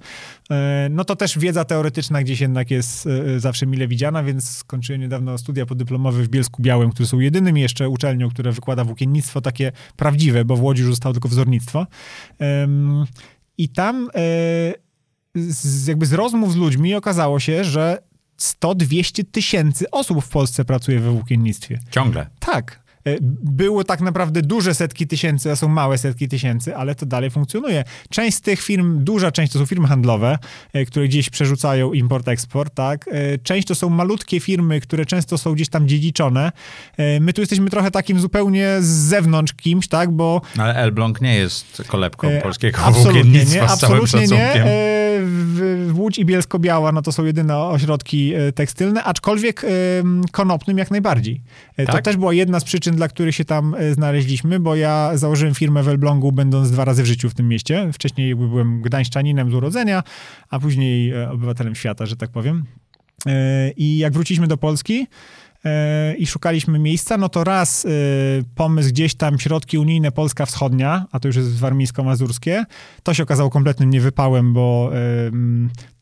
no to też wiedza teoretyczna gdzieś jednak jest zawsze mile widziana, więc skończyłem niedawno studia podyplomowe w Bielsku-Białym, które są jedynym jeszcze uczelnią, które wykłada włókiennictwo takie prawdziwe, bo w Łodzi już zostało tylko wzornictwo. I tam... Z, jakby z rozmów z ludźmi okazało się, że sto dwieście tysięcy osób w Polsce pracuje we włókiennictwie. Ciągle. Tak. Było tak naprawdę duże setki tysięcy, a są małe setki tysięcy, ale to dalej funkcjonuje. Część z tych firm, duża część to są firmy handlowe, które gdzieś przerzucają import-eksport, tak? Część to są malutkie firmy, które często są gdzieś tam dziedziczone. My tu jesteśmy trochę takim zupełnie z zewnątrz kimś, tak? Bo... Ale Elbląg nie jest kolebką polskiego włókiennictwa, z całym szacunkiem. Łódź i Bielsko-Biała, no to są jedyne ośrodki tekstylne, aczkolwiek konopnym jak najbardziej. Tak? To też była jedna z przyczyn, dla których się tam znaleźliśmy, bo ja założyłem firmę w Elblągu, będąc dwa razy w życiu w tym mieście. Wcześniej byłem gdańszczaninem z urodzenia, a później obywatelem świata, że tak powiem. I jak wróciliśmy do Polski i szukaliśmy miejsca, no to raz pomysł gdzieś tam środki unijne Polska Wschodnia, a to już jest warmińsko-mazurskie, to się okazało kompletnym niewypałem, bo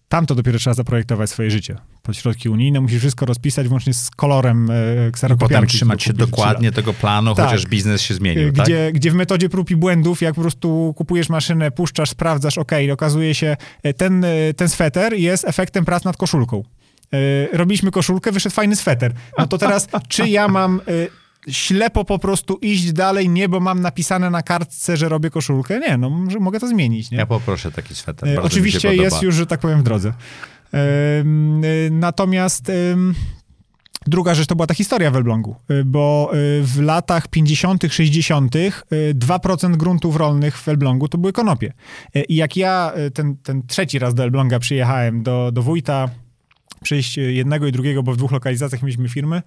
tam to dopiero trzeba zaprojektować swoje życie. Pod środki unijne musisz wszystko rozpisać włącznie z kolorem kserokopiarki. I potem trzymać się dokładnie tego planu, tak. Chociaż biznes się zmienił, gdzie, tak? Gdzie w metodzie prób i błędów, jak po prostu kupujesz maszynę, puszczasz, sprawdzasz, okej, okay, okazuje się, ten, ten sweter jest efektem prac nad koszulką. Robiliśmy koszulkę, wyszedł fajny sweter. No to teraz, czy ja mam ślepo po prostu iść dalej, nie, bo mam napisane na kartce, że robię koszulkę? Nie, no może mogę to zmienić, nie? Ja poproszę taki sweter. Bardzo oczywiście jest już, że tak powiem, w drodze. Natomiast... Druga rzecz to była ta historia w Elblągu, bo w latach pięćdziesiątych, sześćdziesiątych dwa procent gruntów rolnych w Elblągu to były konopie. I jak ja ten, ten trzeci raz do Elbląga przyjechałem, do, do wójta, przyjść jednego i drugiego, bo w dwóch lokalizacjach mieliśmy firmy,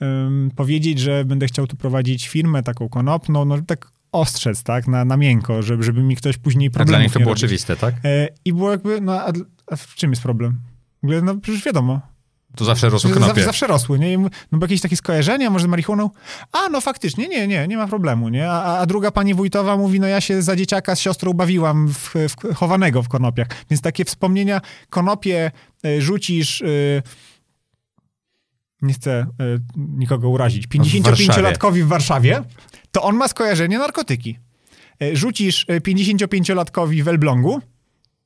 um, powiedzieć, że będę chciał tu prowadzić firmę taką konopną, no tak ostrzec, tak, na, na miękko, żeby, żeby mi ktoś później problemów nie robił. A dla nich to było robić. Oczywiste, tak? E, I było jakby, no a, a w czym jest problem? W ogóle, no przecież wiadomo. To zawsze rosły konopie. Zawsze rosły, nie? No bo jakieś takie skojarzenia, może z marihuaną. A, no faktycznie, nie, nie, nie ma problemu, nie? A, a druga pani wójtowa mówi, no ja się za dzieciaka z siostrą bawiłam w, w, chowanego w konopiach. Więc takie wspomnienia, konopie rzucisz... Yy... nie chcę yy, nikogo urazić, pięćdziesięciopięciolatkowi w Warszawie, to on ma skojarzenie narkotyki. Yy, rzucisz pięćdziesięciopięciolatkowi w Elblągu,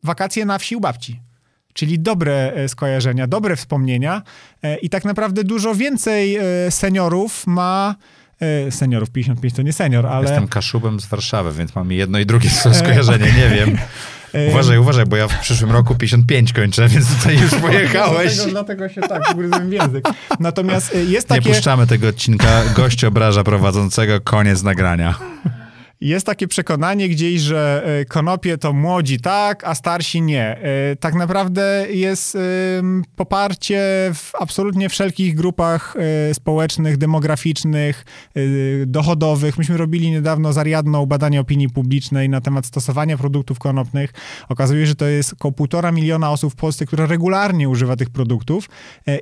wakacje na wsi u babci. Czyli dobre skojarzenia, dobre wspomnienia i tak naprawdę dużo więcej seniorów ma... Seniorów, pięćdziesiąt pięć to nie senior, ale... Jestem kaszubem z Warszawy, więc mam jedno i drugie skojarzenie, okay. Nie wiem. Uważaj, uważaj, bo ja w przyszłym roku pięćdziesiąt pięć kończę, więc tutaj już pojechałeś. Dlatego, dlatego się tak ugryzłem w język. Natomiast jest takie... Nie puszczamy tego odcinka, gość obraża prowadzącego, koniec nagrania. Jest takie przekonanie gdzieś, że konopie to młodzi tak, a starsi nie. Tak naprawdę jest poparcie w absolutnie wszelkich grupach społecznych, demograficznych, dochodowych. Myśmy robili niedawno z Ariadną badanie opinii publicznej na temat stosowania produktów konopnych. Okazuje się, że to jest około półtora miliona osób w Polsce, które regularnie używa tych produktów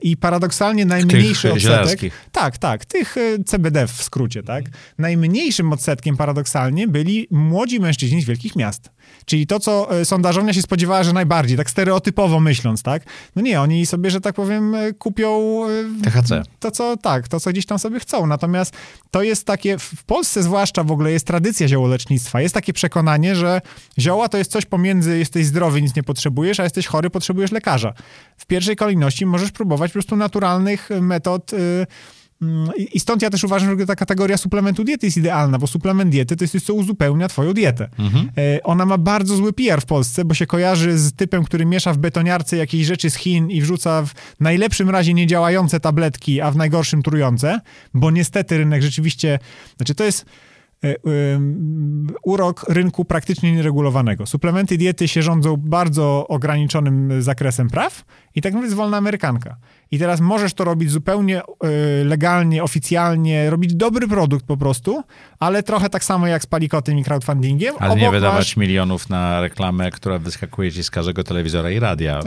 i paradoksalnie najmniejszy tych odsetek... Zielarskich. Tak, tak. Tych C B D w skrócie, tak? Najmniejszym odsetkiem paradoksalnie byli młodzi mężczyźni z wielkich miast. Czyli to, co sondażownia się spodziewała, że najbardziej, tak stereotypowo myśląc, tak? No nie, oni sobie, że tak powiem, kupią... T H C. To, co, tak, to, co gdzieś tam sobie chcą. Natomiast to jest takie... W Polsce zwłaszcza w ogóle jest tradycja ziołolecznictwa. Jest takie przekonanie, że zioła to jest coś pomiędzy jesteś zdrowy, nic nie potrzebujesz, a jesteś chory, potrzebujesz lekarza. W pierwszej kolejności możesz próbować po prostu naturalnych metod... Yy, I stąd ja też uważam, że ta kategoria suplementu diety jest idealna, bo suplement diety to jest coś, co uzupełnia twoją dietę. Mhm. Ona ma bardzo zły P R w Polsce, bo się kojarzy z typem, który miesza w betoniarce jakieś rzeczy z Chin i wrzuca w najlepszym razie niedziałające tabletki, a w najgorszym trujące, bo niestety rynek rzeczywiście... Znaczy to jest... urok rynku praktycznie nieregulowanego. Suplementy diety się rządzą bardzo ograniczonym zakresem praw i tak naprawdę jest wolna amerykanka. I teraz możesz to robić zupełnie legalnie, oficjalnie, robić dobry produkt po prostu, ale trochę tak samo jak z palikotem i crowdfundingiem. Ale obok nie wydawać masz... milionów na reklamę, która wyskakuje ci z każdego telewizora i radia.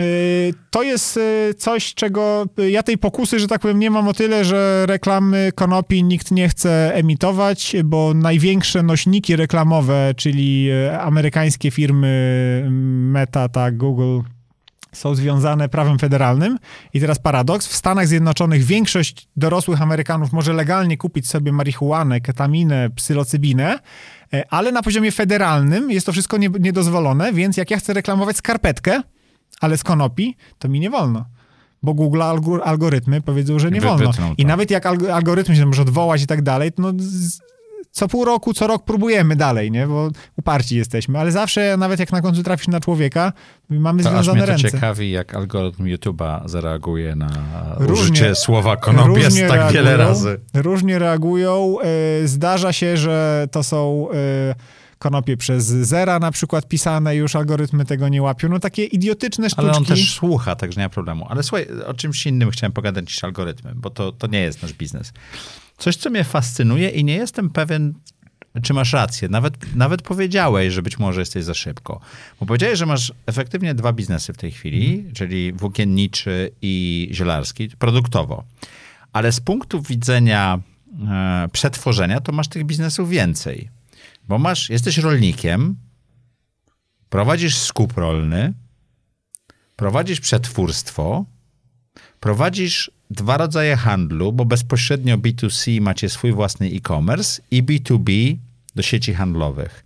To jest coś, czego ja tej pokusy, że tak powiem, nie mam o tyle, że reklamy konopi nikt nie chce emitować, bo najwięcej Większe nośniki reklamowe, czyli amerykańskie firmy Meta, tak, Google, są związane prawem federalnym. I teraz paradoks, w Stanach Zjednoczonych większość dorosłych Amerykanów może legalnie kupić sobie marihuanę, ketaminę, psylocybinę, ale na poziomie federalnym jest to wszystko nie, niedozwolone, więc jak ja chcę reklamować skarpetkę, ale z konopi, to mi nie wolno. bo Google algorytmy powiedzą, że nie wolno. I nawet jak algorytm się może odwołać i tak dalej, to no co pół roku, co rok próbujemy dalej, nie? Bo uparci jesteśmy, ale zawsze, nawet jak na końcu trafisz na człowieka, mamy to związane ręce. Aż mnie to ciekawi, jak algorytm YouTube'a zareaguje na różnie, użycie słowa konopies tak reagują, wiele razy. Różnie reagują. Zdarza się, że to są konopie przez zera na przykład pisane, już algorytmy tego nie łapią. No takie idiotyczne sztuczki. Ale on też słucha, także nie ma problemu. Ale słuchaj, o czymś innym chciałem pogadać niż algorytmy, bo to, to nie jest nasz biznes. Coś, co mnie fascynuje i nie jestem pewien, czy masz rację. Nawet, nawet powiedziałeś, że być może jesteś za szybko. Bo powiedziałeś, że masz efektywnie dwa biznesy w tej chwili, mm. czyli włókienniczy i zielarski, produktowo. Ale z punktu widzenia e, przetworzenia, to masz tych biznesów więcej. Bo masz, jesteś rolnikiem, prowadzisz skup rolny, prowadzisz przetwórstwo, prowadzisz dwa rodzaje handlu, bo bezpośrednio B dwa C macie swój własny e-commerce i B dwa B do sieci handlowych.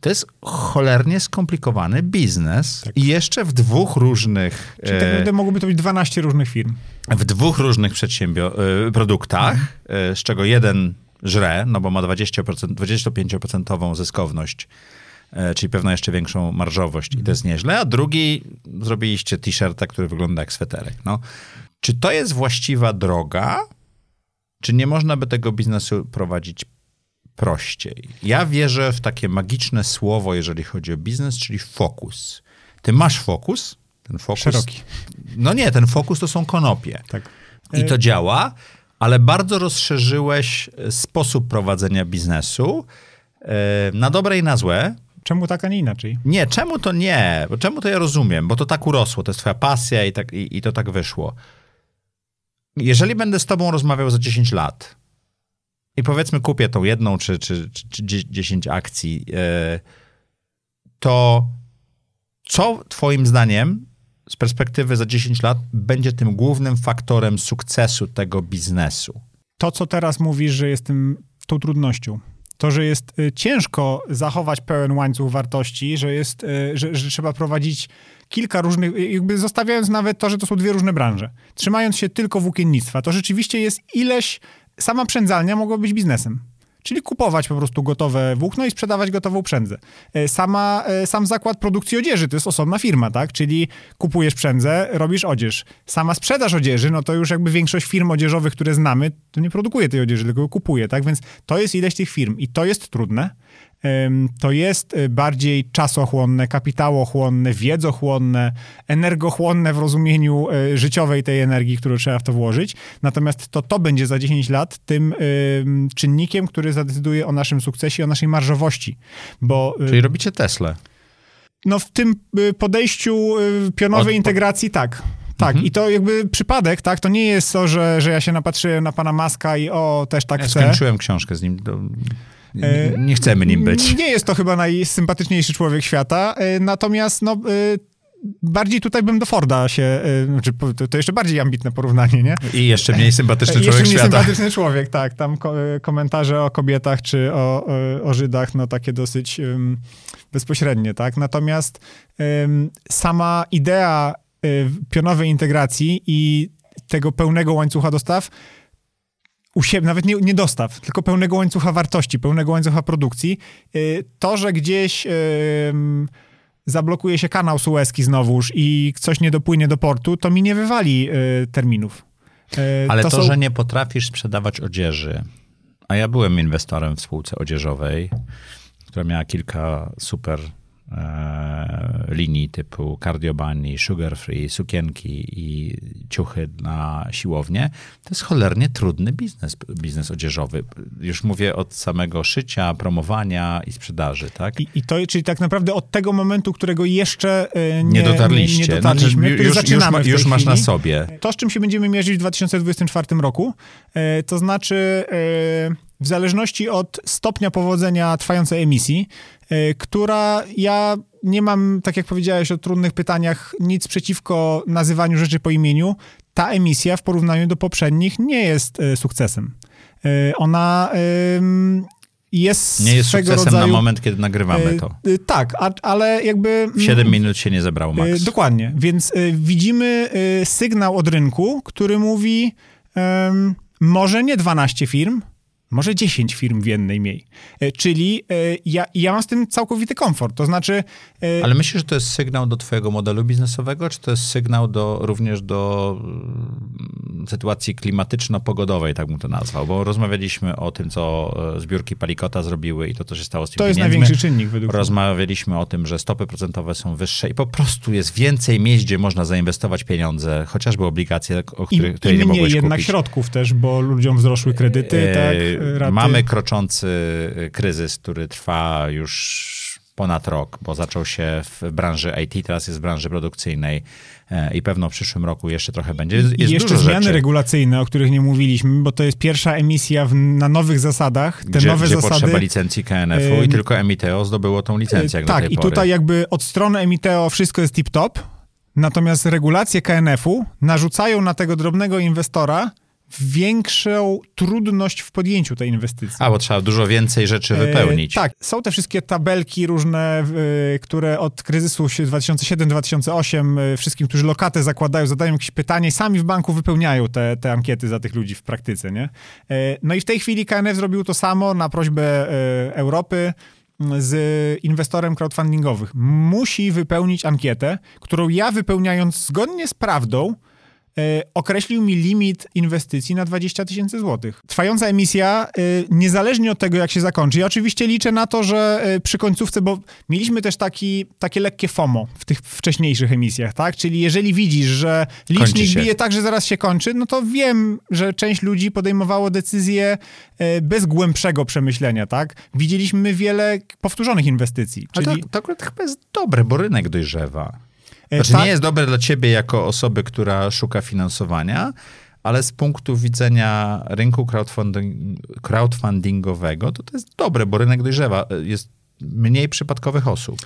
To jest cholernie skomplikowany biznes tak. I jeszcze w dwóch różnych... Czyli tak naprawdę mogłoby to być dwanaście różnych firm. W dwóch różnych przedsiębior- produktach, mhm. z czego jeden żre, no bo ma dwadzieścia procent, dwadzieścia pięć procent zyskowność, czyli pewną jeszcze większą marżowość i to jest nieźle, a drugi zrobiliście t-shirta, który wygląda jak sweterek. No. Czy to jest właściwa droga? Czy nie można by tego biznesu prowadzić prościej? Ja wierzę w takie magiczne słowo, jeżeli chodzi o biznes, czyli fokus. Ty masz fokus. Ten fokus szeroki. No nie, ten fokus to są konopie. Tak. I to działa, ale bardzo rozszerzyłeś sposób prowadzenia biznesu na dobre i na złe. Czemu tak, a nie inaczej? Nie, czemu to nie? Czemu to ja rozumiem? Bo to tak urosło, to jest twoja pasja i, tak, i, i to tak wyszło. Jeżeli będę z tobą rozmawiał za dziesięć lat i powiedzmy kupię tą jedną czy, czy, czy, czy dziesięć akcji, yy, to co twoim zdaniem z perspektywy za dziesięć lat będzie tym głównym faktorem sukcesu tego biznesu? To, co teraz mówisz, że jest tym, tą trudnością. To, że jest ciężko zachować pełen łańcuch wartości, że, jest, że, że trzeba prowadzić kilka różnych, jakby zostawiając nawet to, że to są dwie różne branże, trzymając się tylko włókiennictwa, to rzeczywiście jest ileś, sama przędzalnia mogła być biznesem. Czyli kupować po prostu gotowe włókno i sprzedawać gotową przędzę. Sama, sam zakład produkcji odzieży, to jest osobna firma, tak? Czyli kupujesz przędzę, robisz odzież. Sama sprzedaż odzieży, no to już jakby większość firm odzieżowych, które znamy, to nie produkuje tej odzieży, tylko ją kupuje, tak? Więc to jest ileś tych firm i to jest trudne. To jest bardziej czasochłonne, kapitałochłonne, wiedzochłonne, energochłonne w rozumieniu życiowej tej energii, którą trzeba w to włożyć. Natomiast to to będzie za dziesięć lat tym czynnikiem, który zadecyduje o naszym sukcesie, o naszej marżowości. Bo... Czyli robicie Teslę. No w tym podejściu pionowej Od... integracji tak. Tak, mhm. I to jakby przypadek, tak, to nie jest to, że, że ja się napatrzyłem na pana Maska i o, też tak ja chcę. Ja skończyłem książkę z nim. Do... Nie, nie chcemy nim być. Nie jest to chyba najsympatyczniejszy człowiek świata, natomiast no, bardziej tutaj bym do Forda się, to jeszcze bardziej ambitne porównanie, nie? I jeszcze mniej sympatyczny człowiek jeszcze mniej świata. Sympatyczny człowiek, tak. Tam komentarze o kobietach czy o, o Żydach, no takie dosyć bezpośrednie, tak? Natomiast sama idea pionowej integracji i tego pełnego łańcucha dostaw u siebie, nawet nie, nie dostaw, tylko pełnego łańcucha wartości, pełnego łańcucha produkcji. To, że gdzieś yy, zablokuje się kanał Suezki znowuż i coś nie dopłynie do portu, to mi nie wywali yy, terminów. Yy, Ale to, to są... że nie potrafisz sprzedawać odzieży, a ja byłem inwestorem w spółce odzieżowej, która miała kilka super yy, linii typu kardiobani, sugar free, sukienki i ciuchy na siłownię, to jest cholernie trudny biznes, biznes odzieżowy. Już mówię od samego szycia, promowania i sprzedaży, tak? I, i to, czyli tak naprawdę od tego momentu, którego jeszcze nie, nie dotarliście, nie dotarliśmy, znaczy, już, zaczynamy już, już masz chwili. Na sobie. To, z czym się będziemy mierzyć w dwa tysiące dwudziestym czwartym roku, to znaczy w zależności od stopnia powodzenia trwającej emisji, która ja nie mam, tak jak powiedziałeś o trudnych pytaniach, nic przeciwko nazywaniu rzeczy po imieniu. Ta emisja w porównaniu do poprzednich nie jest sukcesem. Ona jest nie jest sukcesem rodzaju... na moment, kiedy nagrywamy to. E, e, tak, a, ale jakby... siedem minut się nie zebrało, max. E, dokładnie, więc e, widzimy e, sygnał od rynku, który mówi e, może nie dwanaście firm, może dziesięć firm w jednej mniej. E, czyli e, ja, ja mam z tym całkowity komfort, to znaczy... E, ale myślisz, że to jest sygnał do twojego modelu biznesowego, czy to jest sygnał do, również do m, sytuacji klimatyczno-pogodowej, tak bym to nazwał? Bo rozmawialiśmy o tym, co zbiórki palikota zrobiły i to, co się stało z tym pieniędzmi. To jest największy czynnik według mnie. Rozmawialiśmy o tym, że stopy procentowe są wyższe i po prostu jest więcej miejsc, gdzie można zainwestować pieniądze, chociażby obligacje, o których nie mogłeś kupić. I mniej jednak środków też, bo ludziom wzrosły kredyty, e, tak? Raty. Mamy kroczący kryzys, który trwa już ponad rok, bo zaczął się w branży I T, teraz jest w branży produkcyjnej i pewno w przyszłym roku jeszcze trochę będzie. Jest I jeszcze dużo zmiany rzeczy. Regulacyjne, o których nie mówiliśmy, bo to jest pierwsza emisja w, na nowych zasadach. Te gdzie, nowe gdzie zasady... potrzeba licencji K N F u i tylko Emiteo zdobyło tą licencję. Tak, i pory. Tutaj jakby od strony Emiteo wszystko jest tip-top, natomiast regulacje K N F u narzucają na tego drobnego inwestora większą trudność w podjęciu tej inwestycji. A, bo trzeba dużo więcej rzeczy wypełnić. E, tak, są te wszystkie tabelki różne, y, które od kryzysu dwa tysiące siódmego dwa tysiące ósmego y, wszystkim, którzy lokatę zakładają, zadają jakieś pytanie i sami w banku wypełniają te, te ankiety za tych ludzi w praktyce, nie? E, no i w tej chwili K N F zrobił to samo na prośbę y, Europy z inwestorem crowdfundingowym. Musi wypełnić ankietę, którą ja wypełniając zgodnie z prawdą, określił mi limit inwestycji na dwadzieścia tysięcy złotych. Trwająca emisja, niezależnie od tego, jak się zakończy, ja oczywiście liczę na to, że przy końcówce, bo mieliśmy też taki, takie lekkie FOMO w tych wcześniejszych emisjach, tak? Czyli jeżeli widzisz, że licznik bije tak, że zaraz się kończy, no to wiem, że część ludzi podejmowało decyzje bez głębszego przemyślenia, tak? Widzieliśmy wiele powtórzonych inwestycji. Czyli... Ale to, to akurat chyba jest dobre, bo rynek dojrzewa. Znaczy tak. Nie jest dobre dla ciebie jako osoby, która szuka finansowania, ale z punktu widzenia rynku crowdfunding, crowdfundingowego to to jest dobre, bo rynek dojrzewa, jest mniej przypadkowych osób.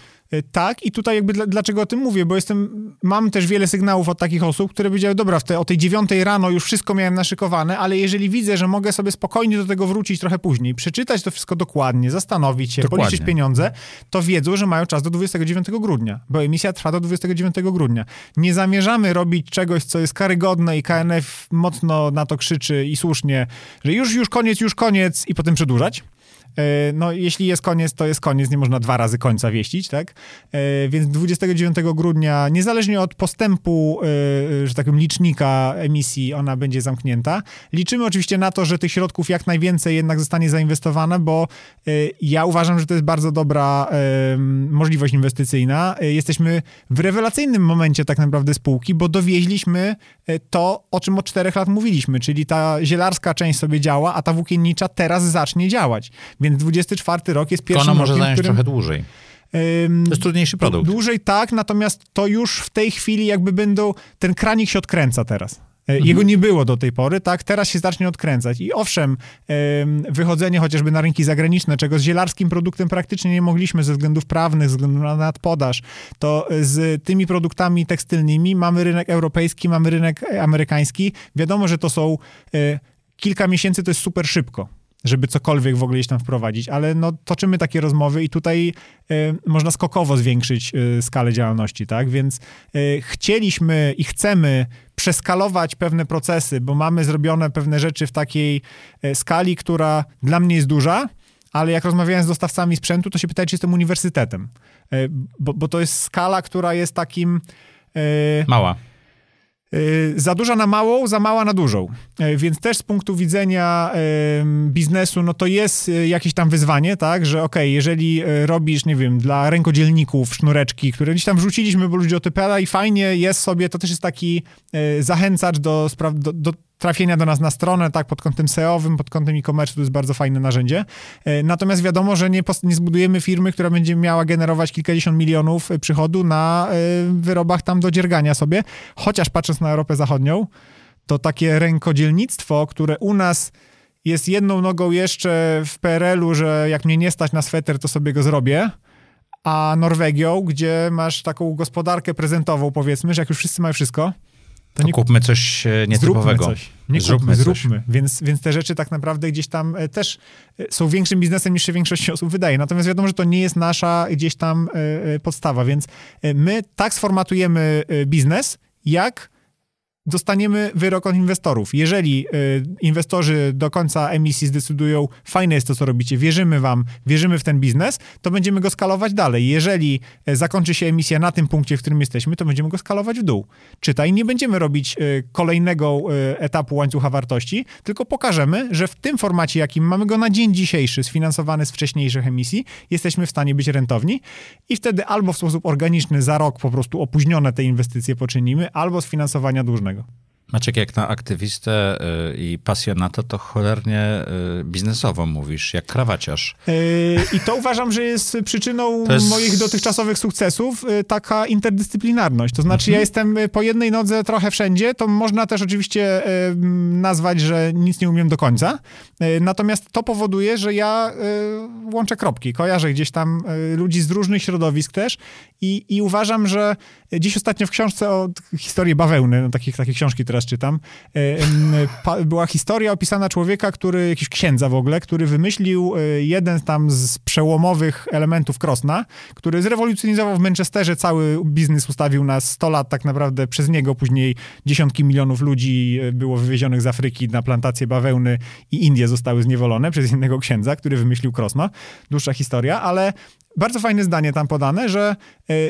Tak i tutaj jakby dla, dlaczego o tym mówię, bo jestem, mam też wiele sygnałów od takich osób, które powiedziały, dobra, w te, o tej dziewiątej rano już wszystko miałem naszykowane, ale jeżeli widzę, że mogę sobie spokojnie do tego wrócić trochę później, przeczytać to wszystko dokładnie, zastanowić się, dokładnie. Policzyć pieniądze, to wiedzą, że mają czas do dwudziestego dziewiątego grudnia, bo emisja trwa do dwudziestego dziewiątego grudnia. Nie zamierzamy robić czegoś, co jest karygodne i K N F mocno na to krzyczy i słusznie, że już, już koniec, już koniec i potem przedłużać. No, jeśli jest koniec, to jest koniec, nie można dwa razy końca wieścić, tak? Więc dwudziestego dziewiątego grudnia, niezależnie od postępu, że tak powiem, licznika emisji, ona będzie zamknięta. Liczymy oczywiście na to, że tych środków jak najwięcej jednak zostanie zainwestowane, bo ja uważam, że to jest bardzo dobra możliwość inwestycyjna. Jesteśmy w rewelacyjnym momencie tak naprawdę spółki, bo dowieźliśmy to, o czym od czterech lat mówiliśmy, czyli ta zielarska część sobie działa, a ta włókiennicza teraz zacznie działać. Więc dwudziesty czwarty rok jest pierwszym rokiem, może zająć którym... trochę dłużej. To jest trudniejszy produkt. Dłużej tak, natomiast to już w tej chwili jakby będą... Ten kranik się odkręca teraz. Jego mhm. nie było do tej pory, tak? Teraz się zacznie odkręcać. I owszem, wychodzenie chociażby na rynki zagraniczne, czego z zielarskim produktem praktycznie nie mogliśmy ze względów prawnych, ze względu na nadpodaż, to z tymi produktami tekstylnymi mamy rynek europejski, mamy rynek amerykański. Wiadomo, że to są... Kilka miesięcy to jest super szybko, żeby cokolwiek w ogóle gdzieś tam wprowadzić, ale no toczymy takie rozmowy i tutaj y, można skokowo zwiększyć y, skalę działalności, tak? Więc y, chcieliśmy i chcemy przeskalować pewne procesy, bo mamy zrobione pewne rzeczy w takiej y, skali, która dla mnie jest duża, ale jak rozmawiałem z dostawcami sprzętu, to się pytali, czy jestem uniwersytetem, y, bo, bo to jest skala, która jest takim... Y, Mała. Yy, za duża na małą, za mała na dużą. Yy, więc też z punktu widzenia yy, biznesu, no to jest yy, jakieś tam wyzwanie, tak, że okej, okay, jeżeli yy, robisz, nie wiem, dla rękodzielników sznureczki, które gdzieś tam wrzuciliśmy, bo ludzie o typela i fajnie jest sobie, to też jest taki yy, zachęcacz do spraw, do, do trafienia do nas na stronę, tak, pod kątem S E O-owym, pod kątem e-commerce, to jest bardzo fajne narzędzie. Natomiast wiadomo, że nie, nie zbudujemy firmy, która będzie miała generować kilkadziesiąt milionów przychodu na wyrobach tam do dziergania sobie. Chociaż patrząc na Europę Zachodnią, to takie rękodzielnictwo, które u nas jest jedną nogą jeszcze w P R L u, że jak mnie nie stać na sweter, to sobie go zrobię, a Norwegią, gdzie masz taką gospodarkę prezentową, powiedzmy, że jak już wszyscy mają wszystko, To nie kupmy coś nietypowego. Zróbmy coś. Nie zróbmy, zróbmy. Coś. Więc, więc te rzeczy tak naprawdę gdzieś tam też są większym biznesem niż się większości osób wydaje. Natomiast wiadomo, że to nie jest nasza gdzieś tam podstawa. Więc my tak sformatujemy biznes, jak dostaniemy wyrok od inwestorów. Jeżeli inwestorzy do końca emisji zdecydują, fajne jest to, co robicie, wierzymy wam, wierzymy w ten biznes, to będziemy go skalować dalej. Jeżeli zakończy się emisja na tym punkcie, w którym jesteśmy, to będziemy go skalować w dół. Czytaj, nie będziemy robić kolejnego etapu łańcucha wartości, tylko pokażemy, że w tym formacie, jakim mamy go na dzień dzisiejszy, sfinansowany z wcześniejszych emisji, jesteśmy w stanie być rentowni i wtedy albo w sposób organiczny za rok po prostu opóźnione te inwestycje poczynimy, albo z finansowania dłużnego. Maciek, jak na aktywistę i pasjonata, to cholernie biznesowo mówisz, jak krawaciarz. I to uważam, że jest przyczyną jest... moich dotychczasowych sukcesów, taka interdyscyplinarność. To znaczy, mhm. ja jestem po jednej nodze trochę wszędzie, to można też oczywiście nazwać, że nic nie umiem do końca. Natomiast to powoduje, że ja łączę kropki, kojarzę gdzieś tam ludzi z różnych środowisk też i, i uważam, że dziś ostatnio w książce o historii bawełny, no takich, takie książki teraz czytam, była historia opisana człowieka, który, jakiś księdza w ogóle, który wymyślił jeden tam z przełomowych elementów krosna, który zrewolucjonizował w Manchesterze, cały biznes ustawił na sto lat tak naprawdę przez niego, później dziesiątki milionów ludzi było wywiezionych z Afryki na plantacje bawełny i Indie zostały zniewolone przez innego księdza, który wymyślił krosno. Dłuższa historia, ale bardzo fajne zdanie tam podane, że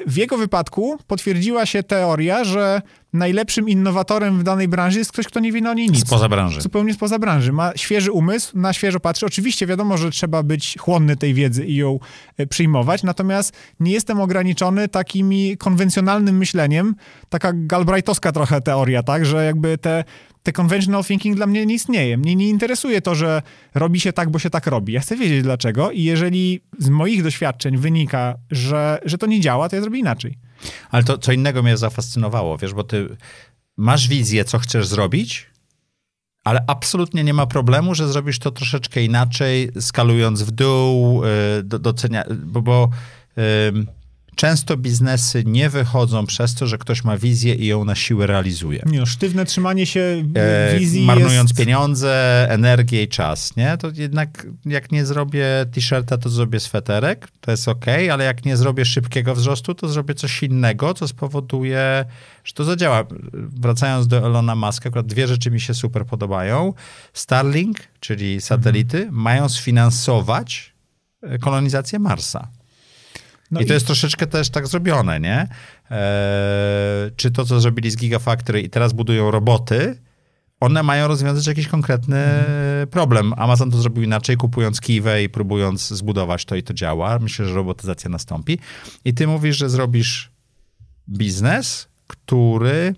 w jego wypadku potwierdziła się teoria, że najlepszym innowatorem w danej branży jest ktoś, kto nie wie o niej nic. Spoza branży. Zupełnie spoza branży. Ma świeży umysł, na świeżo patrzy. Oczywiście wiadomo, że trzeba być chłonny tej wiedzy i ją przyjmować, natomiast nie jestem ograniczony takimi konwencjonalnym myśleniem, taka galbraithowska trochę teoria, tak, że jakby te... Te conventional thinking dla mnie nie istnieje. Mnie nie interesuje to, że robi się tak, bo się tak robi. Ja chcę wiedzieć dlaczego i jeżeli z moich doświadczeń wynika, że, że to nie działa, to ja zrobię inaczej. Ale to co innego mnie zafascynowało, wiesz, bo ty masz wizję, co chcesz zrobić, ale absolutnie nie ma problemu, że zrobisz to troszeczkę inaczej, skalując w dół, do, docenia, bo... bo ym... Często biznesy nie wychodzą przez to, że ktoś ma wizję i ją na siłę realizuje. Nie, sztywne trzymanie się wizji e, Marnując jest... pieniądze, energię i czas, nie? To jednak jak nie zrobię t-shirta, to zrobię sweterek, to jest okej, ale jak nie zrobię szybkiego wzrostu, to zrobię coś innego, co spowoduje, że to zadziała. Wracając do Elona Muska, akurat dwie rzeczy mi się super podobają. Starlink, czyli satelity, mhm. mają sfinansować kolonizację Marsa. No I to i... jest troszeczkę też tak zrobione, nie? Eee, czy to, co zrobili z Gigafactory i teraz budują roboty, one mają rozwiązać jakiś konkretny mm. problem. Amazon to zrobił inaczej, kupując Kiwę i próbując zbudować to i to działa. Myślę, że robotyzacja nastąpi. I ty mówisz, że zrobisz biznes, który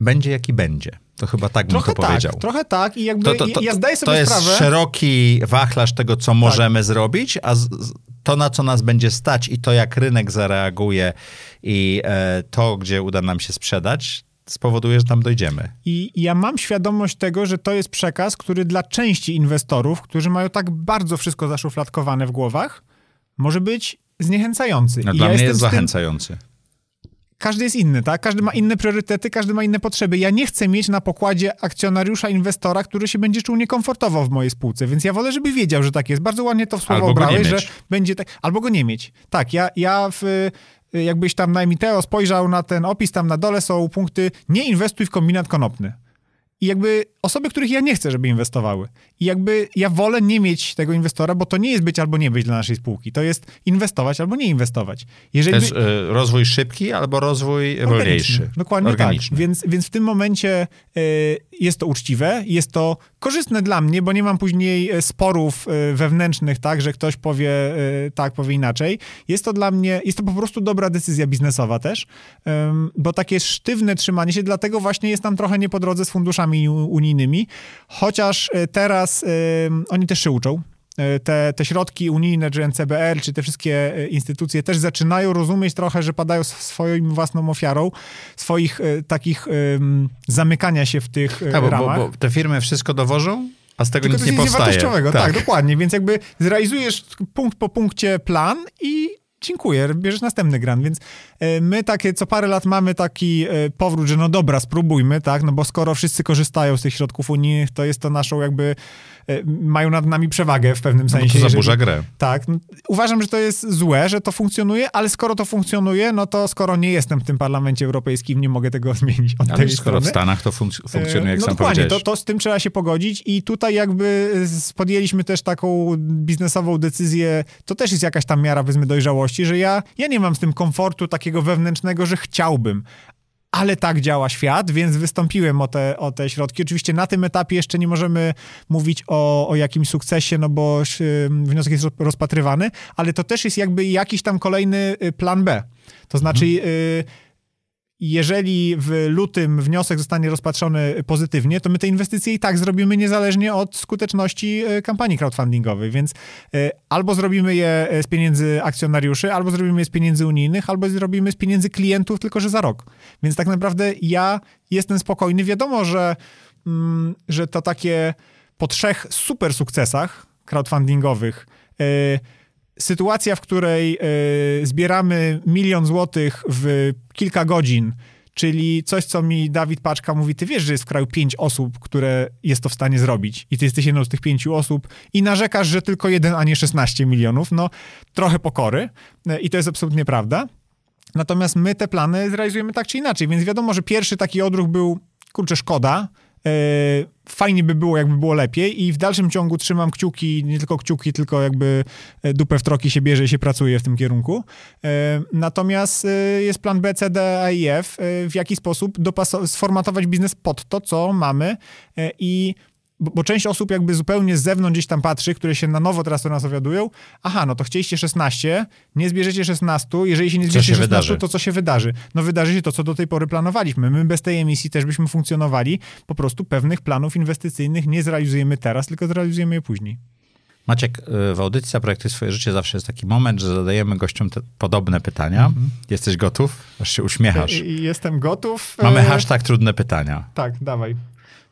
będzie jaki będzie. To chyba tak trochę bym to tak, powiedział. Trochę tak. I jakby to, to, to, ja zdaję sobie to sprawę... To jest szeroki wachlarz tego, co możemy tak. zrobić, a z, to, na co nas będzie stać i to, jak rynek zareaguje i e, to, gdzie uda nam się sprzedać, spowoduje, że tam dojdziemy. I ja mam świadomość tego, że to jest przekaz, który dla części inwestorów, którzy mają tak bardzo wszystko zaszufladkowane w głowach, może być zniechęcający. No, I dla ja mnie jest zachęcający. Każdy jest inny, tak? Każdy ma inne priorytety, każdy ma inne potrzeby. Ja nie chcę mieć na pokładzie akcjonariusza, inwestora, który się będzie czuł niekomfortowo w mojej spółce, więc ja wolę, żeby wiedział, że tak jest. Bardzo ładnie to w słowo obrałeś, że będzie tak... Albo go nie mieć. Tak, ja, ja w... jakbyś tam na Emiteo spojrzał na ten opis, tam na dole są punkty nie inwestuj w kombinat konopny. I jakby osoby, których ja nie chcę, żeby inwestowały. I jakby ja wolę nie mieć tego inwestora, bo to nie jest być albo nie być dla naszej spółki. To jest inwestować albo nie inwestować. Jeżeli to jest by... y, rozwój szybki albo rozwój wolniejszy. Dokładnie organiczny. Tak. Więc, więc w tym momencie y, jest to uczciwe, jest to korzystne dla mnie, bo nie mam później sporów y, wewnętrznych, tak, że ktoś powie y, tak, powie inaczej. Jest to dla mnie, jest to po prostu dobra decyzja biznesowa też, y, bo takie sztywne trzymanie się, dlatego właśnie jest tam trochę nie po drodze z funduszami unijnymi, chociaż teraz y, oni też się uczą. Te, te środki unijne, czy N C B R, czy te wszystkie instytucje też zaczynają rozumieć trochę, że padają swoim własną ofiarą, swoich y, takich y, zamykania się w tych Ta, bo, ramach. Bo, bo te firmy wszystko dowożą, a z tego Tylko nic to nie powstaje. Tak. tak, dokładnie, więc jakby zrealizujesz punkt po punkcie plan i dziękuję, bierzesz następny grant, więc my takie co parę lat mamy taki powrót, że no dobra, spróbujmy, tak, no bo skoro wszyscy korzystają z tych środków unijnych, to jest to naszą jakby, mają nad nami przewagę w pewnym sensie. No to zaburza jeżeli, grę. Tak, no, uważam, że to jest złe, że to funkcjonuje, ale skoro to funkcjonuje, no to skoro nie jestem w tym Parlamencie Europejskim, nie mogę tego zmienić od ale tej skoro strony. W Stanach to fun- funkcjonuje, jak no sam dokładnie, powiedziałeś. To, to z tym trzeba się pogodzić i tutaj jakby podjęliśmy też taką biznesową decyzję, to też jest jakaś tam miara, powiedzmy, dojrzałości, że ja, ja nie mam z tym komfortu takiego wewnętrznego, że chciałbym. Ale tak działa świat, więc wystąpiłem o te, o te środki. Oczywiście na tym etapie jeszcze nie możemy mówić o, o jakimś sukcesie, no bo wniosek jest rozpatrywany, ale to też jest jakby jakiś tam kolejny plan B. To znaczy... Mhm. Y- Jeżeli w lutym wniosek zostanie rozpatrzony pozytywnie, to my te inwestycje i tak zrobimy niezależnie od skuteczności kampanii crowdfundingowej, więc albo zrobimy je z pieniędzy akcjonariuszy, albo zrobimy je z pieniędzy unijnych, albo zrobimy z pieniędzy klientów, tylko że za rok. Więc tak naprawdę ja jestem spokojny. Wiadomo, że, że to takie po trzech super sukcesach crowdfundingowych sytuacja, w której y, zbieramy milion złotych w kilka godzin, czyli coś, co mi Dawid Paczka mówi, ty wiesz, że jest w kraju pięć osób, które jest to w stanie zrobić i ty jesteś jedną z tych pięciu osób i narzekasz, że tylko jeden, a nie szesnaście milionów. No, trochę pokory i to jest absolutnie prawda. Natomiast my te plany zrealizujemy tak czy inaczej, więc wiadomo, że pierwszy taki odruch był, kurczę, szkoda, fajnie by było, jakby było lepiej i w dalszym ciągu trzymam kciuki, nie tylko kciuki, tylko jakby dupę w troki się bierze i się pracuje w tym kierunku. Natomiast jest plan B, C, D, A i F, w jaki sposób dopasować, sformatować biznes pod to, co mamy i Bo, bo część osób jakby zupełnie z zewnątrz gdzieś tam patrzy, które się na nowo teraz do nas dowiadują. Aha, no to chcieliście szesnaście, nie zbierzecie szesnaście, jeżeli się nie zbierzecie szesnaście, to co się wydarzy? No wydarzy się to, co do tej pory planowaliśmy. My bez tej emisji też byśmy funkcjonowali. Po prostu pewnych planów inwestycyjnych nie zrealizujemy teraz, tylko zrealizujemy je później. Maciek, w audycji Zaprojektuj swoje życie zawsze jest taki moment, że zadajemy gościom te podobne pytania. Mhm. Jesteś gotów? Aż się uśmiechasz. Jestem gotów. Mamy hashtag trudne pytania. Tak, dawaj.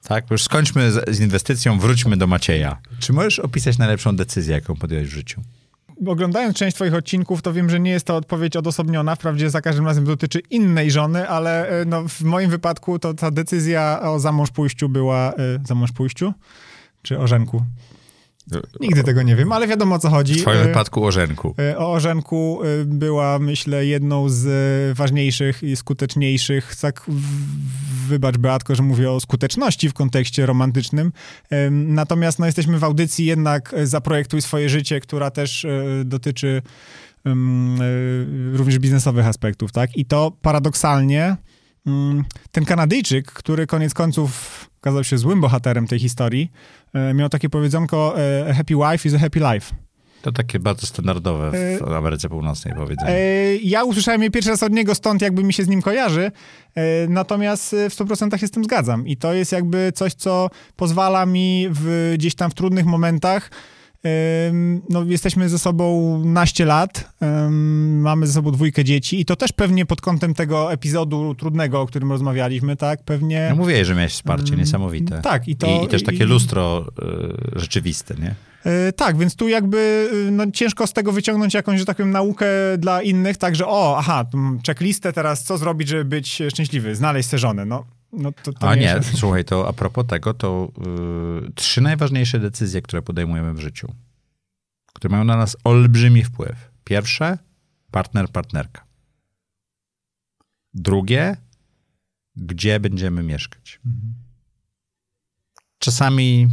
Tak, już skończmy z, z inwestycją, wróćmy do Macieja. Czy możesz opisać najlepszą decyzję, jaką podjąłeś w życiu? Oglądając część twoich odcinków, to wiem, że nie jest to odpowiedź odosobniona. Wprawdzie za każdym razem dotyczy innej żony, ale no, w moim wypadku to ta decyzja o zamąż pójściu była... Y, zamąż pójściu? Czy o żenku? Nigdy tego nie wiem, ale wiadomo, o co chodzi. W twoim wypadku o żenku. O orzenku była, myślę, jedną z ważniejszych i skuteczniejszych, tak, wybacz Beatko, że mówię o skuteczności w kontekście romantycznym. Natomiast no, jesteśmy w audycji jednak Zaprojektuj swoje życie, która też dotyczy um, również biznesowych aspektów, tak? I to paradoksalnie um, ten Kanadyjczyk, który koniec końców okazał się złym bohaterem tej historii, e, miał takie powiedzonko e, happy wife is a happy life. To takie bardzo standardowe w e, Ameryce Północnej powiedzenie. E, ja usłyszałem je pierwszy raz od niego, stąd jakby mi się z nim kojarzy, e, natomiast w sto procent się z tym zgadzam i to jest jakby coś, co pozwala mi w, gdzieś tam w trudnych momentach. No, jesteśmy ze sobą naście lat, mamy ze sobą dwójkę dzieci i to też pewnie pod kątem tego epizodu trudnego, o którym rozmawialiśmy, tak, pewnie... No mówię, że miałeś wsparcie niesamowite. Tak. I, to, I, i też takie i... lustro y, rzeczywiste, nie? Yy, tak, więc tu jakby no, ciężko z tego wyciągnąć jakąś, że tak powiem, naukę dla innych, tak, że o, aha, checklistę teraz, co zrobić, żeby być szczęśliwy, znaleźć tę żonę, no. No to, to a nie, nie słuchaj, to a propos tego, to yy, trzy najważniejsze decyzje, które podejmujemy w życiu, które mają na nas olbrzymi wpływ. Pierwsze, partner, partnerka. Drugie, gdzie będziemy mieszkać. Mhm. Czasami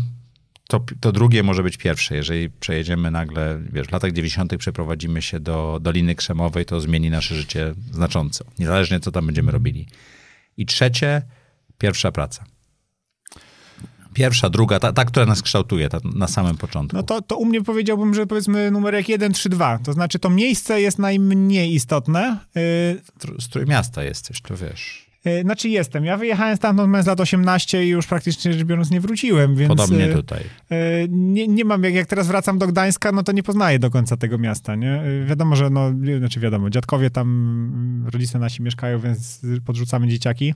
to, to drugie może być pierwsze. Jeżeli przejedziemy nagle, wiesz, w latach dziewięćdziesiątych przeprowadzimy się do Doliny Krzemowej, to zmieni nasze życie znacząco. Niezależnie, co tam będziemy robili. I trzecie, pierwsza praca. Pierwsza, druga, ta, ta która nas kształtuje ta, na samym początku. No to, to u mnie powiedziałbym, że powiedzmy numerek jeden, trzy, dwa. To znaczy to miejsce jest najmniej istotne. Y... Z Trójmiasta jesteś, to wiesz. Y, znaczy jestem. Ja wyjechałem stamtąd z lat osiemnaście i już praktycznie rzecz biorąc nie wróciłem. Więc podobnie tutaj. Y, y, nie, nie mam, jak, jak teraz wracam do Gdańska, no to nie poznaję do końca tego miasta, nie? Y, wiadomo, że no, znaczy wiadomo, dziadkowie tam, rodzice nasi mieszkają, więc podrzucamy dzieciaki.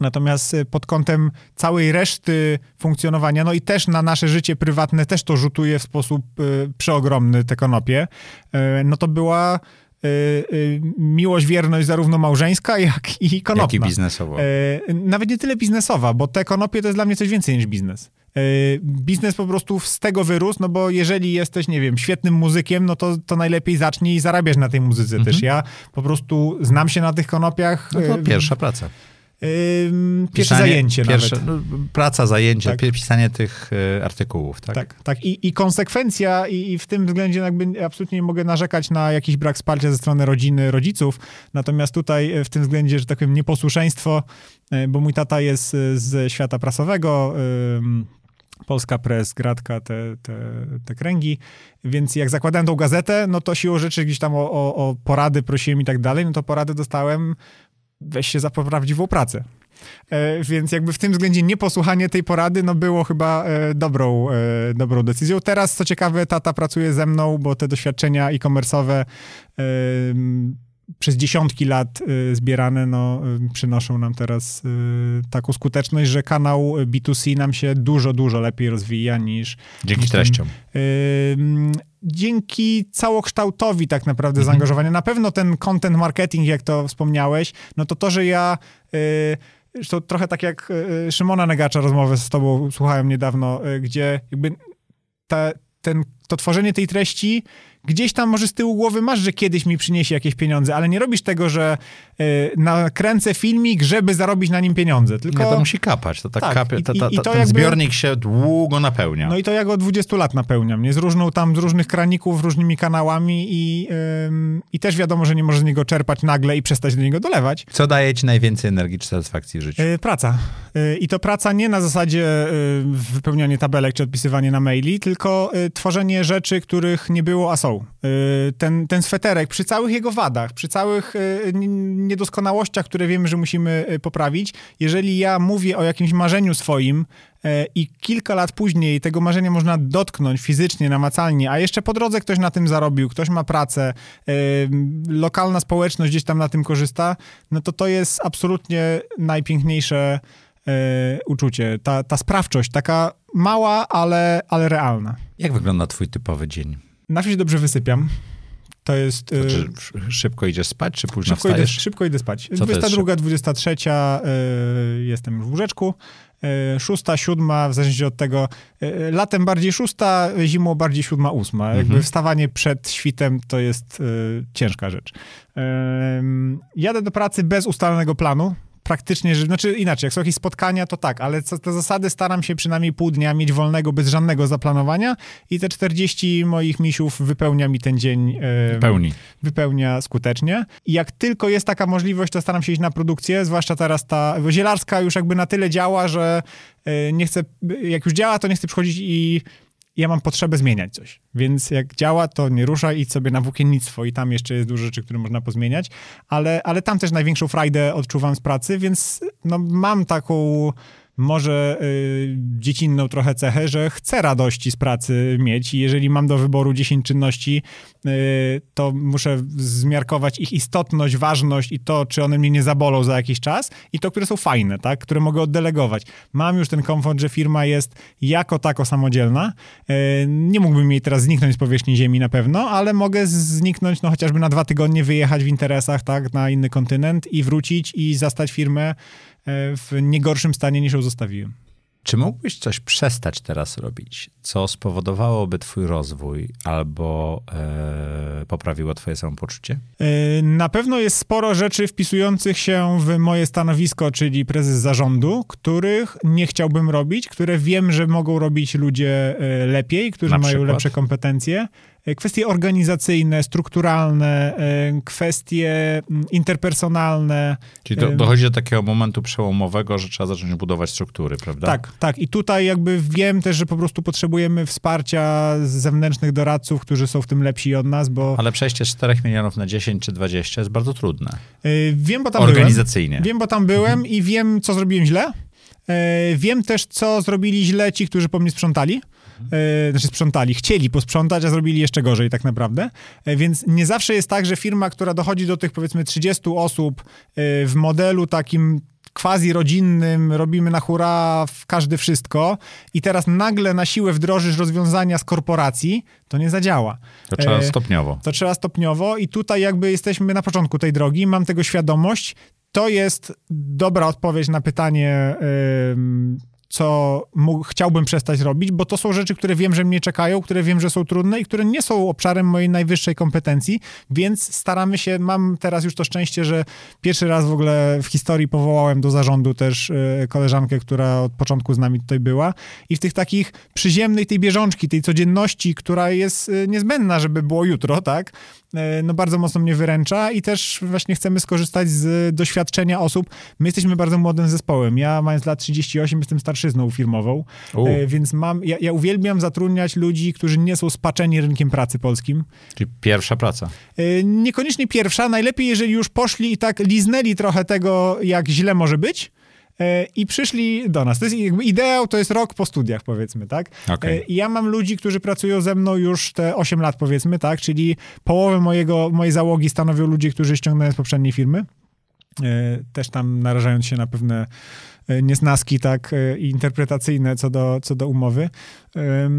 Natomiast pod kątem całej reszty funkcjonowania, no i też na nasze życie prywatne też to rzutuje w sposób y, przeogromny te konopie, y, no to była miłość, wierność zarówno małżeńska, jak i konopna. Jak i biznesowa. Nawet nie tyle biznesowa, bo te konopie to jest dla mnie coś więcej niż biznes. Biznes po prostu z tego wyrósł, no bo jeżeli jesteś, nie wiem, świetnym muzykiem, no to, to najlepiej zacznij i zarabiasz na tej muzyce mhm. też. Ja po prostu znam się na tych konopiach. No to pierwsza praca. Yy, pierwsze pisanie, zajęcie pierwsze, nawet. No, praca, zajęcie, tak. pisanie tych y, artykułów, tak? Tak, tak. I, i konsekwencja i, i w tym względzie jakby absolutnie nie mogę narzekać na jakiś brak wsparcia ze strony rodziny, rodziców, natomiast tutaj w tym względzie, że tak powiem, nieposłuszeństwo, y, bo mój tata jest ze świata prasowego, y, Polska Press, Gradka, te, te, te kręgi, więc jak zakładałem tą gazetę, no to siłą rzeczy gdzieś tam o, o, o porady prosiłem i tak dalej, no to porady dostałem: weź się za prawdziwą pracę. E, więc jakby w tym względzie nieposłuchanie tej porady no było chyba e, dobrą, e, dobrą decyzją. Teraz, co ciekawe, tata pracuje ze mną, bo te doświadczenia e-commerce'owe e, przez dziesiątki lat e, zbierane no, e, przynoszą nam teraz e, taką skuteczność, że kanał B dwa C nam się dużo, dużo lepiej rozwija niż... Dzięki treściom. E, Dzięki całokształtowi tak naprawdę mhm. zaangażowania. Na pewno ten content marketing, jak to wspomniałeś, no to to, że ja... Yy... To trochę tak jak yy, Szymona Negacza rozmowę z tobą słuchałem niedawno, yy, gdzie jakby ta, ten, to tworzenie tej treści gdzieś tam może z tyłu głowy masz, że kiedyś mi przyniesie jakieś pieniądze, ale nie robisz tego, że yy, nakręcę filmik, żeby zarobić na nim pieniądze. Tylko... Nie, to musi kapać. To tak, tak. Kapie, to, to, to, I, i to ten jakby... zbiornik się długo napełnia. No i to ja go od dwudziestu lat napełniam. Nie? Z, różną, tam, z różnych kraników, różnymi kanałami i, yy, i też wiadomo, że nie możesz z niego czerpać nagle i przestać do niego dolewać. Co daje ci najwięcej energii czy satysfakcji w życiu? Yy, praca. Yy, I to praca nie na zasadzie yy, wypełnianie tabelek czy odpisywanie na maili, tylko yy, tworzenie rzeczy, których nie było, a są. Ten, ten sweterek, przy całych jego wadach, przy całych niedoskonałościach, które wiemy, że musimy poprawić, jeżeli ja mówię o jakimś marzeniu swoim i kilka lat później tego marzenia można dotknąć fizycznie, namacalnie, a jeszcze po drodze ktoś na tym zarobił, ktoś ma pracę, lokalna społeczność gdzieś tam na tym korzysta, no to to jest absolutnie najpiękniejsze uczucie. Ta, ta sprawczość, taka mała, ale, ale realna. Jak wygląda twój typowy dzień? Na wsi dobrze wysypiam. To jest... To czy szybko idziesz spać, czy późno szybko wstajesz? Idę, szybko idę spać. dwudziesta druga, dwudziesta trzecia y, jestem już w łóżeczku. Szósta, siódma, w zależności od tego, latem bardziej szósta, zimą bardziej siódma, ósma. Mhm. Jakby wstawanie przed świtem to jest y, ciężka rzecz. Y, jadę do pracy bez ustalonego planu. Praktycznie, że, znaczy inaczej, jak są jakieś spotkania, to tak, ale te zasady staram się przynajmniej pół dnia mieć wolnego, bez żadnego zaplanowania i te czterdzieści moich misiów wypełnia mi ten dzień. E, Pełni. Wypełnia skutecznie. I jak tylko jest taka możliwość, to staram się iść na produkcję, zwłaszcza teraz ta zielarska już jakby na tyle działa, że e, nie chcę, jak już działa, to nie chcę przychodzić i ja mam potrzebę zmieniać coś. Więc jak działa, to nie rusza, idź sobie na włókiennictwo i tam jeszcze jest dużo rzeczy, które można pozmieniać. Ale, ale tam też największą frajdę odczuwam z pracy, więc no, mam taką może y, dziecinną trochę cechę, że chcę radości z pracy mieć i jeżeli mam do wyboru dziesięć czynności, y, to muszę zmiarkować ich istotność, ważność i to, czy one mnie nie zabolą za jakiś czas i to, które są fajne, tak, które mogę oddelegować. Mam już ten komfort, że firma jest jako tako samodzielna. Y, nie mógłbym jej teraz zniknąć z powierzchni ziemi na pewno, ale mogę zniknąć, no chociażby na dwa tygodnie wyjechać w interesach, tak, na inny kontynent i wrócić i zastać firmę w niegorszym stanie niż ją zostawiłem. Czy mógłbyś coś przestać teraz robić, co spowodowałoby twój rozwój albo e, poprawiło twoje samopoczucie? Na pewno jest sporo rzeczy wpisujących się w moje stanowisko, czyli prezes zarządu, których nie chciałbym robić, które wiem, że mogą robić ludzie lepiej, którzy mają lepsze kompetencje. Kwestie organizacyjne, strukturalne, kwestie interpersonalne. Czyli do, dochodzi do takiego momentu przełomowego, że trzeba zacząć budować struktury, prawda? Tak, tak. I tutaj jakby wiem też, że po prostu potrzebujemy wsparcia z zewnętrznych doradców, którzy są w tym lepsi od nas, bo... Ale przejście z czterech milionów na dziesięć czy dwadzieścia jest bardzo trudne. Wiem, bo tam Organizacyjnie. byłem. Wiem, bo tam byłem i wiem, co zrobiłem źle. Wiem też, co zrobili źle ci, którzy po mnie sprzątali. Znaczy sprzątali, chcieli posprzątać, a zrobili jeszcze gorzej tak naprawdę, więc nie zawsze jest tak, że firma, która dochodzi do tych powiedzmy trzydziestu osób w modelu takim quasi rodzinnym, robimy na hura w każdy wszystko i teraz nagle na siłę wdrożysz rozwiązania z korporacji, to nie zadziała. To trzeba stopniowo. To trzeba stopniowo i tutaj jakby jesteśmy na początku tej drogi, mam tego świadomość. To jest dobra odpowiedź na pytanie, co mógł, chciałbym przestać robić, bo to są rzeczy, które wiem, że mnie czekają, które wiem, że są trudne i które nie są obszarem mojej najwyższej kompetencji, więc staramy się, mam teraz już to szczęście, że pierwszy raz w ogóle w historii powołałem do zarządu też koleżankę, która od początku z nami tutaj była i w tych takich przyziemnej tej bieżączki, tej codzienności, która jest niezbędna, żeby było jutro, tak? No bardzo mocno mnie wyręcza i też właśnie chcemy skorzystać z doświadczenia osób. My jesteśmy bardzo młodym zespołem. Ja mając lat trzydzieści osiem jestem starszyzną firmową, U. więc mam, ja, ja uwielbiam zatrudniać ludzi, którzy nie są spaczeni rynkiem pracy polskim. Czyli pierwsza praca. Niekoniecznie pierwsza. Najlepiej, jeżeli już poszli i tak liznęli trochę tego, jak źle może być. I przyszli do nas. To jest jakby ideał, to jest rok po studiach, powiedzmy, tak? Okay. Ja mam ludzi, którzy pracują ze mną już te osiem lat, powiedzmy, tak? Czyli połowę mojego, mojej załogi stanowią ludzie, którzy ściągnęli z poprzedniej firmy. Też tam narażając się na pewne niesnaski, tak, interpretacyjne co do, co do umowy.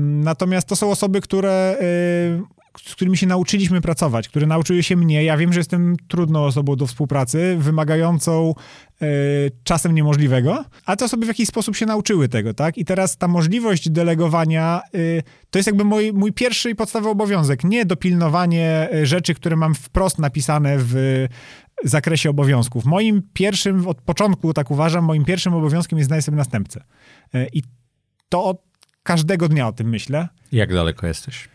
Natomiast to są osoby, które... z którymi się nauczyliśmy pracować, które nauczyły się mnie. Ja wiem, że jestem trudną osobą do współpracy, wymagającą yy, czasem niemożliwego, a te osoby w jakiś sposób się nauczyły tego, tak? I teraz ta możliwość delegowania yy, to jest jakby mój, mój pierwszy i podstawowy obowiązek. Nie dopilnowanie rzeczy, które mam wprost napisane w zakresie obowiązków. Moim pierwszym, od początku tak uważam, moim pierwszym obowiązkiem jest znaleźć sobie następcę. Yy, I to od każdego dnia o tym myślę. Jak daleko jesteś?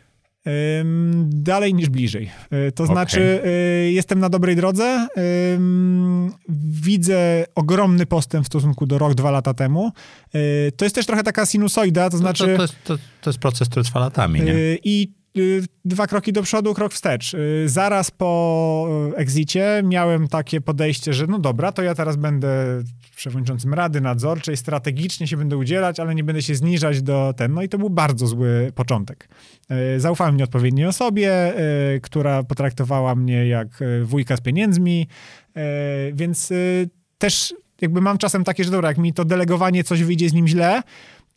Dalej niż bliżej. To okay. znaczy jestem na dobrej drodze, widzę ogromny postęp w stosunku do rok, dwa lata temu. To jest też trochę taka sinusoida, to znaczy... To, to, to, jest, to, to jest proces, który trwa latami, nie? I dwa kroki do przodu, krok wstecz. Zaraz po exicie miałem takie podejście, że no dobra, to ja teraz będę przewodniczącym Rady Nadzorczej, strategicznie się będę udzielać, ale nie będę się zniżać do ten. No i to był bardzo zły początek. Zaufałem nieodpowiedniej osobie, która potraktowała mnie jak wujka z pieniędzmi, więc też jakby mam czasem takie, że dobra, jak mi to delegowanie coś wyjdzie z nim źle,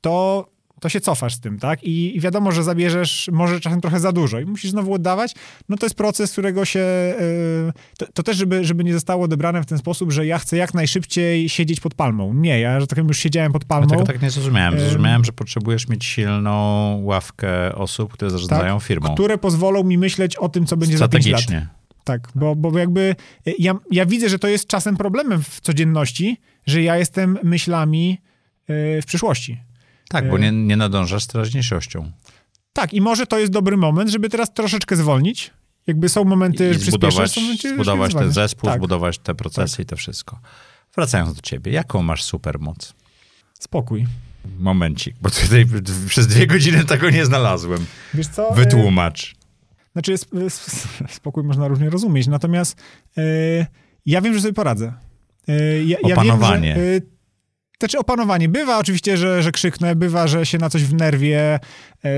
to... to się cofasz z tym, tak? I, I wiadomo, że zabierzesz może czasem trochę za dużo i musisz znowu oddawać. No to jest proces, którego się... Yy, to, to też, żeby, żeby nie zostało odebrane w ten sposób, że ja chcę jak najszybciej siedzieć pod palmą. Nie, ja że tak powiem, już siedziałem pod palmą. Ja tego tak nie zrozumiałem. Zrozumiałem, że potrzebujesz mieć silną ławkę osób, które zarządzają tak, firmą. Które pozwolą mi myśleć o tym, co będzie za pięć lat. Strategicznie. Tak, bo, bo jakby ja, ja widzę, że to jest czasem problemem w codzienności, że ja jestem myślami yy, w przyszłości. Tak, bo nie, nie nadążasz z teraźniejszością. Tak, i może to jest dobry moment, żeby teraz troszeczkę zwolnić. Jakby są momenty, że przyspieszasz, są momenty, że zbudować ten zespół, tak. zbudować te procesy tak. i to wszystko. Wracając do ciebie, jaką masz supermoc? Spokój. Momencik, bo tutaj przez dwie godziny tego nie znalazłem. Wiesz co? Wytłumacz. Znaczy, spokój można różnie rozumieć, natomiast yy, ja wiem, że sobie poradzę. Yy, ja, Opanowanie. Ja wiem, że, yy, Znaczy opanowanie. Bywa oczywiście, że, że krzyknę, bywa, że się na coś wnerwię, yy,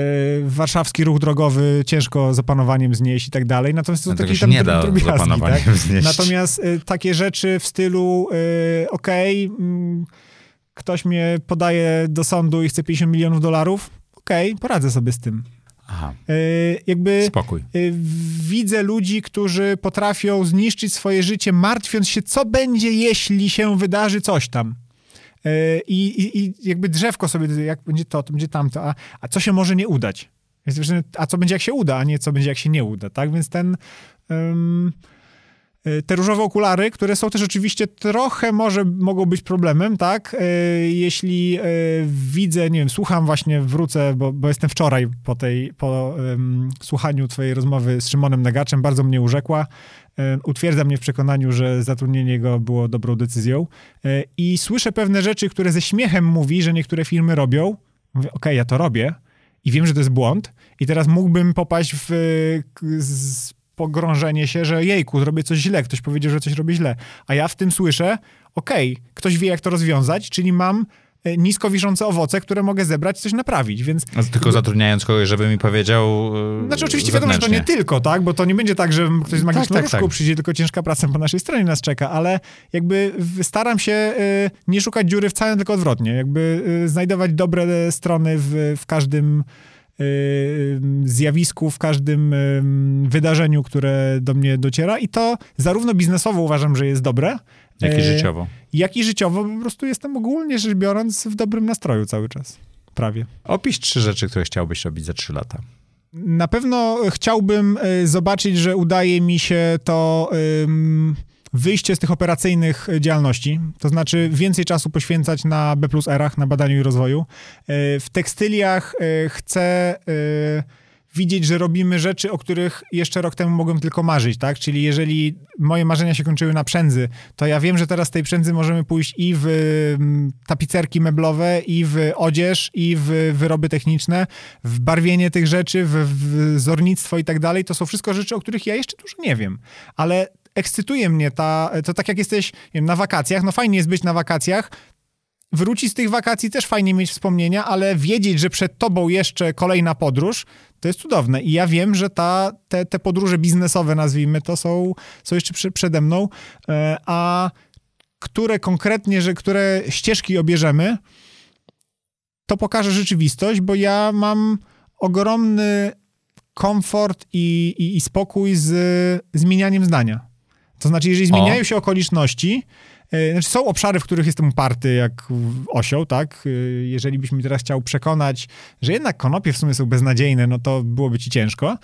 warszawski ruch drogowy ciężko z opanowaniem znieść i tak dalej. Natomiast to takie tam drobiazgi, tak? Natomiast y, takie rzeczy w stylu y, okej, okay, mm, ktoś mnie podaje do sądu i chce pięćdziesiąt milionów dolarów, okej, okay, poradzę sobie z tym. Aha. Y, jakby Spokój. Y, widzę ludzi, którzy potrafią zniszczyć swoje życie, martwiąc się, co będzie, jeśli się wydarzy coś tam. I, i, I jakby drzewko sobie, jak będzie to, to będzie tamto, a, a co się może nie udać? A co będzie jak się uda, a nie co będzie jak się nie uda, tak? Więc ten, um, te różowe okulary, które są też oczywiście trochę może mogą być problemem, tak? Jeśli widzę, nie wiem, słucham właśnie, wrócę, bo, bo jestem wczoraj po tej, po um, słuchaniu twojej rozmowy z Szymonem Nagaczem, bardzo mnie urzekła. Utwierdza mnie w przekonaniu, że zatrudnienie go było dobrą decyzją i słyszę pewne rzeczy, które ze śmiechem mówi, że niektóre firmy robią. Mówię, okej, okay, ja to robię i wiem, że to jest błąd i teraz mógłbym popaść w pogrążenie się, że jejku, zrobię coś źle, ktoś powiedział, że coś robię źle, a ja w tym słyszę, okej, okay, ktoś wie, jak to rozwiązać, czyli mam niskowiszące owoce, które mogę zebrać, coś naprawić, więc... Tylko zatrudniając kogoś, żeby mi powiedział... Znaczy oczywiście wiadomo, że to nie tylko, tak? Bo to nie będzie tak, że ktoś z magicznego tak, tak, tak. przyjdzie, tylko ciężka praca po naszej stronie nas czeka, ale jakby staram się nie szukać dziury w całym, tylko odwrotnie. Jakby znajdować dobre strony w, w każdym zjawisku, w każdym wydarzeniu, które do mnie dociera i to zarówno biznesowo uważam, że jest dobre, jak i życiowo. Jak i życiowo, po prostu jestem ogólnie rzecz biorąc w dobrym nastroju cały czas. Prawie. Opisz trzy rzeczy, które chciałbyś robić za trzy lata. Na pewno chciałbym zobaczyć, że udaje mi się to wyjście z tych operacyjnych działalności, to znaczy więcej czasu poświęcać na B plus erach, na badaniu i rozwoju. W tekstyliach chcę... widzieć, że robimy rzeczy, o których jeszcze rok temu mogłem tylko marzyć, tak? Czyli jeżeli moje marzenia się kończyły na przędzy, to ja wiem, że teraz z tej przędzy możemy pójść i w tapicerki meblowe, i w odzież, i w wyroby techniczne, w barwienie tych rzeczy, w, w zornictwo i tak dalej. To są wszystko rzeczy, o których ja jeszcze dużo nie wiem, ale ekscytuje mnie ta, to tak jak jesteś, nie wiem, na wakacjach, no fajnie jest być na wakacjach, wrócić z tych wakacji, też fajnie mieć wspomnienia, ale wiedzieć, że przed tobą jeszcze kolejna podróż, to jest cudowne. I ja wiem, że ta, te, te podróże biznesowe, nazwijmy to, są, są jeszcze przy, przede mną, a które konkretnie, że które ścieżki obierzemy, to pokaże rzeczywistość, bo ja mam ogromny komfort i, i, i spokój z zmienianiem zdania. To znaczy, jeżeli zmieniają się okoliczności, znaczy są obszary, w których jestem uparty jak osioł, tak? Jeżeli byś mi teraz chciał przekonać, że jednak konopie w sumie są beznadziejne, no to byłoby ci ciężko.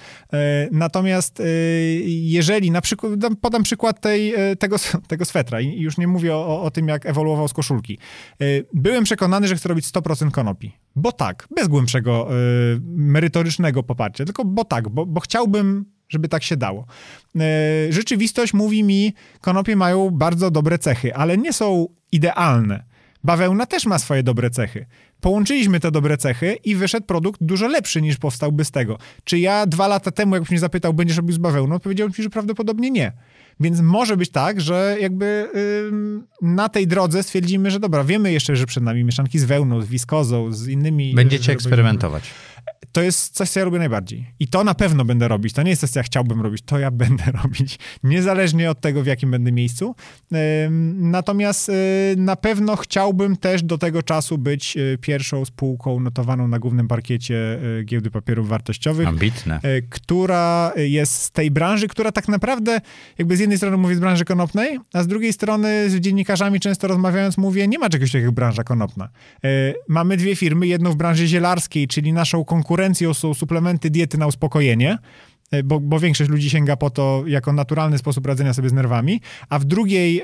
Natomiast jeżeli, na przykład, podam przykład tej, tego, tego swetra i już nie mówię o, o tym, jak ewoluował z koszulki. Byłem przekonany, że chcę robić sto procent konopi. Bo tak, bez głębszego merytorycznego poparcia, tylko bo tak, bo, bo chciałbym, żeby tak się dało. Rzeczywistość mówi mi, konopie mają bardzo dobre cechy, ale nie są idealne. Bawełna też ma swoje dobre cechy. Połączyliśmy te dobre cechy i wyszedł produkt dużo lepszy niż powstałby z tego. Czy ja dwa lata temu, jakbyś mnie zapytał, będziesz robił z bawełną, powiedziałbym ci, że prawdopodobnie nie. Więc może być tak, że jakby yy, na tej drodze stwierdzimy, że dobra, wiemy jeszcze, że przed nami mieszanki z wełną, z wiskozą, z innymi... Będziecie eksperymentować. To jest coś, co ja robię najbardziej. I to na pewno będę robić. To nie jest coś, co ja chciałbym robić. To ja będę robić. Niezależnie od tego, w jakim będę miejscu. Natomiast na pewno chciałbym też do tego czasu być pierwszą spółką notowaną na głównym parkiecie Giełdy Papierów Wartościowych. Ambitne. Która jest z tej branży, która tak naprawdę, jakby z jednej strony mówię z branży konopnej, a z drugiej strony z dziennikarzami często rozmawiając mówię, nie ma czegoś takiego jak branża konopna. Mamy dwie firmy. Jedną w branży zielarskiej, czyli naszą konkurencję są suplementy diety na uspokojenie, bo, bo większość ludzi sięga po to jako naturalny sposób radzenia sobie z nerwami, a w drugiej, yy,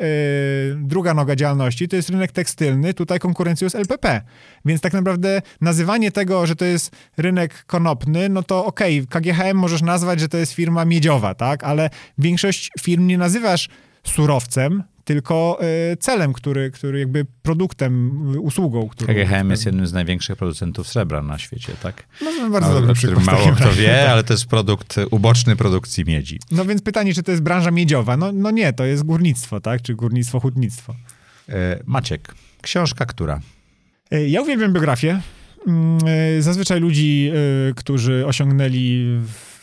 druga noga działalności to jest rynek tekstylny, tutaj konkurencją jest L P P, więc tak naprawdę nazywanie tego, że to jest rynek konopny, no to okej, okay, K G H M możesz nazwać, że to jest firma miedziowa, tak, ale większość firm nie nazywasz surowcem, tylko celem, który, który jakby produktem, usługą. Którą... K G H M jest jednym z największych producentów srebra na świecie, tak? No, bardzo no, dobry przykład. Mało kto wie, tak. Ale to jest produkt uboczny produkcji miedzi. No więc pytanie, czy to jest branża miedziowa? No, no nie, to jest górnictwo, tak? Czy górnictwo, hutnictwo. Maciek, książka która? Ja uwielbiam biografię. Zazwyczaj ludzi, którzy osiągnęli...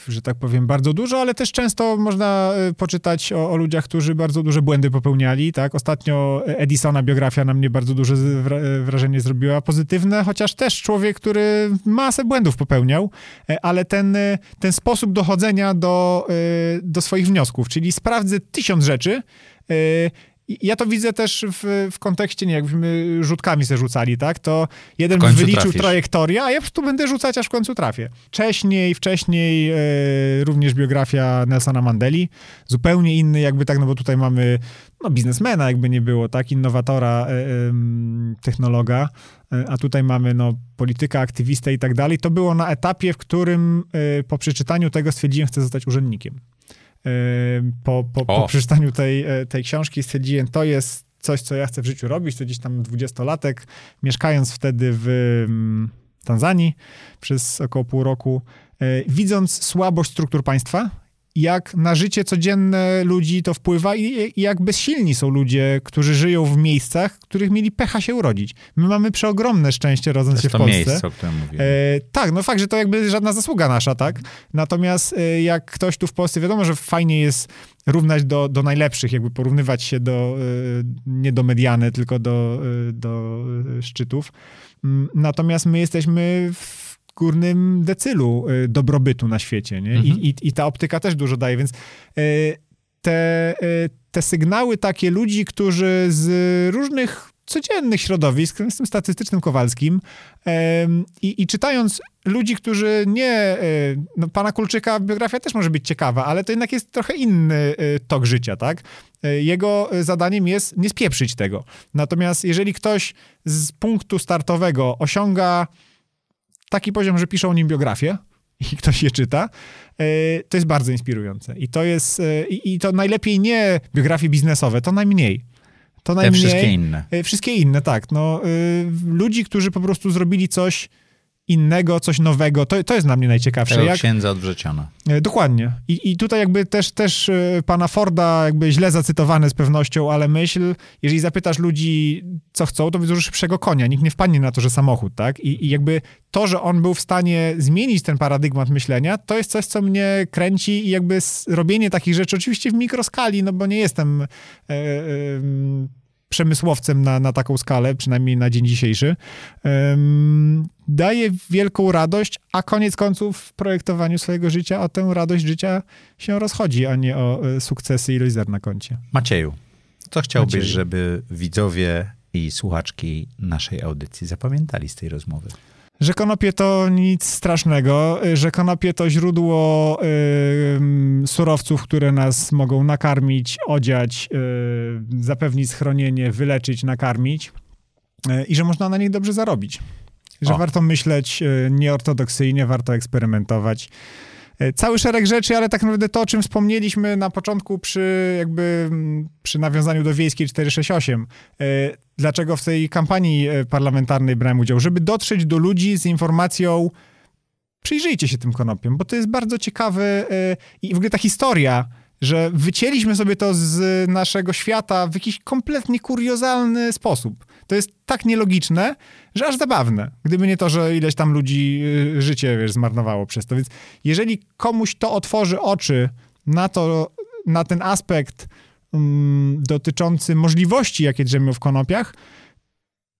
że tak powiem, bardzo dużo, ale też często można poczytać o, o ludziach, którzy bardzo duże błędy popełniali, tak? Ostatnio Edisona biografia na mnie bardzo duże wrażenie zrobiła, pozytywne, chociaż też człowiek, który masę błędów popełniał, ale ten, ten sposób dochodzenia do, do swoich wniosków, czyli sprawdzę tysiąc rzeczy. Ja to widzę też w, w kontekście, nie, jakbyśmy rzutkami se rzucali, tak, to jeden wyliczył trafisz. Trajektorię, a ja po prostu będę rzucać, aż w końcu trafię. Wcześniej, wcześniej e, również biografia Nelsona Mandeli, zupełnie inny jakby tak, no bo tutaj mamy no, biznesmena jakby nie było, tak, innowatora, e, e, technologa, e, a tutaj mamy no polityka, aktywistę i tak dalej. To było na etapie, w którym e, po przeczytaniu tego stwierdziłem, chcę zostać urzędnikiem. Po, po, po przeczytaniu tej, tej książki stwierdziłem, to jest coś, co ja chcę w życiu robić, to gdzieś tam dwudziestolatek, mieszkając wtedy w Tanzanii przez około pół roku, widząc słabość struktur państwa jak na życie codzienne ludzi to wpływa i, i jak bezsilni są ludzie, którzy żyją w miejscach, w których mieli pecha się urodzić. My mamy przeogromne szczęście rodząc się w Polsce. To jest to miejsce, o którym mówiłem. E, tak, no fakt, że to jakby żadna zasługa nasza, tak? Natomiast e, jak ktoś tu w Polsce, wiadomo, że fajnie jest równać do, do najlepszych, jakby porównywać się do, e, nie do mediany, tylko do, e, do szczytów. Natomiast my jesteśmy w górnym decylu dobrobytu na świecie, nie? Mhm. I, i, i ta optyka też dużo daje, więc te, te sygnały takie ludzi, którzy z różnych codziennych środowisk, z tym statystycznym Kowalskim i, i czytając ludzi, którzy nie... No, pana Kulczyka biografia też może być ciekawa, ale to jednak jest trochę inny tok życia, tak? Jego zadaniem jest nie spieprzyć tego. Natomiast jeżeli ktoś z punktu startowego osiąga taki poziom, że piszą o nim biografię i ktoś je czyta, to jest bardzo inspirujące. I to jest, i to najlepiej nie biografie biznesowe, to najmniej. To najmniej. Te wszystkie inne. Wszystkie inne, tak. No, ludzi, którzy po prostu zrobili coś innego, coś nowego, to, to jest dla mnie najciekawsze. Tego jak księdza odwrzeciona. Dokładnie. I, i tutaj jakby też, też pana Forda jakby źle zacytowane z pewnością, ale myśl, jeżeli zapytasz ludzi, co chcą, to widzą szybszego konia. Nikt nie wpadnie na to, że samochód, tak? I, I jakby to, że on był w stanie zmienić ten paradygmat myślenia, to jest coś, co mnie kręci i jakby robienie takich rzeczy, oczywiście w mikroskali, no bo nie jestem e, e, przemysłowcem na, na taką skalę, przynajmniej na dzień dzisiejszy, um, daje wielką radość, a koniec końców w projektowaniu swojego życia o tę radość życia się rozchodzi, a nie o y, sukcesy i ilość zer na koncie. Macieju, co chciałbyś, Macieju. żeby widzowie i słuchaczki naszej audycji zapamiętali z tej rozmowy? Że konopie to nic strasznego, że konopie to źródło y, surowców, które nas mogą nakarmić, odziać, y, zapewnić schronienie, wyleczyć, nakarmić y, i że można na nich dobrze zarobić. Że o. warto myśleć y, nieortodoksyjnie, warto eksperymentować. Y, cały szereg rzeczy, ale tak naprawdę to, o czym wspomnieliśmy na początku przy, jakby, przy nawiązaniu do Wiejskiej cztery sześć osiem, y, dlaczego w tej kampanii parlamentarnej brałem udział? Żeby dotrzeć do ludzi z informacją, przyjrzyjcie się tym konopiom, bo to jest bardzo ciekawy i w ogóle ta historia, że wycięliśmy sobie to z naszego świata w jakiś kompletnie kuriozalny sposób. To jest tak nielogiczne, że aż zabawne. Gdyby nie to, że ileś tam ludzi życie, wiesz, zmarnowało przez to. Więc jeżeli komuś to otworzy oczy na to, na ten aspekt dotyczący możliwości, jakie drzemią w konopiach,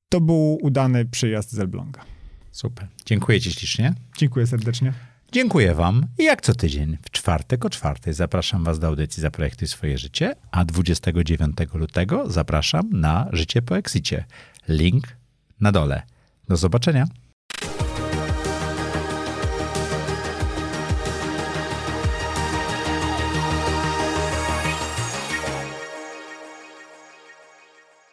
to był udany przyjazd z Elbląga. Super. Dziękuję ci ślicznie. Dziękuję serdecznie. Dziękuję wam. I jak co tydzień, w czwartek o czwartej zapraszam was do audycji Zaprojektuj swoje życie, a dwudziestego dziewiątego lutego zapraszam na Życie po Exicie. Link na dole. Do zobaczenia.